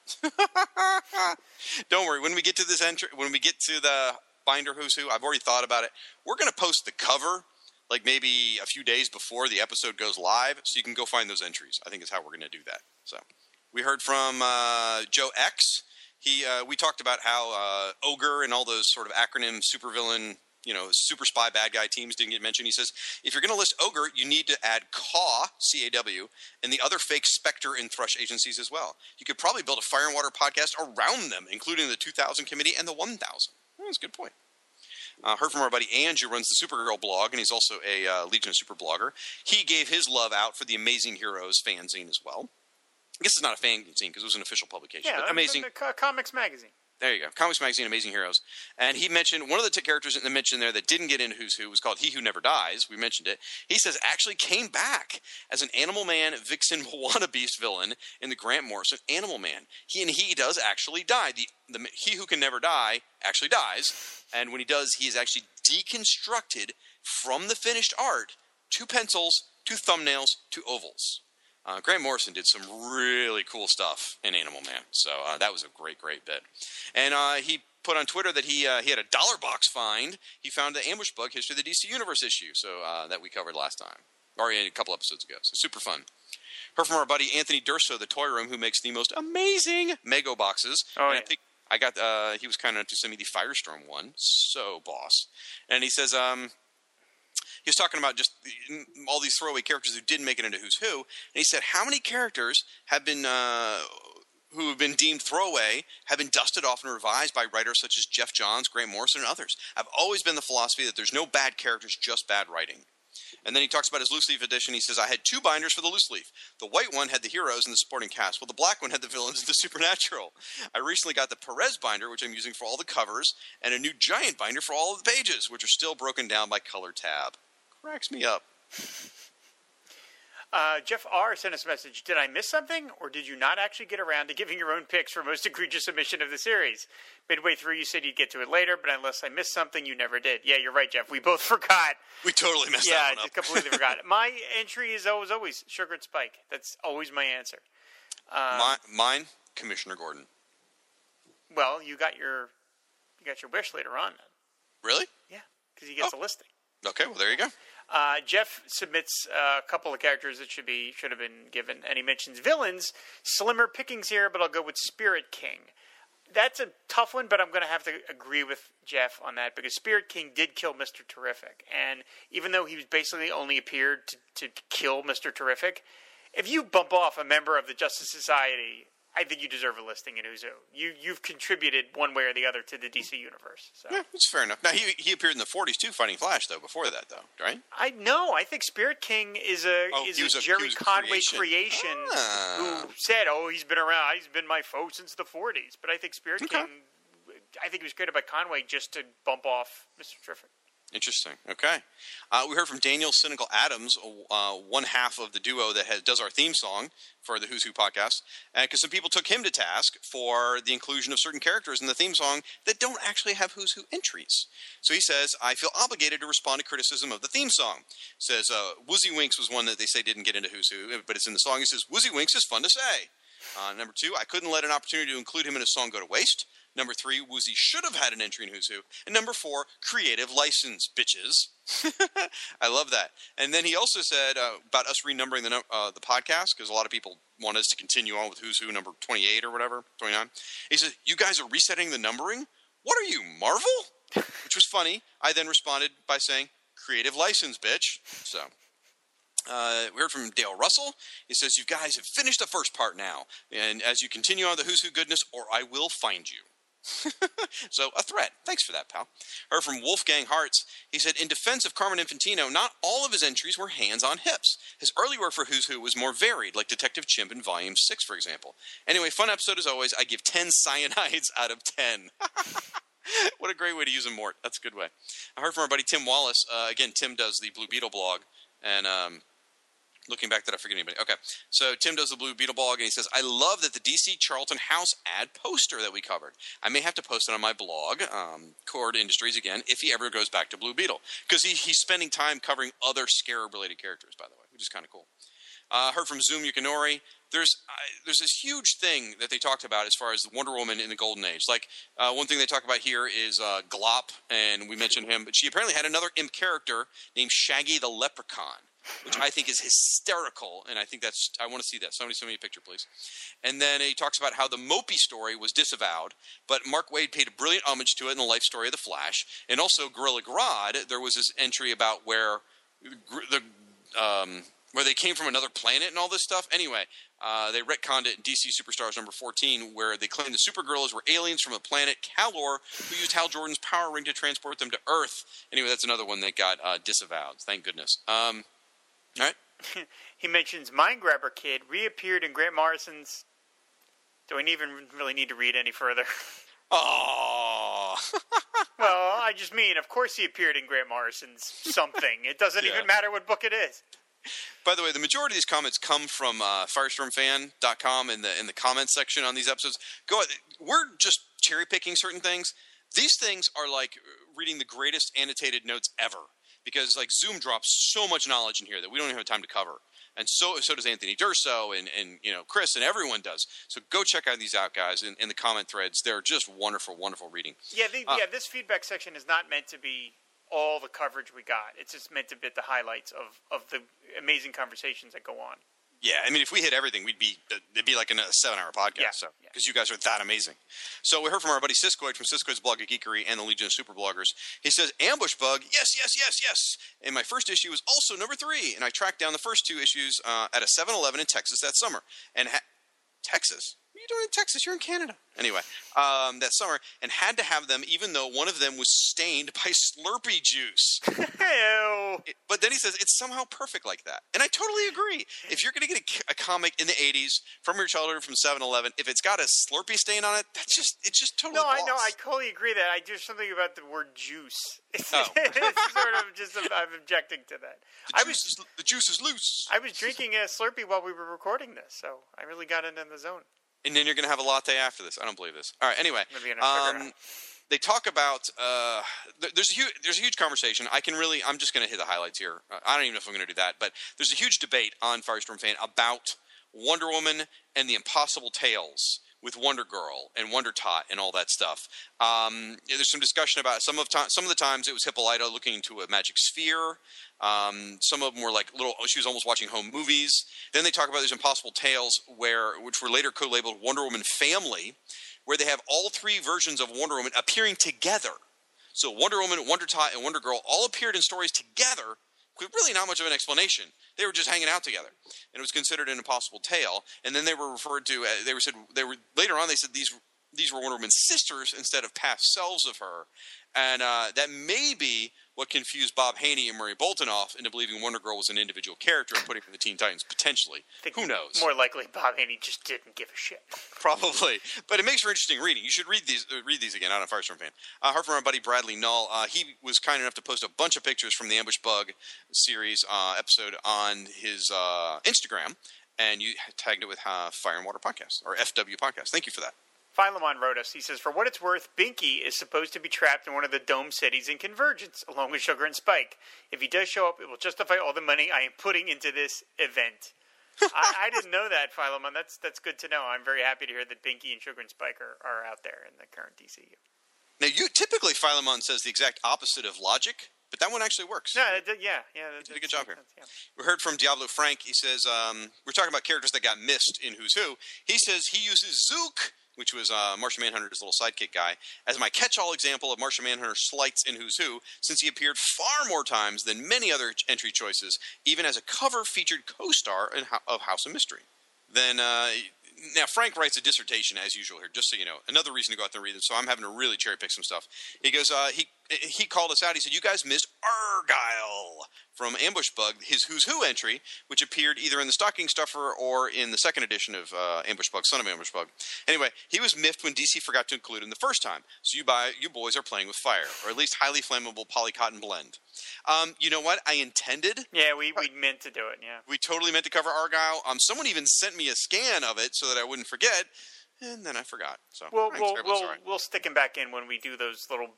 Don't worry, when we get to this entry, when we get to the binder who's who, I've already thought about it. We're going to post the cover like maybe a few days before the episode goes live, so you can go find those entries. I think is how we're going to do that. So we heard from uh, Joe X. He uh, we talked about how uh, Ogre and all those sort of acronym supervillain, you know, super spy bad guy teams didn't get mentioned. He says, if you're going to list Ogre, you need to add Caw, C A W, and the other fake Spectre and Thrush agencies as well. You could probably build a Fire and Water podcast around them, including the two thousand Committee and the one thousand. Well, that's a good point. Uh, heard from our buddy Ange, who runs the Supergirl blog, and he's also a uh, Legion of Super blogger. He gave his love out for the Amazing Heroes fanzine as well. I guess it's not a fanzine because it was an official publication. Yeah, but Amazing the, the, the Comics Magazine. There you go. Comics Magazine, Amazing Heroes. And he mentioned one of the t- characters in the mention there that didn't get into Who's Who was called He Who Never Dies. We mentioned it. He says actually came back as an Animal Man, Vixen, Moana Beast villain in the Grant Morrison Animal Man. He and he does actually die. The, the He Who Can Never Die actually dies. And when he does, he is actually deconstructed from the finished art to pencils, to thumbnails, to ovals. Uh, Grant Morrison did some really cool stuff in Animal Man, so uh, that was a great, great bit. And uh, he put on Twitter that he uh, he had a dollar box find. He found the Ambush Bug History of the D C Universe issue, so uh, that we covered last time, or a couple episodes ago. So super fun. Heard from our buddy Anthony Durso, the Toy Room, who makes the most amazing Mego boxes. Oh, and yeah. I think I got uh, he was kind enough to send me the Firestorm one, so boss. And he says, um. He was talking about just all these throwaway characters who didn't make it into Who's Who. And he said, how many characters have been uh, who have been deemed throwaway have been dusted off and revised by writers such as Jeff Johns, Grant Morrison, and others? I've always been the philosophy that there's no bad characters, just bad writing. And then he talks about his loose leaf edition. He says, I had two binders for the loose leaf. The white one had the heroes and the supporting cast, while the black one had the villains and the supernatural. I recently got the Perez binder, which I'm using for all the covers, and a new giant binder for all of the pages, which are still broken down by color tab. Cracks me up. Uh, Jeff R. sent us a message. Did I miss something, or did you not actually get around to giving your own picks for most egregious submission of the series? Midway through, you said you'd get to it later, but unless I missed something, you never did. Yeah, you're right, Jeff. We both forgot. We totally messed yeah, that one up. Yeah, completely forgot. My entry is always, always Sugar and Spike. That's always my answer. Um, my, mine, Commissioner Gordon. Well, you got your you got your wish later on. Then. Really? Yeah, because he gets oh. a listing. Okay, well, there you go. Uh, Jeff submits uh, a couple of characters that should be should have been given, and he mentions villains. Slimmer pickings here, but I'll go with Spirit King. That's a tough one, but I'm going to have to agree with Jeff on that because Spirit King did kill Mister Terrific, and even though he was basically only appeared to, to kill Mister Terrific, if you bump off a member of the Justice Society, I think you deserve a listing in Who's Who. You, you've contributed one way or the other to the D C universe. So. Yeah, that's fair enough. Now, he he appeared in the forties, too, fighting Flash, though, before that, though, right? I know. I think Spirit King is a, oh, is a, a Jerry a Conway creation, creation ah. who said, oh, he's been around. He's been my foe since the forties. But I think Spirit okay. King, I think he was created by Conway just to bump off Mister Terrific. Interesting. Okay. Uh, we heard from Daniel Cynical Adams, uh, one half of the duo that has, does our theme song for the Who's Who podcast, because some people took him to task for the inclusion of certain characters in the theme song that don't actually have Who's Who entries. So he says, I feel obligated to respond to criticism of the theme song. Says, uh, Woozy Winks was one that they say didn't get into Who's Who, but it's in the song. He says, Woozy Winks is fun to say. Uh, number two, I couldn't let an opportunity to include him in a song go to waste. Number three, Woozy should have had an entry in Who's Who. And number four, creative license, bitches. I love that. And then he also said uh, about us renumbering the uh, the podcast, because a lot of people want us to continue on with Who's Who number twenty-eight or whatever, twenty-nine. He said, you guys are resetting the numbering? What are you, Marvel? Which was funny. I then responded by saying, creative license, bitch. So... Uh, we heard from Dale Russell. He says, you guys have finished the first part now. And as you continue on the Who's Who goodness, or I will find you. So, a threat. Thanks for that, pal. Heard from Wolfgang Hartz. He said, in defense of Carmen Infantino, not all of his entries were hands on hips. His early work for Who's Who was more varied, like Detective Chimp in Volume six, for example. Anyway, fun episode as always. I give ten cyanides out of ten. What a great way to use a mort. That's a good way. I heard from our buddy Tim Wallace. Uh, again, Tim does the Blue Beetle blog. And um, Looking back, did I forget anybody? Okay. So Tim does the Blue Beetle blog, and he says, I love that the D C Charlton House ad poster that we covered. I may have to post it on my blog, um, Cord Industries again, if he ever goes back to Blue Beetle. Because he, he's spending time covering other Scarab-related characters, by the way, which is kind of cool. Uh, heard from Zoom Yukinori. There's uh, there's this huge thing that they talked about as far as Wonder Woman in the Golden Age. Like, uh, one thing they talk about here is uh, Glop, and we mentioned him. But she apparently had another imp character named Shaggy the Leprechaun, which I think is hysterical, and I think that's – I want to see that. Somebody send me a picture, please. And then he talks about how the Mopey story was disavowed, but Mark Waid paid a brilliant homage to it in the life story of The Flash. And also Gorilla Grodd, there was this entry about where the um, – where they came from another planet and all this stuff. Anyway, uh, they retconned it in D C Superstars number fourteen, where they claimed the Supergirls were aliens from the planet Kalor, who used Hal Jordan's power ring to transport them to Earth. Anyway, that's another one that got uh, disavowed. Thank goodness. Um, all right. He mentions Mindgrabber Kid reappeared in Grant Morrison's... Do I even really need to read any further? Oh. Well, I just mean, of course he appeared in Grant Morrison's something. It doesn't yeah. even matter what book it is. By the way, the majority of these comments come from uh, Firestorm Fan dot com in the in the comments section on these episodes. Go, we're just cherry picking certain things. These things are like reading the greatest annotated notes ever, because like Zoom drops so much knowledge in here that we don't even have time to cover, and so so does Anthony Durso and and you know Chris and everyone does. So go check out these out guys in, in the comment threads. They're just wonderful, wonderful reading. Yeah, the, uh, yeah. This feedback section is not meant to be all the coverage we got. It's just meant to be the highlights of, of the amazing conversations that go on. Yeah, I mean, if we hit everything, we'd be it'd be like a seven-hour podcast. Yeah, so because yeah. you guys are that amazing. So we heard from our buddy Siskoid from Siskoid's Blog of Geekery and the Legion of Super Bloggers. He says, "Ambush Bug, yes, yes, yes, yes. And my first issue was also number three, and I tracked down the first two issues uh, at a seven eleven in Texas that summer." And ha- Texas. What are you doing in Texas? You're in Canada. Anyway, um, that summer, and had to have them even though one of them was stained by Slurpee juice. It, but then he says, it's somehow perfect like that. And I totally agree. If you're going to get a, a comic in the eighties from your childhood from seven eleven, if it's got a Slurpee stain on it, that's just, it's just totally No, boss. I know. I totally agree that. I do something about the word juice. Oh. It's sort of just, I'm objecting to that. The, I juice was, is, the juice is loose. I was drinking a Slurpee while we were recording this, so I really got into the zone. And then you're going to have a latte after this. I don't believe this. All right, anyway. Um, they talk about uh, – there's a huge there's a huge conversation. I can really – I'm just going to hit the highlights here. I don't even know if I'm going to do that. But there's a huge debate on Firestorm Fan about Wonder Woman and the Impossible Tales with Wonder Girl and Wonder Tot and all that stuff. Um, there's some discussion about some of time, some of the times it was Hippolyta looking into a magic sphere. Um, some of them were like little – she was almost watching home movies. Then they talk about these Impossible Tales where – which were later co-labeled Wonder Woman Family, where they have all three versions of Wonder Woman appearing together. So Wonder Woman, Wonder Tot, and Wonder Girl all appeared in stories together with really not much of an explanation. They were just hanging out together, and it was considered an impossible tale. And then they were referred to – they were said they were later on they said these these were Wonder Woman's sisters instead of past selves of her. And uh, that may be what confused Bob Haney and Murray Boltonoff into believing Wonder Girl was an individual character and putting her in the Teen Titans, potentially. Who knows? More likely, Bob Haney just didn't give a shit. Probably. But it makes for interesting reading. You should read these uh, read these again. I'm a Firestorm Fan. Uh, heard from our buddy Bradley Null. Uh, he was kind enough to post a bunch of pictures from the Ambush Bug series uh, episode on his uh, Instagram, and you tagged it with uh, Fire and Water Podcast, or F W Podcast. Thank you for that. Philemon wrote us. He says, for what it's worth, Binky is supposed to be trapped in one of the dome cities in Convergence, along with Sugar and Spike. If he does show up, it will justify all the money I am putting into this event. I, I didn't know that, Philemon. That's that's good to know. I'm very happy to hear that Binky and Sugar and Spike are, are out there in the current D C U. Now, you typically, Philemon says the exact opposite of logic, but that one actually works. No, it did, yeah, yeah. That, you did a good job here. Yeah. We heard from Diablo Frank. He says, um, we're talking about characters that got missed in Who's Who. He says he uses Zook, which was uh, Martian Manhunter's little sidekick guy, as my catch-all example of Martian Manhunter slights in Who's Who, since he appeared far more times than many other entry choices, even as a cover-featured co-star in Ho- of House of Mystery. Then, uh, now Frank writes a dissertation, as usual here, just so you know. Another reason to go out there and read it, so I'm having to really cherry-pick some stuff. He goes, uh, he, he called us out. He said, you guys missed Argyle from Ambush Bug, his Who's Who entry, which appeared either in the Stocking Stuffer or in the second edition of uh, Ambush Bug, Son of Ambush Bug. Anyway, he was miffed when D C forgot to include him the first time, so you, buy, you boys are playing with fire, or at least highly flammable polycotton blend. Um, you know what? I intended. Yeah, we, we meant to do it, yeah. We totally meant to cover Argyle. Um, someone even sent me a scan of it so that I wouldn't forget, and then I forgot. So we'll, we'll, we'll, we'll stick him back in when we do those little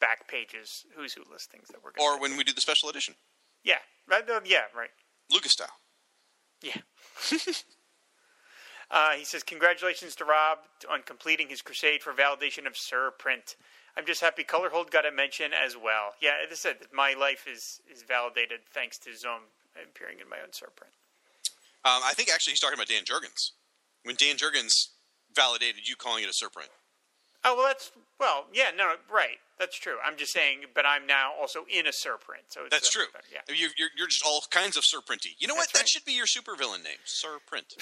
back pages Who's Who listings that we're going to Or when do. we do the special edition. Yeah. Right, uh, yeah, right. Lucas style. Yeah. uh, he says, congratulations to Rob on completing his crusade for validation of Sir Print. I'm just happy Colorhold got a mention as well. Yeah, as I said, my life is, is validated thanks to Zoom appearing in my own Sir Print. Um, I think actually he's talking about Dan Jurgens. When Dan Jurgens validated you calling it a Sir Print. Oh, well, that's, well, yeah, no, right. That's true. I'm just saying, but I'm now also in a Surprint. So it's That's true. Better, yeah. You're, you're, you're just all kinds of Surprinty. You know what? That's that right. should be your supervillain name, Surprint.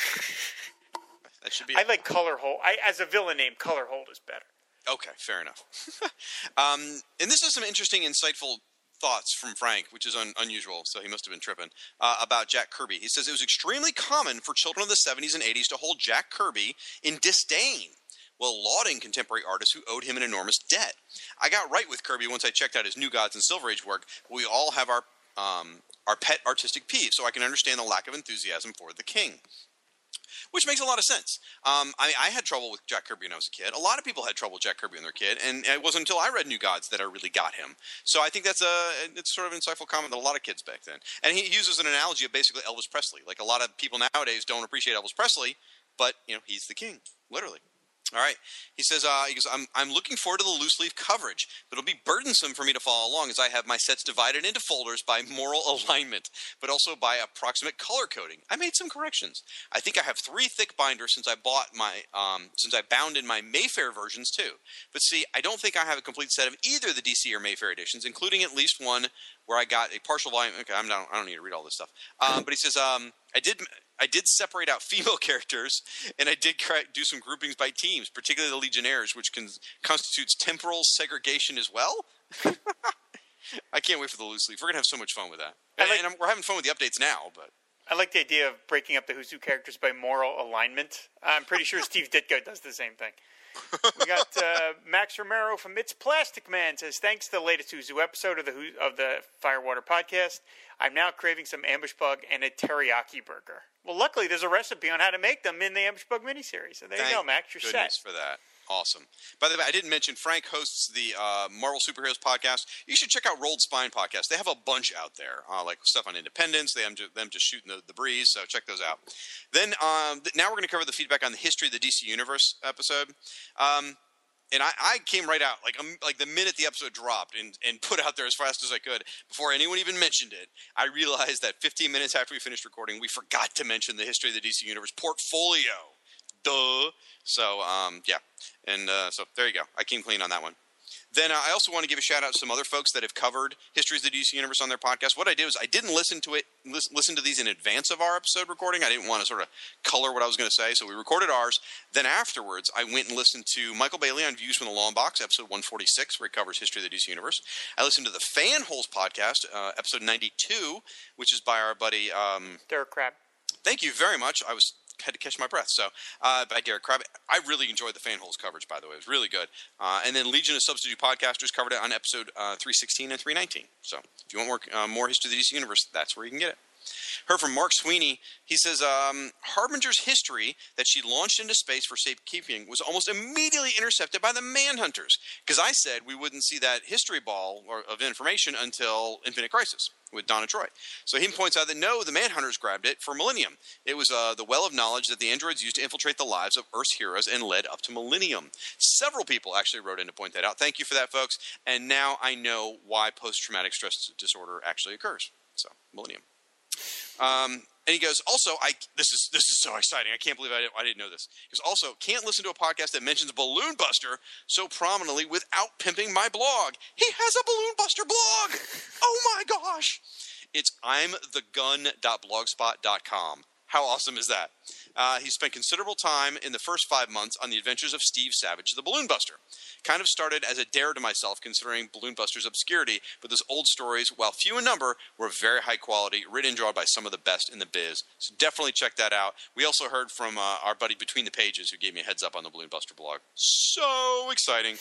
that should be. I like Colorhold. I, as a villain name, Colorhold is better. Okay, fair enough. um, and this is some interesting, insightful thoughts from Frank, which is un- unusual, so he must have been tripping, uh, about Jack Kirby. He says, it was extremely common for children of the seventies and eighties to hold Jack Kirby in disdain, while lauding contemporary artists who owed him an enormous debt. I got right with Kirby once I checked out his New Gods and Silver Age work. We all have our um, our pet artistic peeve, so I can understand the lack of enthusiasm for the king. Which makes a lot of sense. Um, I mean, I had trouble with Jack Kirby when I was a kid. A lot of people had trouble with Jack Kirby when they were a kid, and it wasn't until I read New Gods that I really got him. So I think that's a it's sort of an insightful comment that a lot of kids back then. And he uses an analogy of basically Elvis Presley. Like, a lot of people nowadays don't appreciate Elvis Presley, but, you know, he's the king, literally. All right. He says, uh, he goes, I'm, I'm looking forward to the loose leaf coverage, but it'll be burdensome for me to follow along as I have my sets divided into folders by moral alignment, but also by approximate color coding. I made some corrections. I think I have three thick binders since I bought my, um, since I bound in my Mayfair versions too. But see, I don't think I have a complete set of either the D C or Mayfair editions, including at least one where I got a partial volume. Okay, I'm not, I don't need to read all this stuff. Um, but he says, um, I did... I did separate out female characters, and I did do some groupings by teams, particularly the Legionnaires, which can, constitutes temporal segregation as well. I can't wait for the loose leaf. We're going to have so much fun with that. And, like, and I'm, we're having fun with the updates now. But I like the idea of breaking up the Who's Who characters by moral alignment. I'm pretty sure Steve Ditko does the same thing. We got uh, Max Romero from It's Plastic Man says, thanks to the latest Who's Who episode of the Who, of the Firewater podcast, I'm now craving some Ambush Bug and a teriyaki burger. Well, luckily, there's a recipe on how to make them in the Ambush Bug miniseries. So there Thank you go, Max. You're set. For that. Awesome. By the way, I didn't mention Frank hosts the uh, Marvel Superheroes podcast. You should check out Rolled Spine podcast. They have a bunch out there, uh, like stuff on independence. They have them just shooting the, the breeze, so check those out. Then um, th- now we're going to cover the feedback on the history of the D C Universe episode. Um, and I, I came right out, like um, like the minute the episode dropped, and, and put out there as fast as I could before anyone even mentioned it. I realized that fifteen minutes after we finished recording, we forgot to mention the history of the D C Universe portfolio. Duh. So, um, yeah. And uh, so there you go. I came clean on that one. Then uh, I also want to give a shout out to some other folks that have covered Histories of the D C Universe on their podcast. What I did was I didn't listen to it, lis- listen to these in advance of our episode recording. I didn't want to sort of color what I was going to say, so we recorded ours. Then afterwards, I went and listened to Michael Bailey on Views from the Long Box, episode one forty-six, where he covers History of the D C Universe. I listened to the Fan Holes podcast, uh, episode ninety-two, which is by our buddy um, Derek Crab. Thank you very much. I was. Had to catch my breath. So, uh, by Derek Crabbe. I really enjoyed the Fanholes coverage, by the way. It was really good. Uh, and then Legion of Substitute Podcasters covered it on episode uh, three sixteen and three nineteen. So, if you want more, uh, more history of the D C Universe, that's where you can get it. Heard from Mark Sweeney. He says, um, Harbinger's history that she launched into space for safekeeping was almost immediately intercepted by the Manhunters, because I said we wouldn't see that history ball or, of information until Infinite Crisis with Donna Troy. So he points out that no, the Manhunters grabbed it for Millennium. It was uh, the well of knowledge that the androids used to infiltrate the lives of Earth's heroes and led up to Millennium. Several people actually wrote in to point that out. Thank you for that, folks. And now I know why post-traumatic stress disorder actually occurs. So, Millennium. Um, and he goes, also, I, this is, this is so exciting. I can't believe I didn't, I didn't know this. He goes, also, can't listen to a podcast that mentions Balloon Buster so prominently without pimping my blog. He has a Balloon Buster blog. Oh my gosh. It's I'm the gun dot blogspot dot com. How awesome is that? Uh, he spent considerable time in the first five months on the adventures of Steve Savage, the Balloon Buster. Kind of started as a dare to myself, considering Balloon Buster's obscurity, but those old stories, while few in number, were very high quality, written and drawn by some of the best in the biz. So definitely check that out. We also heard from uh, our buddy Between the Pages, who gave me a heads up on the Balloon Buster blog. So exciting.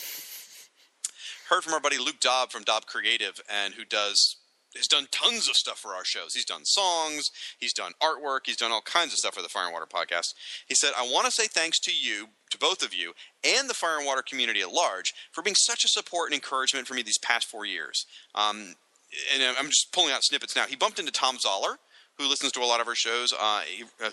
Heard from our buddy Luke Dobb from Dobb Creative, and who does... has done tons of stuff for our shows. He's done songs. He's done artwork. He's done all kinds of stuff for the Fire and Water podcast. He said, I want to say thanks to you, to both of you, and the Fire and Water community at large for being such a support and encouragement for me these past four years. Um, and I'm just pulling out snippets now. He bumped into Tom Zoller, who listens to a lot of our shows, uh,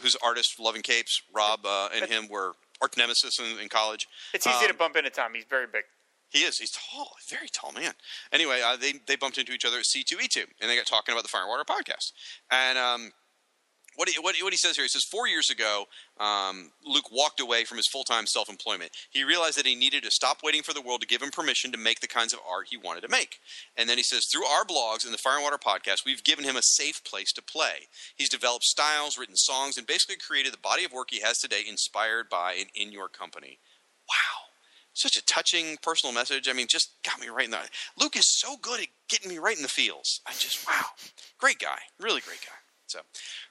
whose artist, Love and Capes, Rob uh, and him were arch nemesis in, in college. It's easy um, to bump into Tom. He's very big. He is. He's tall. Very tall man. Anyway, uh, they, they bumped into each other at C two E two, and they got talking about the Fire and Water podcast. And um, what, he, what, what he says here, he says, four years ago, um, Luke walked away from his full-time self-employment. He realized that he needed to stop waiting for the world to give him permission to make the kinds of art he wanted to make. And then he says, through our blogs and the Fire and Water podcast, we've given him a safe place to play. He's developed styles, written songs, and basically created the body of work he has today, inspired by and in your company. Wow. Such a touching personal message. I mean, just got me right in the... Luke is so good at getting me right in the feels. I just, wow. Great guy. Really great guy. So,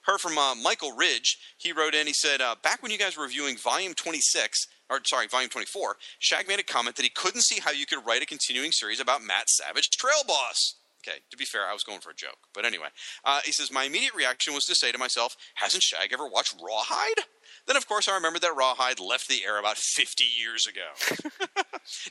heard from uh, Michael Ridge. He wrote in, he said, uh, back when you guys were reviewing Volume twenty-six... Or, sorry, Volume twenty-four, Shag made a comment that he couldn't see how you could write a continuing series about Matt Savage, Trail Boss. Okay, to be fair, I was going for a joke. But anyway, uh, he says, my immediate reaction was to say to myself, hasn't Shag ever watched Rawhide? Then, of course, I remembered that Rawhide left the air about fifty years ago.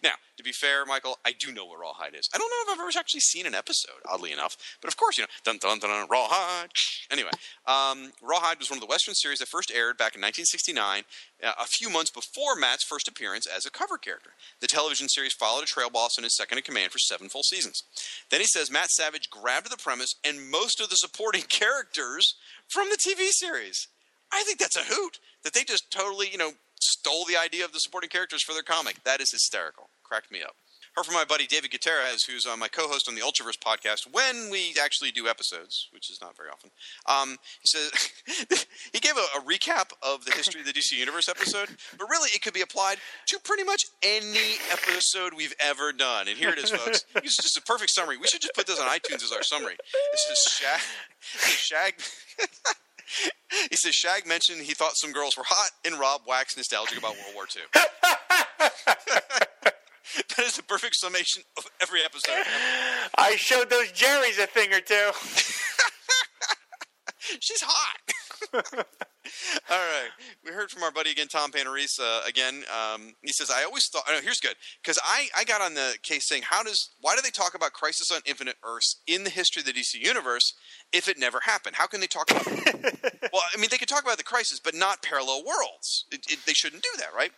Now, to be fair, Michael, I do know what Rawhide is. I don't know if I've ever actually seen an episode, oddly enough. But, of course, you know, dun-dun-dun, Rawhide. Anyway, um, Rawhide was one of the Western series that first aired back in nineteen sixty-nine, uh, a few months before Matt's first appearance as a cover character. The television series followed a trail boss and his second-in-command for seven full seasons. Then he says Matt Savage grabbed the premise and most of the supporting characters from the T V series. I think that's a hoot that they just totally, you know, stole the idea of the supporting characters for their comic. That is hysterical. Cracked me up. Heard from my buddy David Gutierrez, who's uh, my co-host on the Ultraverse podcast when we actually do episodes, which is not very often. Um, he says he gave a, a recap of the history of the D C Universe episode, but really it could be applied to pretty much any episode we've ever done. And here it is, folks. It's just a perfect summary. We should just put this on iTunes as our summary. This is Shag. Shag. He says, Shag mentioned he thought some girls were hot, and Rob waxed nostalgic about World War Two. That is the perfect summation of every episode. I showed those Jerrys a thing or two. She's hot. All right. We heard from our buddy again, Tom Panarese, uh, again. Um, he says, I always thought – no, here's good. Because I, I got on the case saying, how does – why do they talk about Crisis on Infinite Earths in the history of the D C Universe if it never happened? How can they talk about – well, I mean, they could talk about the crisis, but not parallel worlds. It, it, they shouldn't do that, right?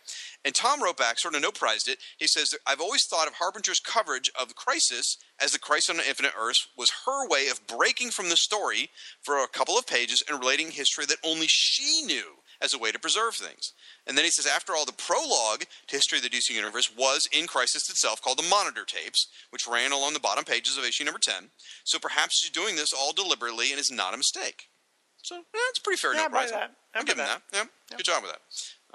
And Tom wrote back, sort of no-prized it. He says, I've always thought of Harbinger's coverage of Crisis as the Crisis on Infinite Earths was her way of breaking from the story for a couple of pages and relating history that only she knew as a way to preserve things. And then he says, after all, the prologue to History of the D C Universe was in Crisis itself, called the Monitor Tapes, which ran along the bottom pages of issue number ten. So perhaps she's doing this all deliberately and is not a mistake. So yeah, that's pretty fair. Yeah, no prize. I'm, I'm giving that. that. Yeah, yep. Good job with that.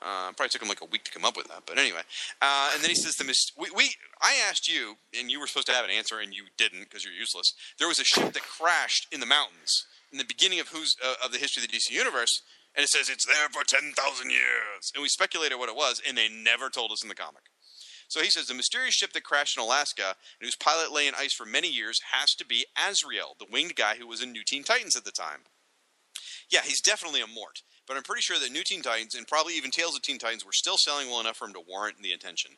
Uh, probably took him like a week to come up with that, but anyway. Uh, and then he says, "The mis- we, we I asked you, and you were supposed to have an answer, and you didn't because you're useless. There was a ship that crashed in the mountains in the beginning of who's uh, of the history of the D C Universe, and it says it's there for ten thousand years. And we speculated what it was, and they never told us in the comic. So he says, the mysterious ship that crashed in Alaska and whose pilot lay in ice for many years has to be Azrael, the winged guy who was in New Teen Titans at the time. Yeah, he's definitely a Mort. But I'm pretty sure that New Teen Titans and probably even Tales of Teen Titans were still selling well enough for him to warrant the attention.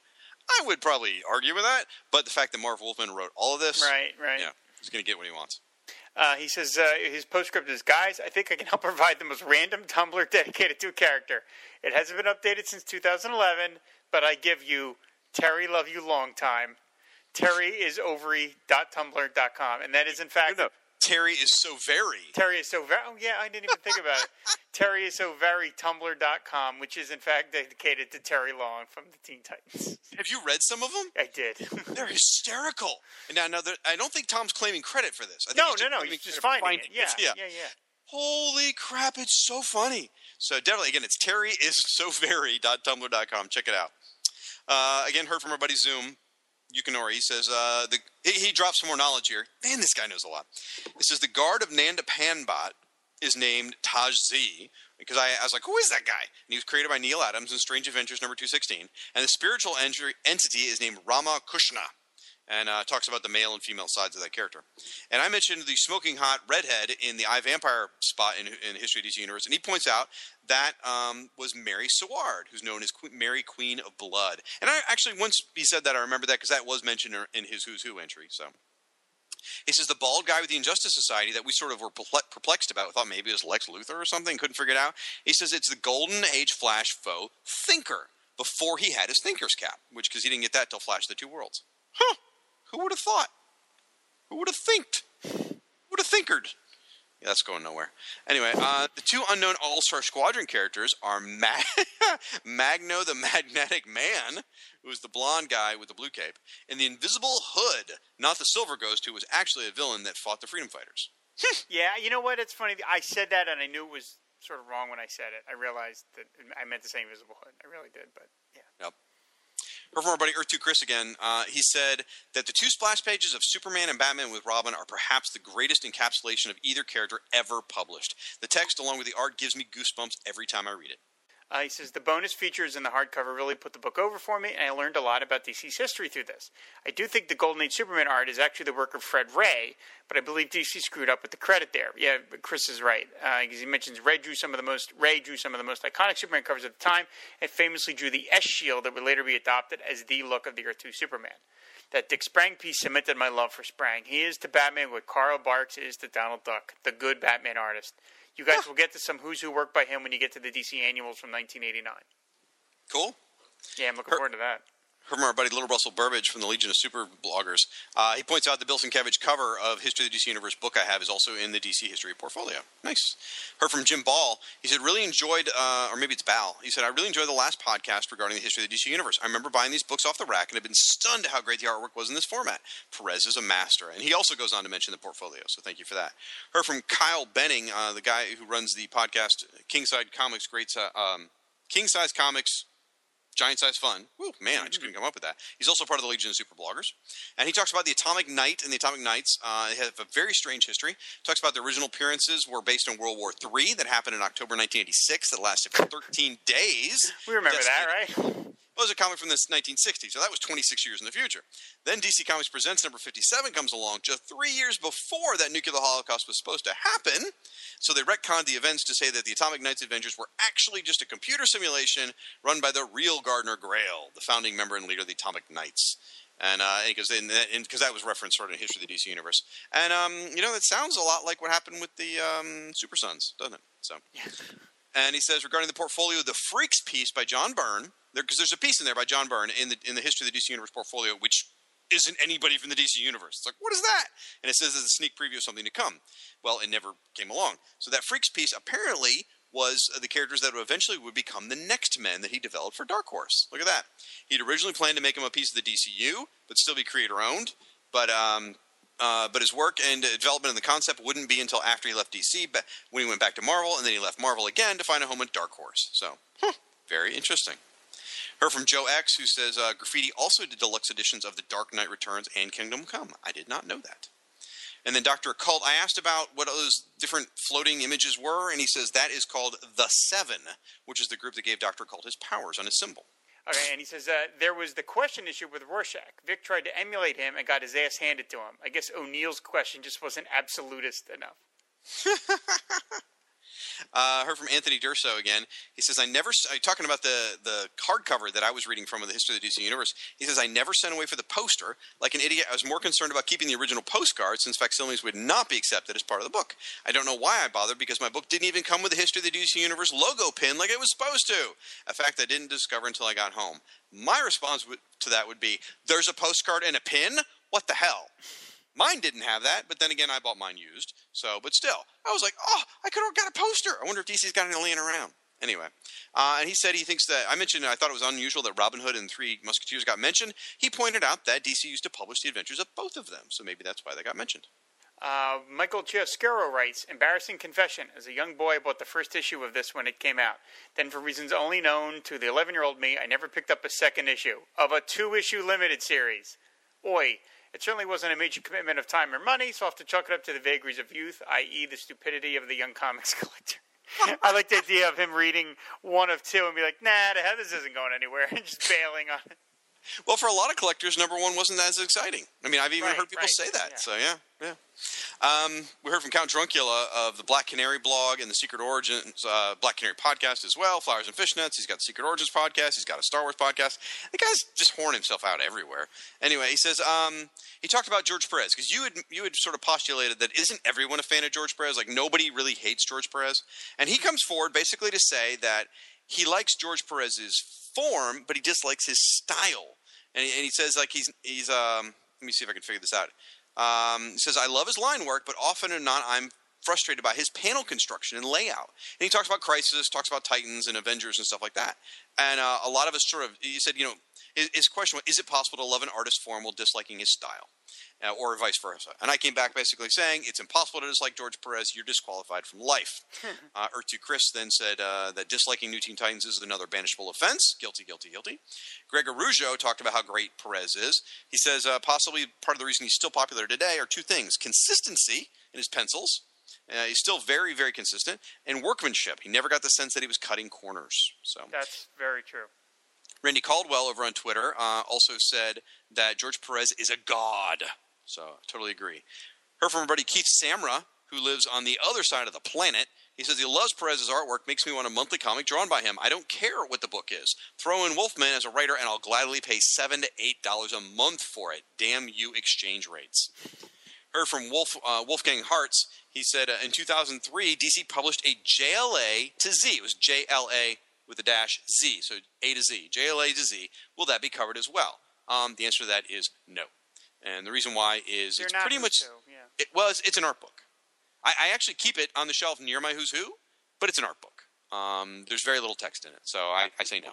I would probably argue with that, but the fact that Marv Wolfman wrote all of this, right, right, yeah, he's going to get what he wants. Uh, he says uh, his postscript is, guys, I think I can help provide the most random Tumblr dedicated to a character. It hasn't been updated since two thousand eleven, but I give you Terry Love You Long Time. Terry is ovary dot tumblr dot com, and that is in fact. No, no. Terry is so very. Terry is so very. Oh, yeah, I didn't even think about it. Terry is so very tumblr dot com, which is in fact dedicated to Terry Long from the Teen Titans. Have you read some of them? I did. They're hysterical. And now, now I don't think Tom's claiming credit for this. I think no, no, no. He's just finding, finding it. it. Yeah, yeah, yeah. yeah. Holy crap, it's so funny. So definitely, again, it's terry is so very dot tumblr dot com. Check it out. Uh, again, heard from our buddy Zoom Yukinori. He says, uh, the, he, he drops some more knowledge here. Man, this guy knows a lot. It says the guard of Nanda Panbat is named Taj Z, because I, I was like, who is that guy? And he was created by Neil Adams in Strange Adventures number two sixteen. And the spiritual ent- entity is named Rama Krishna, and uh, talks about the male and female sides of that character. And I mentioned the smoking hot redhead in the I, Vampire spot in, in History of D C Universe, and he points out that um, was Mary Seward, who's known as Queen, Mary Queen of Blood. And I actually, once he said that, I remember that, because that was mentioned in his Who's Who entry, so... He says the bald guy with the Injustice Society that we sort of were perplexed about, we thought maybe it was Lex Luthor or something, couldn't figure it out. He says it's the Golden Age Flash foe Thinker, before he had his Thinker's cap, which, because he didn't get that till Flash of the Two Worlds. Huh, who would have thought? Who would have thinked? Who would have thinkered? Yeah, that's going nowhere. Anyway, uh, the two unknown All-Star Squadron characters are Mag- Magno the Magnetic Man, who is the blonde guy with the blue cape, and the Invisible Hood, not the Silver Ghost, who was actually a villain that fought the Freedom Fighters. Yeah, you know what? It's funny. I said that, and I knew it was sort of wrong when I said it. I realized that I meant to say Invisible Hood. I really did, but yeah. Yep. Heard from our buddy Earth two Chris again. Uh, he said that the two splash pages of Superman and Batman with Robin are perhaps the greatest encapsulation of either character ever published. The text, along with the art, gives me goosebumps every time I read it. Uh, he says, the bonus features in the hardcover really put the book over for me, and I learned a lot about D C's history through this. I do think the Golden Age Superman art is actually the work of Fred Ray, but I believe D C screwed up with the credit there. Yeah, Chris is right, because uh, he mentions Ray drew some of the most Ray drew some of the most iconic Superman covers at the time, and famously drew the S shield that would later be adopted as the look of the Earth two Superman. That Dick Sprang piece cemented my love for Sprang. He is to Batman what Carl Barks is to Donald Duck, the good Batman artist. You guys will get to some Who's Who work by him when you get to the D C Annuals from nineteen eighty-nine. Cool. Yeah, I'm looking Her- forward to that. Heard from our buddy Little Russell Burbage from the Legion of Super Bloggers. Uh, he points out the Bill Sienkiewicz cover of History of the D C Universe book I have is also in the D C History portfolio. Nice. Heard from Jim Ball. He said, really enjoyed, uh, or maybe it's Bal. He said, I really enjoyed the last podcast regarding the History of the D C Universe. I remember buying these books off the rack and have been stunned at how great the artwork was in this format. Perez is a master. And he also goes on to mention the portfolio, so thank you for that. Heard from Kyle Benning, uh, the guy who runs the podcast Kingside Comics, Great uh, um, King Size Comics, Giant Size Fun. Woo, man, I just couldn't come up with that. He's also part of the Legion of Super Bloggers. And he talks about the Atomic Knight and the Atomic Knights. Uh, they have a very strange history. Talks about the original appearances were based on World War Three that happened in October nineteen eighty-six that lasted for thirteen days. We remember Destinated. That, right? Well, it was a comic from the nineteen sixties, so that was twenty-six years in the future. Then D C Comics Presents number fifty-seven comes along just three years before that nuclear holocaust was supposed to happen. So they retconned the events to say that the Atomic Knights Avengers were actually just a computer simulation run by the real Gardner Grail, the founding member and leader of the Atomic Knights. And because uh, that was referenced sort of in History of the D C Universe. And, um, you know, that sounds a lot like what happened with the um, Super Sons, doesn't it? So. And he says, regarding the portfolio, the Freaks piece by John Byrne, because there, there's a piece in there by John Byrne in the in the History of the D C Universe portfolio, which isn't anybody from the D C Universe. It's like, what is that? And it says it's a sneak preview of something to come. Well, it never came along. So that Freaks piece apparently was the characters that eventually would become the Next Men that he developed for Dark Horse. Look at that. He'd originally planned to make him a piece of the D C U, but still be creator-owned. But um, uh, but his work and development of the concept wouldn't be until after he left D C, but when he went back to Marvel, and then he left Marvel again to find a home at Dark Horse. So, huh, very interesting. Heard from Joe X, who says, uh, Graffiti also did deluxe editions of The Dark Knight Returns and Kingdom Come. I did not know that. And then Doctor Occult, I asked about what those different floating images were, and he says that is called The Seven, which is the group that gave Doctor Occult his powers on his symbol. Okay, and he says, uh, there was the question issue with Rorschach. Vic tried to emulate him and got his ass handed to him. I guess O'Neill's question just wasn't absolutist enough. Uh, heard from Anthony Durso again. He says, I never, talking about the, the hardcover that I was reading from of the History of the D C Universe, he says, I never sent away for the poster. Like an idiot, I was more concerned about keeping the original postcard since facsimiles would not be accepted as part of the book. I don't know why I bothered because my book didn't even come with the History of the D C Universe logo pin like it was supposed to. A fact I didn't discover until I got home. My response to that would be, there's a postcard and a pin? What the hell? Mine didn't have that, but then again, I bought mine used. So, but still, I was like, oh, I could have got a poster. I wonder if D C's got any laying around. Anyway, uh, and he said he thinks that, I mentioned, I thought it was unusual that Robin Hood and Three Musketeers got mentioned. He pointed out that D C used to publish the adventures of both of them, so maybe that's why they got mentioned. Uh, Michael Chioscuro writes, embarrassing confession. As a young boy, I bought the first issue of this when it came out. Then, for reasons only known to the eleven-year-old me, I never picked up a second issue of a two-issue limited series. Oi, it certainly wasn't a major commitment of time or money, so I'll have to chalk it up to the vagaries of youth, that is the stupidity of the young comics collector. I like the idea of him reading one of two and be like, nah, the hell, this isn't going anywhere, and just bailing on it. Well, for a lot of collectors, number one wasn't as exciting. I mean, I've even right, heard people right. say that. Yeah. So, yeah, yeah. Um, we heard from Count Druncula of the Black Canary blog and the Secret Origins uh, Black Canary podcast as well, Flowers and Fishnets. He's got the Secret Origins podcast. He's got a Star Wars podcast. The guy's just horning himself out everywhere. Anyway, he says um, he talked about George Perez because you had, you had sort of postulated that isn't everyone a fan of George Perez? Like, nobody really hates George Perez. And he comes forward basically to say that he likes George Perez's form, but he dislikes his style. And he, and he says, like, he's, he's um, let me see if I can figure this out. Um, he says, I love his line work, but often or not, I'm frustrated by his panel construction and layout. And he talks about Crisis, talks about Titans and Avengers and stuff like that. And uh, a lot of us sort of, he said, you know, his, his question was, is it possible to love an artist's form while disliking his style? Uh, or vice versa. And I came back basically saying, it's impossible to dislike George Perez. You're disqualified from life. uh, Ertu Chris then said uh, that disliking New Teen Titans is another banishable offense. Guilty, guilty, guilty. Gregor Rougeau talked about how great Perez is. He says uh, possibly part of the reason he's still popular today are two things. Consistency in his pencils. Uh, he's still very, very consistent. And workmanship. He never got the sense that he was cutting corners. So that's very true. Randy Caldwell over on Twitter uh, also said that George Perez is a god. So I totally agree. Heard from our buddy Keith Samra, who lives on the other side of the planet. He says he loves Perez's artwork, makes me want a monthly comic drawn by him. I don't care what the book is. Throw in Wolfman as a writer, and I'll gladly pay seven to eight dollars a month for it. Damn you exchange rates. Heard from Wolf, uh, Wolfgang Hartz. He said uh, in two thousand three, D C published a J L A to Z. It was J L A with a dash Z, so A to Z, J L A to Z. Will that be covered as well? Um, the answer to that is no. And the reason why is They're it's pretty much – yeah. it, well, it's, it's an art book. I, I actually keep it on the shelf near my Who's Who, but it's an art book. Um, there's very little text in it, so I, I say no.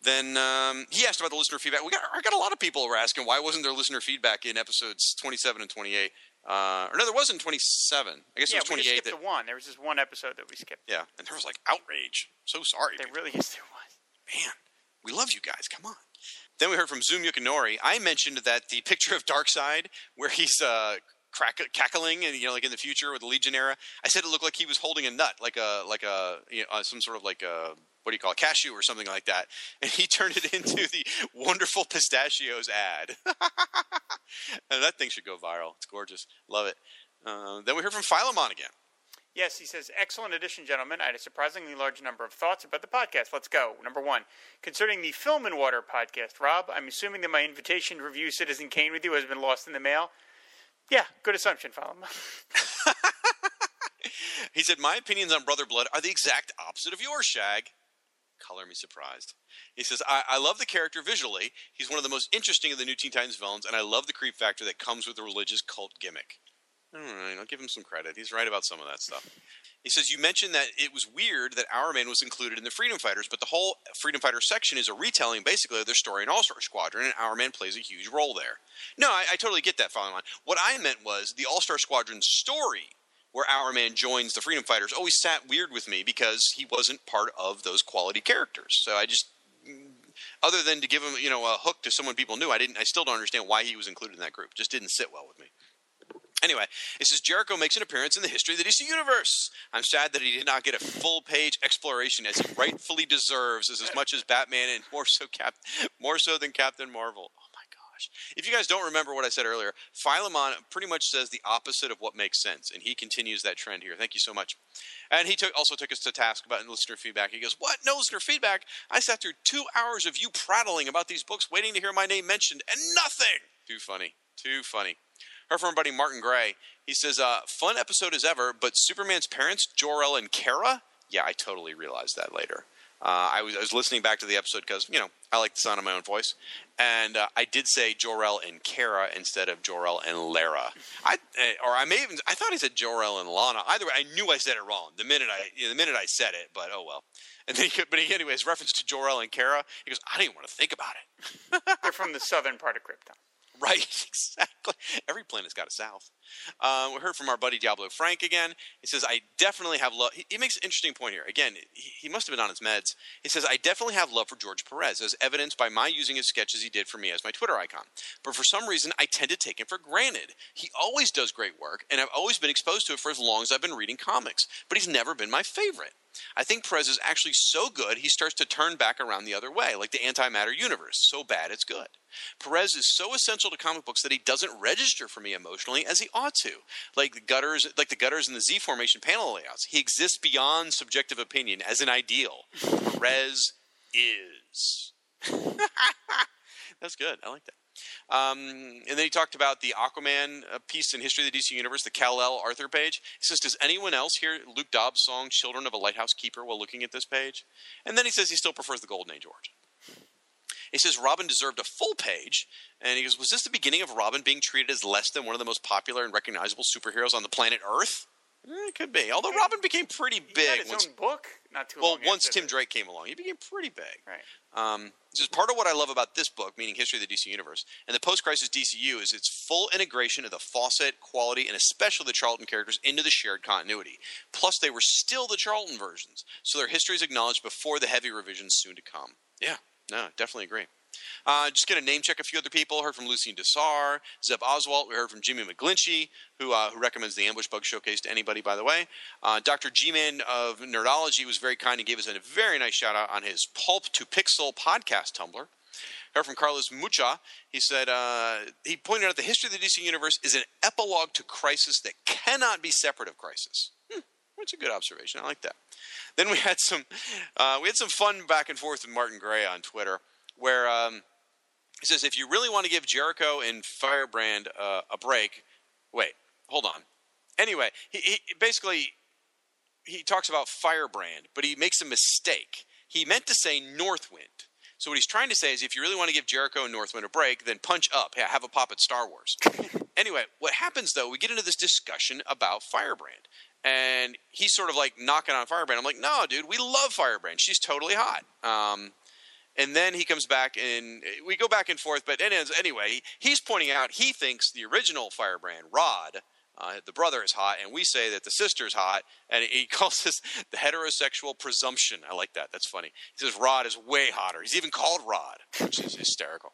Then um, he asked about the listener feedback. We got, I got a lot of people who were asking why wasn't there listener feedback in episodes twenty-seven and twenty-eight. Uh, or no, there wasn't twenty-seven. I guess yeah, there was twenty-eight. Yeah, we just skipped that, the one. There was just one episode that we skipped. Yeah, and there was like outrage. So sorry. There people. really is. There was. Man, we love you guys. Come on. Then we heard from Zoom Yukinori. I mentioned that the picture of Darkseid where he's uh, crack- cackling and, you know, like in the future with the Legion era, I said it looked like he was holding a nut, like a like a you know, some sort of like a what do you call it, cashew or something like that. And he turned it into the Wonderful Pistachios ad. And that thing should go viral. It's gorgeous. Love it. Uh, then we heard from Philemon again. Yes, he says, excellent edition, gentlemen. I had a surprisingly large number of thoughts about the podcast. Let's go. Number one, concerning the Film and Water podcast, Rob, I'm assuming that my invitation to review Citizen Kane with you has been lost in the mail. Yeah, good assumption, Philemon. He said, my opinions on Brother Blood are the exact opposite of yours, Shag. Color me surprised. He says, I, I love the character visually. He's one of the most interesting of the New Teen Titans villains, and I love the creep factor that comes with the religious cult gimmick. All right, I'll give him some credit. He's right about some of that stuff. He says, you mentioned that it was weird that Our Man was included in the Freedom Fighters, but the whole Freedom Fighter section is a retelling, basically, of their story in All-Star Squadron, and Our Man plays a huge role there. No, I, I totally get that, following on. What I meant was the All-Star Squadron story where Our Man joins the Freedom Fighters always sat weird with me because he wasn't part of those quality characters. So I just, other than to give him, you know, a hook to someone people knew, I didn't. I still don't understand why he was included in that group. Just didn't sit well with me. Anyway, it says Jericho makes an appearance in the history of the D C Universe. I'm sad that he did not get a full-page exploration as he rightfully deserves, as, as much as Batman and more so Cap, more so than Captain Marvel. If you guys don't remember what I said earlier, Philemon pretty much says the opposite of what makes sense, and he continues that trend here. Thank you so much. And he took, also took us to task about listener feedback. He goes, what? No listener feedback? I sat through two hours of you prattling about these books, waiting to hear my name mentioned, and nothing! Too funny. Too funny. Heard from our buddy Martin Gray. He says, uh, fun episode as ever, but Superman's parents, Jor-El and Kara? Yeah, I totally realized that later. Uh, I, was, I was listening back to the episode because, you know, I like the sound of my own voice. And uh, I did say Jor-El and Kara instead of Jor-El and Lara. I, or I may even – I thought I said Jor-El and Lana. Either way, I knew I said it wrong the minute I you know, the minute I said it, but oh well. And then he, But he, anyway, his reference to Jor-El and Kara, he goes, I didn't want to think about it. They're from the southern part of Krypton. Right, exactly. Every planet's got a south. Um, we heard from our buddy Diablo Frank again. He says, I definitely have love. He, he makes an interesting point here. Again, he, he must have been on his meds. He says, I definitely have love for George Perez, as evidenced by my using his sketches he did for me as my Twitter icon. But for some reason, I tend to take him for granted. He always does great work, and I've always been exposed to it for as long as I've been reading comics. But he's never been my favorite. I think Perez is actually so good, he starts to turn back around the other way, like the antimatter universe. So bad, it's good. Perez is so essential to comic books that he doesn't register for me emotionally as he ought to. Like the gutters, like the gutters in the Z formation panel layouts, he exists beyond subjective opinion as an ideal. Perez is. That's good. I like that. Um, and then he talked about the Aquaman uh, piece in History of the D C Universe, the Kal-El Arthur page. He says, does anyone else hear Luke Dobbs' song, Children of a Lighthouse Keeper, while looking at this page? And then he says he still prefers the Golden Age origin. He says Robin deserved a full page, and he goes, was this the beginning of Robin being treated as less than one of the most popular and recognizable superheroes on the planet Earth? Eh, it could be. Although Robin became pretty big. He had his once, own book not too well, long Well, once Tim it. Drake came along, he became pretty big. Right. Um, this is part of what I love about this book, meaning History of the D C Universe, and the post-crisis D C U is its full integration of the Fawcett, Quality, and especially the Charlton characters into the shared continuity. Plus, they were still the Charlton versions, so their history is acknowledged before the heavy revisions soon to come. Yeah. No, definitely agree. Uh, just going to name check a few other people. Heard from Lucien Dessar, Zeb Oswalt. We heard from Jimmy McGlinchey, who uh, who recommends the Ambush Bug Showcase to anybody, by the way. Uh, Doctor G-Man of Nerdology was very kind and gave us a very nice shout-out on his Pulp to Pixel podcast Tumblr. Heard from Carlos Mucha. He said, uh, he pointed out the history of the D C Universe is an epilogue to crisis that cannot be separate of crisis. Hmm. That's a good observation. I like that. Then we had some uh, we had some fun back and forth with Martin Gray on Twitter, where um, he says, if you really want to give Jericho and Firebrand uh, a break, wait, hold on. Anyway, he, he basically he talks about Firebrand, but he makes a mistake. He meant to say Northwind. So what he's trying to say is, if you really want to give Jericho and Northwind a break, then punch up. Yeah, have a pop at Star Wars. Anyway, what happens though? We get into this discussion about Firebrand. And he's sort of like knocking on Firebrand. I'm like, no, dude, we love Firebrand. She's totally hot. Um, and then he comes back and we go back and forth. But anyway, he's pointing out he thinks the original Firebrand, Rod, uh, the brother, is hot. And we say that the sister's hot. And he calls this the heterosexual presumption. I like that. That's funny. He says Rod is way hotter. He's even called Rod, which is hysterical.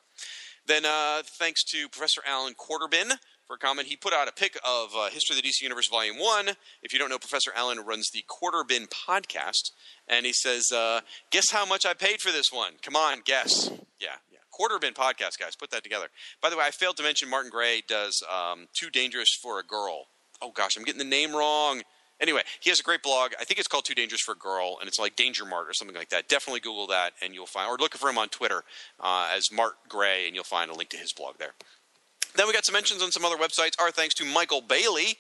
Then uh, thanks to Professor Alan Quarterbin, comment. He put out a pic of uh, History of the D C Universe Volume one. If you don't know, Professor Allen runs the Quarter Bin podcast, and he says, uh, guess how much I paid for this one? Come on, guess. Yeah, yeah. Quarter Bin podcast, guys. Put that together. By the way, I failed to mention Martin Gray does um, Too Dangerous for a Girl. Oh, gosh, I'm getting the name wrong. Anyway, he has a great blog. I think it's called Too Dangerous for a Girl, and it's like Danger Mart or something like that. Definitely Google that, and you'll find – or look for him on Twitter uh, as Mart Gray, and you'll find a link to his blog there. Then we got some mentions on some other websites. Our thanks to Michael Bailey.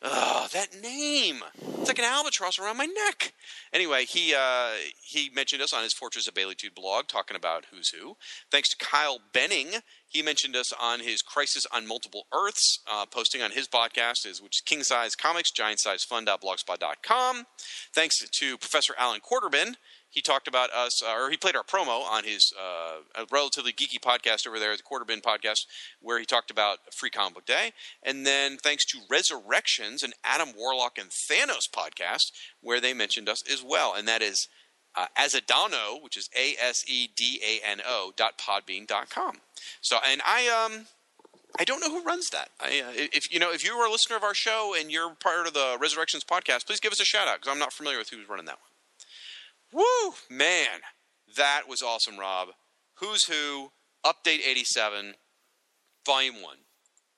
Ugh, that name. It's like an albatross around my neck. Anyway, he uh, he mentioned us on his Fortress of Baileytude blog, talking about who's who. Thanks to Kyle Benning. He mentioned us on his Crisis on Multiple Earths, uh, posting on his podcast, is which is King Size Comics, giant size fun dot blogspot dot com. Thanks to Professor Alan Quarterbin. He talked about us, uh, or he played our promo on his uh, a relatively geeky podcast over there, the Quarter Bin podcast, where he talked about Free Comic Book Day. And then thanks to Resurrections, an Adam Warlock and Thanos podcast, where they mentioned us as well. And that is uh, Asedano, which is A S E D A N O dot podbean dot com. So, and I um I don't know who runs that. I, uh, if you know, if you are a listener of our show and you're part of the Resurrections podcast, please give us a shout out because I'm not familiar with who's running that one. Woo! Man, that was awesome, Rob. Who's Who, Update eighty-seven, Volume one.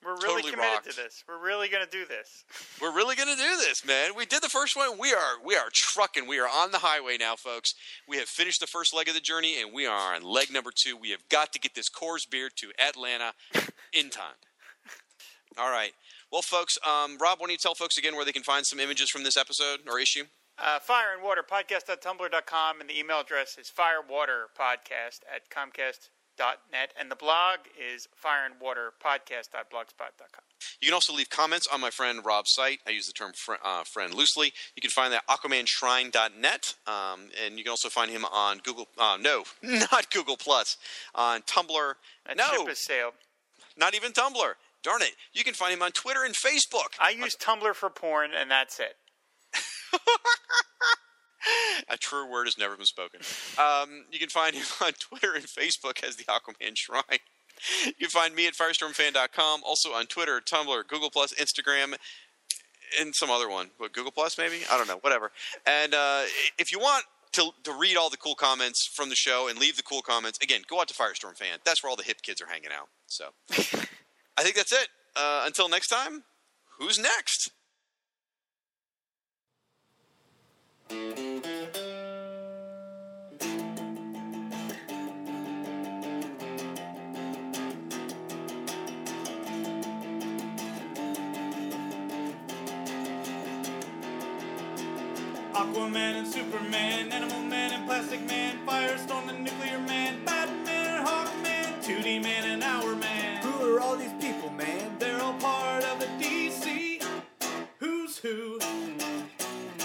We're really totally committed rocked. To this. We're really going to do this. We're really going to do this, man. We did the first one. We are we are trucking. We are on the highway now, folks. We have finished the first leg of the journey, and we are on leg number two. We have got to get this Coors beer to Atlanta in time. All right. Well, folks, um, Rob, why don't you tell folks again where they can find some images from this episode or issue? Uh, fire and Water podcast dot tumblr dot com, and the email address is firewaterpodcast at comcast dot net, and the blog is fireandwaterpodcast dot blogspot dot com. You can also leave comments on my friend Rob's site. I use the term fr- uh, friend loosely. You can find that at aquaman shrine dot net, um, and you can also find him on Google. Uh, no, not Google Plus, on Tumblr. That no. ship has sailed. Not even Tumblr. Darn it. You can find him on Twitter and Facebook. I use on... Tumblr for porn, and that's it. A true word has never been spoken. Um, you can find him on Twitter and Facebook as the Aquaman Shrine. You can find me at Firestorm Fan dot com, also on Twitter, Tumblr, Google Plus, Instagram, and some other one. What, Google Plus, maybe? I don't know. Whatever. And uh, if you want to, to read all the cool comments from the show and leave the cool comments, again, go out to Firestorm Fan. That's where all the hip kids are hanging out. So I think that's it. Uh, until next time, who's next? Aquaman and Superman, Animal Man and Plastic Man, Firestorm and Nuclear Man, Batman and Hawkman, two D Man and Hour Man. Who are all these people, man? They're all part of the D C Who's Who.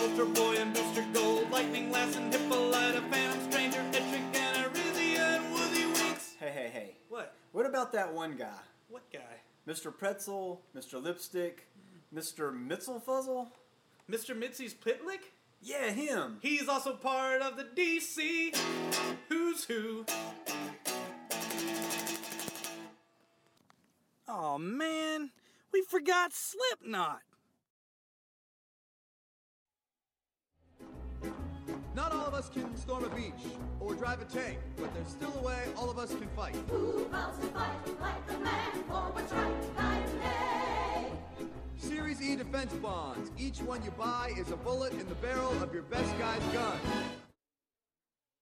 Ultra Boy and Booster Gold, Lightning Lass and Hippolyta, Phantom Stranger, Etrick and Arisia and Woozy Winks. Hey, hey, hey. What? What about that one guy? What guy? Mister Pretzel, Mister Lipstick, Mister Mitzelfuzzle? Mister Mitzi's Pitlick? Yeah, him. He's also part of the D C Who's Who. Oh man, we forgot Slipknot. Not all of us can storm a beach or drive a tank, but there's still a way all of us can fight. Who else can fight like the man for what's right night and day? Series E defense bonds. Each one you buy is a bullet in the barrel of your best guy's gun.